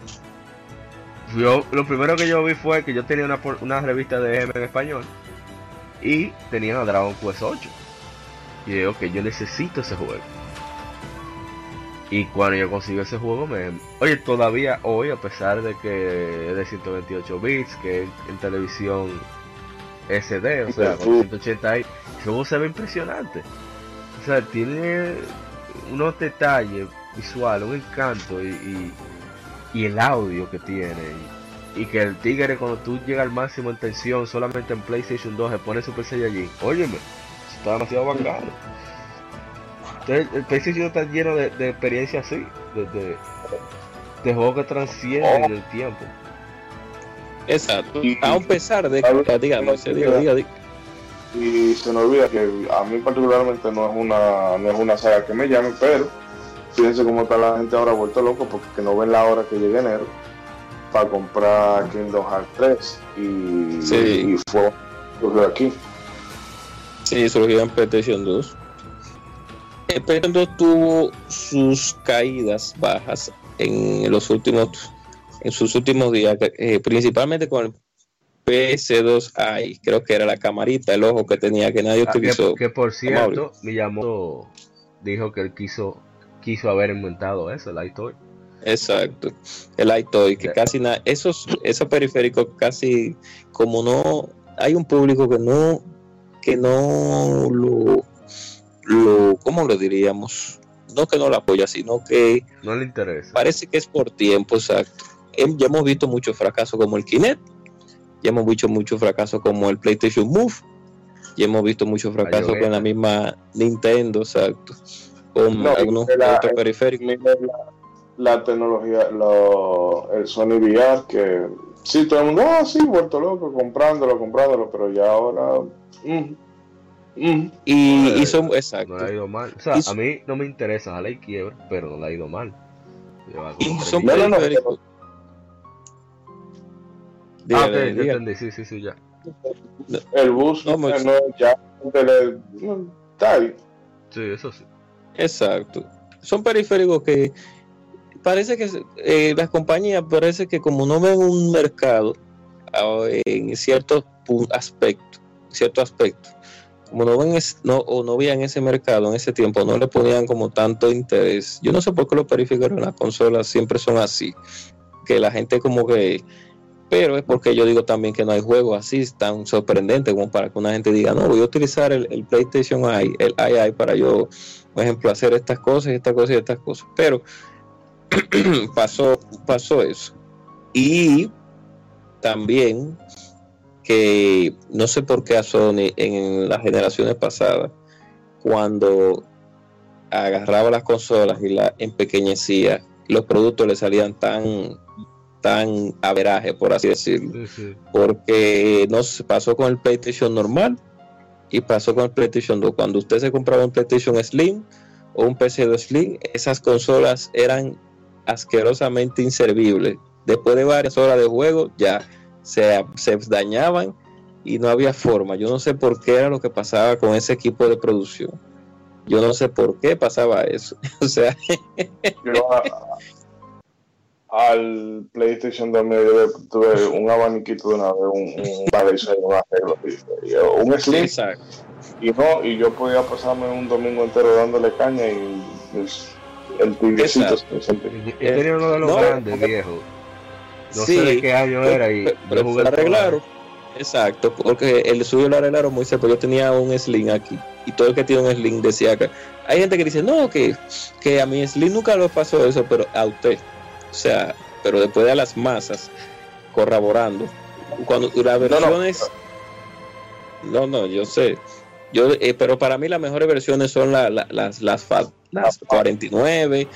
lo primero que yo vi fue que yo tenía una revista de EGM en español y tenían a Dragon Quest 8. Y yo, ok, yo necesito ese juego. Y cuando yo conseguí ese juego, oye, todavía hoy, a pesar de que es de 128 bits, que en televisión SD, o sea, con 180 y ese juego se ve impresionante. O sea, tiene unos detalles visuales, un encanto y el audio que tiene. Y que el tigre, cuando tú llegas al máximo en tensión, solamente en PlayStation 2, se pone su PC allí. Óyeme, está demasiado bacano. Entonces, el PlayStation está lleno de experiencias así, de juegos que transcienden en el tiempo. Exacto, a pesar de que, digamos, diga. Y se nos olvida que a mí particularmente no es una saga que me llame, pero fíjense cómo está la gente ahora vuelto loco porque no ven la hora que llegue enero para comprar Kingdom Hearts 3 y fue surgió aquí. Sí, surgió en PlayStation 2. El PlayStation 2 tuvo sus caídas bajas en sus últimos días, principalmente con el PS2i, creo que era la camarita, el ojo que tenía que nadie utilizó. Que por cierto, Miyamoto dijo que él quiso haber inventado eso, el iToy. Exacto, el iToy, que casi nada, esos periféricos casi, como no, hay un público que no lo ¿cómo lo diríamos? No que no lo apoya, sino que no le interesa. Parece que es por tiempo, exacto. Ya hemos visto muchos fracasos como el Kinect, ya hemos visto muchos fracasos como el PlayStation Move, ya hemos visto muchos fracasos con la misma Nintendo, exacto. Con algunos otros periféricos. La tecnología, el Sony VR, que sí, todo el mundo, vuelto loco, comprándolo, pero ya ahora... Y son, exacto. No le ha ido mal. O sea, a mí no me interesa, ojalá y quiebra, pero no le ha ido mal. Son periféricos. Dígame, yo entendí, sí, ya. El bus no ya está ahí. Sí, eso sí. Exacto. son periféricos que parece que las compañías parece que como no ven un mercado en ciertos aspectos, como no ven no veían ese mercado en ese tiempo, no le ponían como tanto interés. Yo no sé por qué los periféricos en las consolas siempre son así, que la gente como que... Pero es porque yo digo también que no hay juegos así tan sorprendentes como para que una gente diga, no, voy a utilizar el PlayStation I, el II para yo, por ejemplo, hacer estas cosas y estas cosas y estas cosas. Pero pasó eso. Y también que no sé por qué a Sony en las generaciones pasadas, cuando agarraba las consolas y las empequeñecía, los productos le salían tan averaje, por así decirlo, sí. Porque nos pasó con el PlayStation normal y pasó con el PlayStation 2. Cuando usted se compraba un PlayStation Slim o un PC2 Slim, esas consolas eran asquerosamente inservibles. Después de varias horas de juego ya se dañaban y no había forma. Yo no sé por qué era lo que pasaba con ese equipo de producción. Yo no sé por qué pasaba eso. O sea... Al PlayStation 2000 yo tuve un abaniquito de una vez, un balazo y un arreglo, un slip, y yo podía pasarme un domingo entero dándole caña y el tibiecito siempre. Yo tenía uno de los grandes, viejo, no sé de qué año era, y lo jugué. Lo arreglaron, exacto, porque el suyo lo arreglaron muy cerca. Yo tenía un sling aquí, y todo el que tiene un sling decía acá. Hay gente que dice, no, que a mi sling nunca lo pasó eso, pero a usted. O sea, pero después de las masas corroborando, cuando las versiones, no, yo sé, pero para mí las mejores versiones son las 49,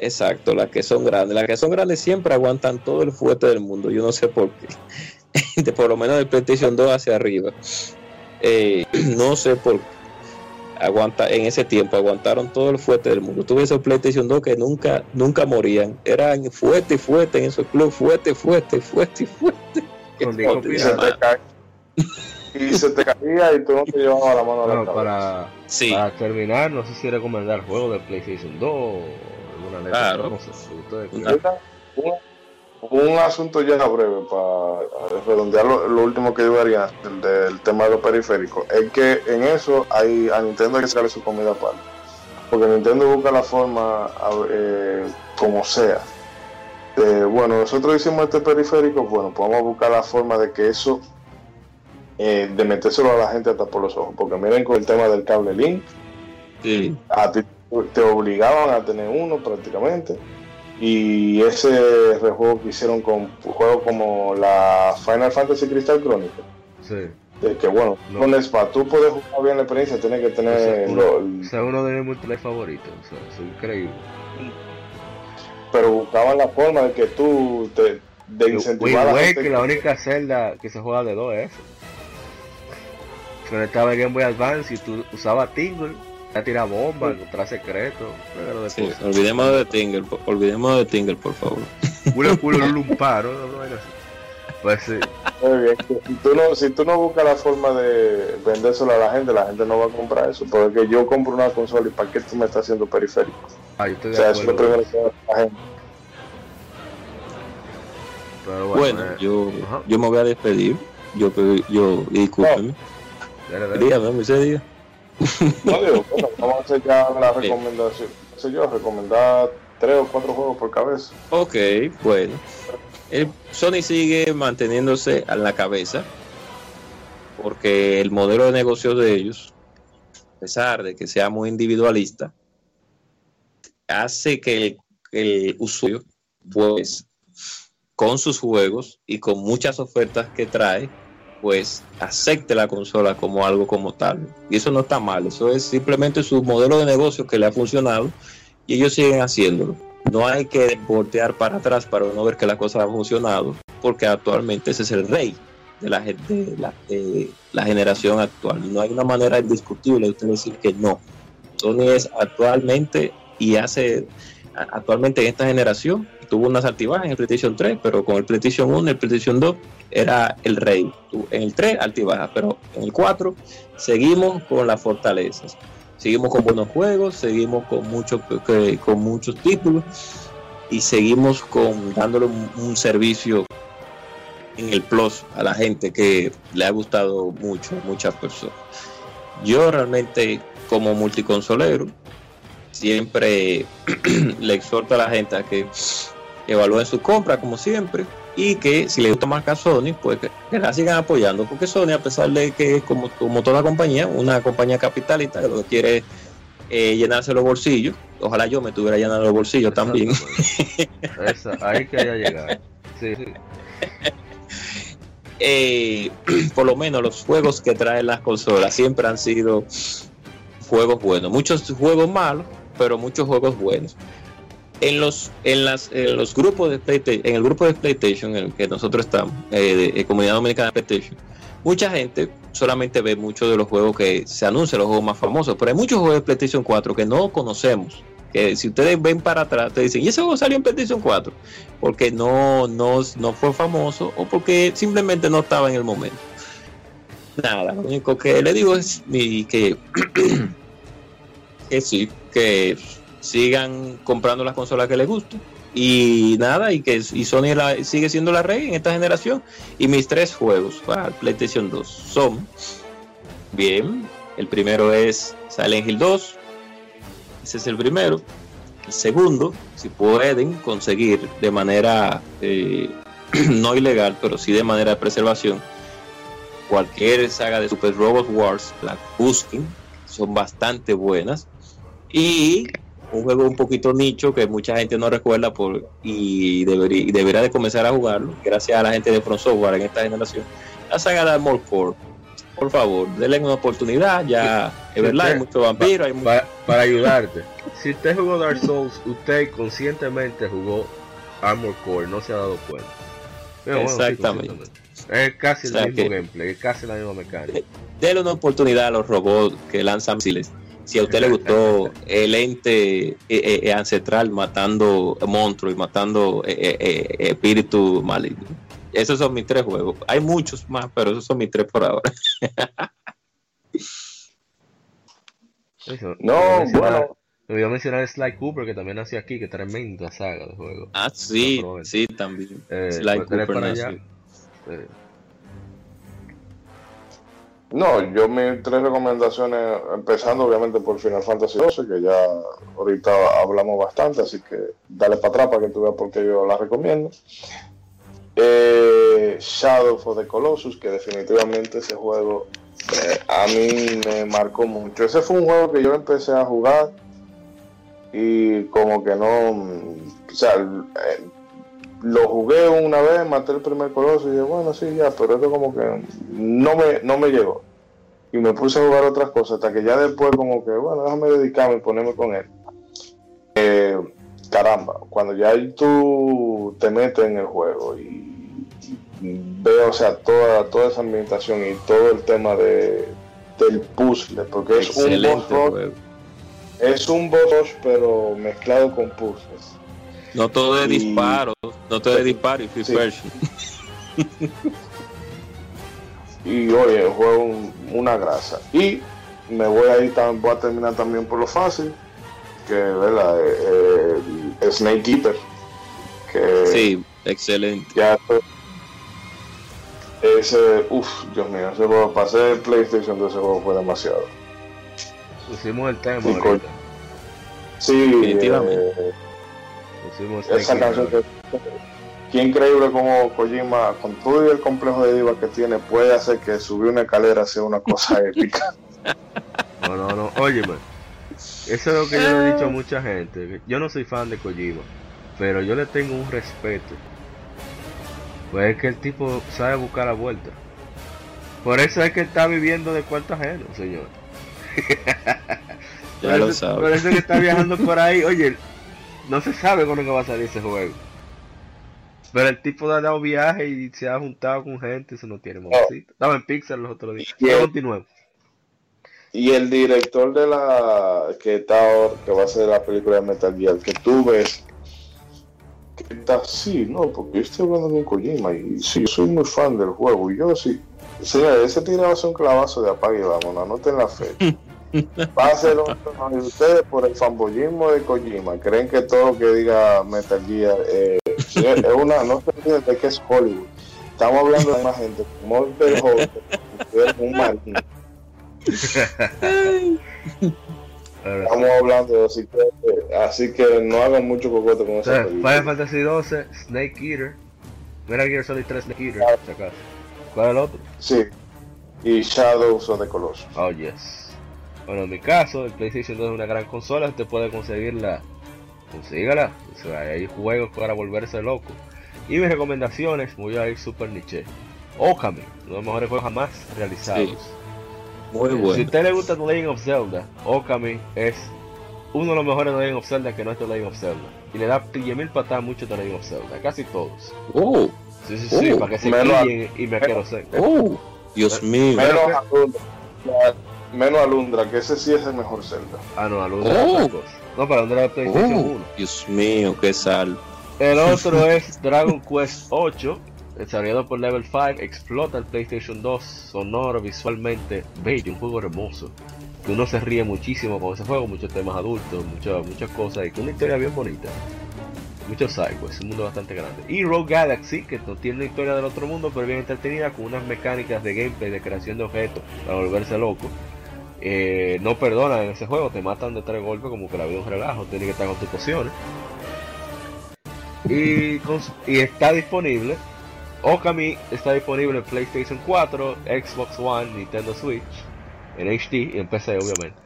exacto, las que son grandes. Las que son grandes siempre aguantan todo el fuerte del mundo. Yo no sé por qué, por lo menos del PlayStation 2 hacia arriba, no sé por qué. En ese tiempo aguantaron todo el fuerte del mundo. Tuve esos PlayStation 2 que nunca morían. Eran fuerte y fuerte en esos clubes, fuerte. Y se te caía y tú no te llevabas la mano a la cabeza. Para terminar, no sé si recomendar juegos de PlayStation 2 o alguna letra. Claro. No sé si un asunto ya breve para redondear lo último que yo haría del tema de los periféricos es que en eso a Nintendo hay que sacarle su comida aparte, porque Nintendo busca la forma como sea. Bueno, nosotros hicimos este periférico, bueno, podemos buscar la forma de que eso de metérselo a la gente hasta por los ojos, porque miren con el tema del cable link, sí. A ti te obligaban a tener uno prácticamente. Y ese rejuego que hicieron con juegos como la Final Fantasy Crystal Chronicles, sí. De que bueno, no. Para tú poder jugar bien la experiencia tienes que tener uno de mis multiplayer favoritos, o sea, es increíble. Pero buscaban la forma de que tú de incentivar a la gente. Que la única celda que se juega de dos es conectaba el Game Boy Advance y tú usabas Tingle. Tira bomba, encontrar secretos. Sí, olvidemos de Tingle, por favor. Culo, lumparo. Pues sí. Muy bien. Si tú no buscas la forma de vendérselo a la gente no va a comprar eso. Porque yo compro una consola y ¿para qué tú me estás haciendo periférico? O sea, eso es lo primero que la gente. Pero bueno, yo me voy a despedir. Yo discúlpeme. Dígame, ese día. No digo, bueno, vamos a hacer ya la recomendación. No sé yo, recomendar 3 o 4 juegos por cabeza. Ok, bueno. El Sony sigue manteniéndose a la cabeza porque el modelo de negocio de ellos, a pesar de que sea muy individualista, hace que el usuario, pues, con sus juegos y con muchas ofertas que trae, pues acepte la consola como algo como tal, y eso no está mal, eso es simplemente su modelo de negocio que le ha funcionado y ellos siguen haciéndolo. No hay que voltear para atrás para no ver que la cosa ha funcionado, porque actualmente ese es el rey de la generación actual. No hay una manera indiscutible de usted decir que no, Sony es actualmente y hace actualmente en esta generación. Tuvo unas altibas en el PlayStation 3, pero con el PlayStation 1 y el PlayStation 2 era el rey. En el 3 altibajas, pero en el 4 seguimos con las fortalezas. Seguimos con buenos juegos, seguimos con muchos títulos y seguimos con dándole un servicio en el plus a la gente que le ha gustado mucho, muchas personas. Yo realmente, como multiconsolero, siempre le exhorto a la gente a que evalúen sus compras, como siempre, y que si les gusta más a Sony, pues que la sigan apoyando, porque Sony, a pesar de que es como toda compañía, una compañía capitalista que lo que quiere es llenarse los bolsillos. Ojalá yo me estuviera llenando los bolsillos. Exacto, también. Eso, ahí quería llegar. Sí, sí. Por lo menos los juegos que traen las consolas siempre han sido juegos buenos, muchos juegos malos, pero muchos juegos buenos. En los grupos de PlayStation, en el grupo de PlayStation en el que nosotros estamos, de Comunidad Dominicana de PlayStation, mucha gente solamente ve muchos de los juegos que se anuncian, los juegos más famosos, pero hay muchos juegos de PlayStation 4 que no conocemos. Si ustedes ven para atrás, te dicen, ¿y ese juego salió en PlayStation 4? Porque no fue famoso o porque simplemente no estaba en el momento. Nada, lo único que le digo es que sí, que sigan comprando las consolas que les gusten. Y nada, y Sony sigue siendo la rey en esta generación. Y mis tres juegos para PlayStation 2 son, bien, el primero es Silent Hill 2. Ese es el primero. El segundo, si pueden conseguir de manera no ilegal, pero sí de manera de preservación, cualquier saga de Super Robot Wars, la busquen, son bastante buenas. Y un juego un poquito nicho que mucha gente no recuerda y deberá de comenzar a jugarlo, gracias a la gente de From Software en esta generación, la saga de Armored Core. Por favor, denle una oportunidad. Ya, es verdad, hay mucho vampiro. Para ayudarte, si usted jugó Dark Souls, usted conscientemente jugó Armored Core, no se ha dado cuenta. Pero exactamente. Bueno, sí, es casi el mismo gameplay, es casi la misma mecánica. Denle una oportunidad a los robots que lanzan misiles. Si a usted le gustó el ente ancestral matando monstruos y matando espíritus malignos. Esos son mis tres juegos. Hay muchos más, pero esos son mis tres por ahora. Eso, no, bueno. Voy a mencionar Sly Cooper, que también nació aquí, que tremenda saga de juego. Ah, sí, no, sí, también. Sly Cooper nació. No, yo mis tres recomendaciones, empezando obviamente por Final Fantasy 12, que ya ahorita hablamos bastante, así que dale para atrás para que tú veas por qué yo la recomiendo. Shadow of the Colossus, que definitivamente ese juego a mí me marcó mucho. Ese fue un juego que yo empecé a jugar y como que no, o sea, lo jugué una vez, maté el primer Colossus y dije, bueno, sí, ya, pero esto como que no me llegó y me puse a jugar otras cosas hasta que ya después como que, bueno, déjame dedicarme y ponerme con él. Caramba, cuando ya tú te metes en el juego y veo, o sea, toda esa ambientación y todo el tema del puzzle, porque es excelente, un boss rush, es un boss rush pero mezclado con puzzles. No todo de disparos, no todo de disparo y free version. Y oye, el juego una grasa. Y me voy a ir, voy a terminar también por lo fácil, que verdad, Snake Eater, que sí, excelente. Ya ese, Dios mío, ese juego, pasé el PlayStation de ese juego, fue demasiado. Pusimos el tema. Sí, definitivamente. Esa canción que increíble como Kojima, con todo el complejo de diva que tiene, puede hacer que subir una escalera sea una cosa épica. No, óyeme. Eso es lo que yo le he dicho a mucha gente. Yo no soy fan de Kojima, pero yo le tengo un respeto. Pues es que el tipo sabe buscar la vuelta. Por eso es que está viviendo de cuarto ajeno, señor. Ya lo sabe. Por eso es que está viajando por ahí. Oye, no se sabe cuándo va a salir ese juego. Pero el tipo ha dado viaje y se ha juntado con gente, eso no tiene mamacita. Estaba en Pixar los otros días. Ya continuemos. Y el director de la que va a hacer la película de Metal Gear, que tú ves que está así, no, porque yo estoy hablando con Kojima y sí, yo soy muy fan del juego y yo sí, señores, ese tirado es un clavazo de apague y vámonos, anoten la fecha. Pásenlo a ustedes por el fanboyismo de Kojima. Creen que todo lo que diga Metal Gear es una... No se olviden de que es Hollywood. Estamos hablando de más gente. Mortal Kombat es un margen. Estamos hablando de así que no hagan mucho cocote con esa película. Final Fantasy 12, Snake Eater. Metal Gear Solid 3, Snake Eater, si acaso. ¿Cuál es el otro? Sí. Y Shadows of the Colossus. Oh, yes. Bueno, en mi caso, el PlayStation 2 es una gran consola. Usted puede conseguirla. Consígala. O sea, hay juegos para volverse loco. Y mis recomendaciones, voy a ir super niche. Okami, uno de los mejores juegos jamás realizados. Sí. Muy bueno. Si a usted le gusta The Legend of Zelda, Okami es uno de los mejores The Legend of Zelda que no es The Legend of Zelda. Y le da 10.000 patadas mucho The Legend of Zelda, casi todos. Oh. Sí, sí, sí, para que se quillen y me quiero ser. Oh, Dios mío. Menos Alundra, que ese sí es el mejor Zelda. Ah, no, Alundra es otra cosa. No, para Alundra es PlayStation 1. Dios mío, qué sal. El otro es Dragon Quest 8, desarrollado por Level 5, explota el PlayStation 2, sonoro, visualmente bello, un juego hermoso. Que uno se ríe muchísimo con ese juego, muchos temas adultos, muchas cosas, y que una historia bien bonita. Muchos sidequests, un mundo bastante grande. Y Rogue Galaxy, que no tiene una historia del otro mundo, pero bien entretenida, con unas mecánicas de gameplay, de creación de objetos, para volverse loco. No perdonan en ese juego, te matan de 3 golpes como que la vida es un relajo, tienes que estar con tus pociones. Y está disponible. Okami está disponible en PlayStation 4, Xbox One, Nintendo Switch, en HD y en PC obviamente.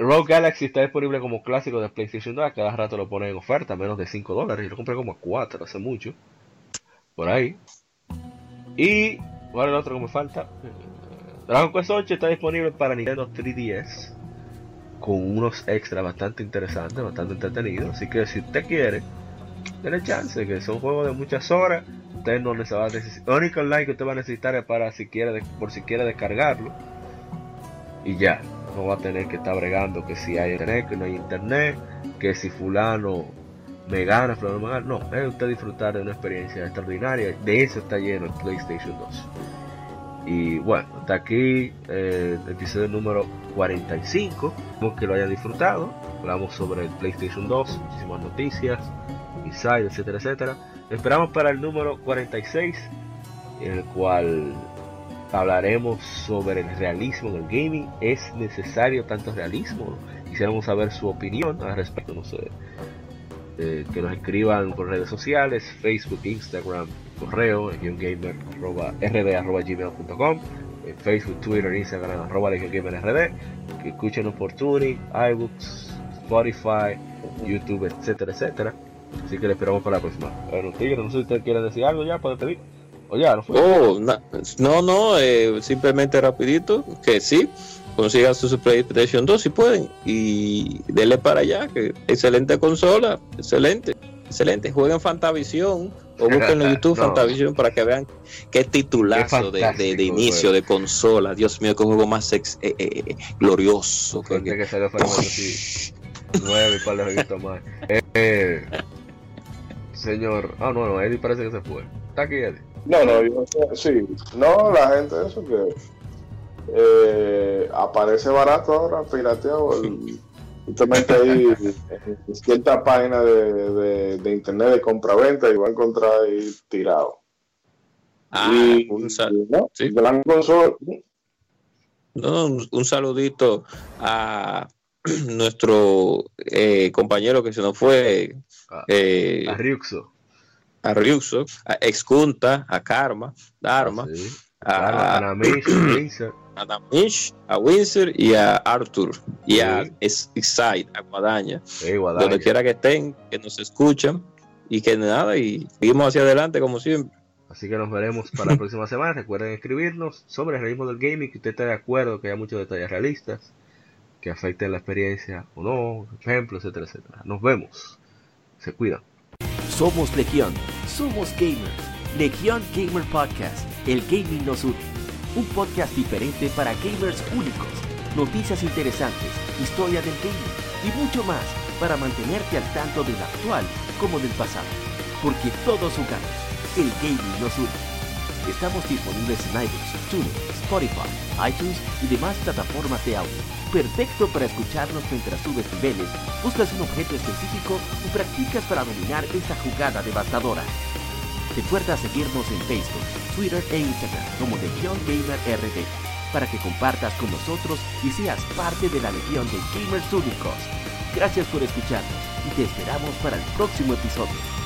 Rogue Galaxy está disponible como clásico de PlayStation 2, cada rato lo ponen en oferta, menos de $5. Yo lo compré como a 4 hace mucho, por ahí. Y, ¿cuál es el otro que me falta? Dragon Quest 8 está disponible para Nintendo 3DS, con unos extras bastante interesantes, bastante entretenidos. Así que si usted quiere, tiene chance, que son juegos de muchas horas. Usted no les va a necesitar. El único online que usted va a necesitar es para si quiere por si quiere descargarlo. Y ya, no va a tener que estar bregando que si hay internet, que no hay internet, que si fulano me gana, fulano me gana. No, es usted disfrutar de una experiencia extraordinaria. De eso está lleno el PlayStation 2. Y bueno, hasta aquí el episodio número 45. Espero que lo hayan disfrutado. Hablamos sobre el PlayStation 2, muchísimas noticias, inside, etcétera, etcétera. Esperamos para el número 46, en el cual hablaremos sobre el realismo del gaming. ¿Es necesario tanto realismo? Quisiéramos saber su opinión al respecto. No sé, que nos escriban por redes sociales, Facebook, Instagram, correo, legiongamer@rd@gmail.com, Facebook, Twitter, Instagram, @legiongamerrd, que escúchenos por TuneIn, iBooks, Spotify, YouTube, etcétera, etcétera. Así que le esperamos para la próxima. Bueno, Tigre, no sé si usted quiere decir algo ya para despedir. O ya, no fue. Simplemente rapidito, que sí, consigan su PlayStation 2 si pueden. Y denle para allá, que excelente consola, excelente. Jueguen Fantavisión o busquen en YouTube Fantavisión para que vean qué titulazo de inicio de consola. Dios mío, qué juego más glorioso. Que salió así. 9 y para los más. Señor, Eddie parece que se fue. ¿Está aquí, Eddie? La gente, eso que aparece barato ahora, pirateado. Justamente ahí en cierta página de internet de compra-venta y va a encontrar ahí tirado. Un saludito a nuestro compañero que se nos fue, a Ryuxo, a Excunta, a Karma, Dharma, sí. A Namish, a Windsor y a Arthur y sí. A Exide, a Guadaña, donde quiera que estén, que nos escuchan y que nada, y seguimos hacia adelante como siempre. Así que nos veremos para la próxima semana. Recuerden escribirnos sobre el realismo del gaming, que usted está de acuerdo que haya muchos detalles realistas que afecten la experiencia o no, por ejemplo, etcétera, etcétera. Nos vemos. Se cuidan. Somos Legión. Somos gamers. Legión Gamer Podcast. El gaming nos une. Un podcast diferente para gamers únicos. Noticias interesantes, historia del gaming y mucho más para mantenerte al tanto del actual como del pasado. Porque todos jugamos. El gaming nos une. Estamos disponibles en iTunes, TuneIn, Spotify, iTunes y demás plataformas de audio. Perfecto para escucharnos mientras subes niveles, buscas un objeto específico o practicas para dominar esa jugada devastadora. Recuerda seguirnos en Facebook, Twitter e Instagram como LegionGamerRD para que compartas con nosotros y seas parte de la legión de gamers únicos. Gracias por escucharnos y te esperamos para el próximo episodio.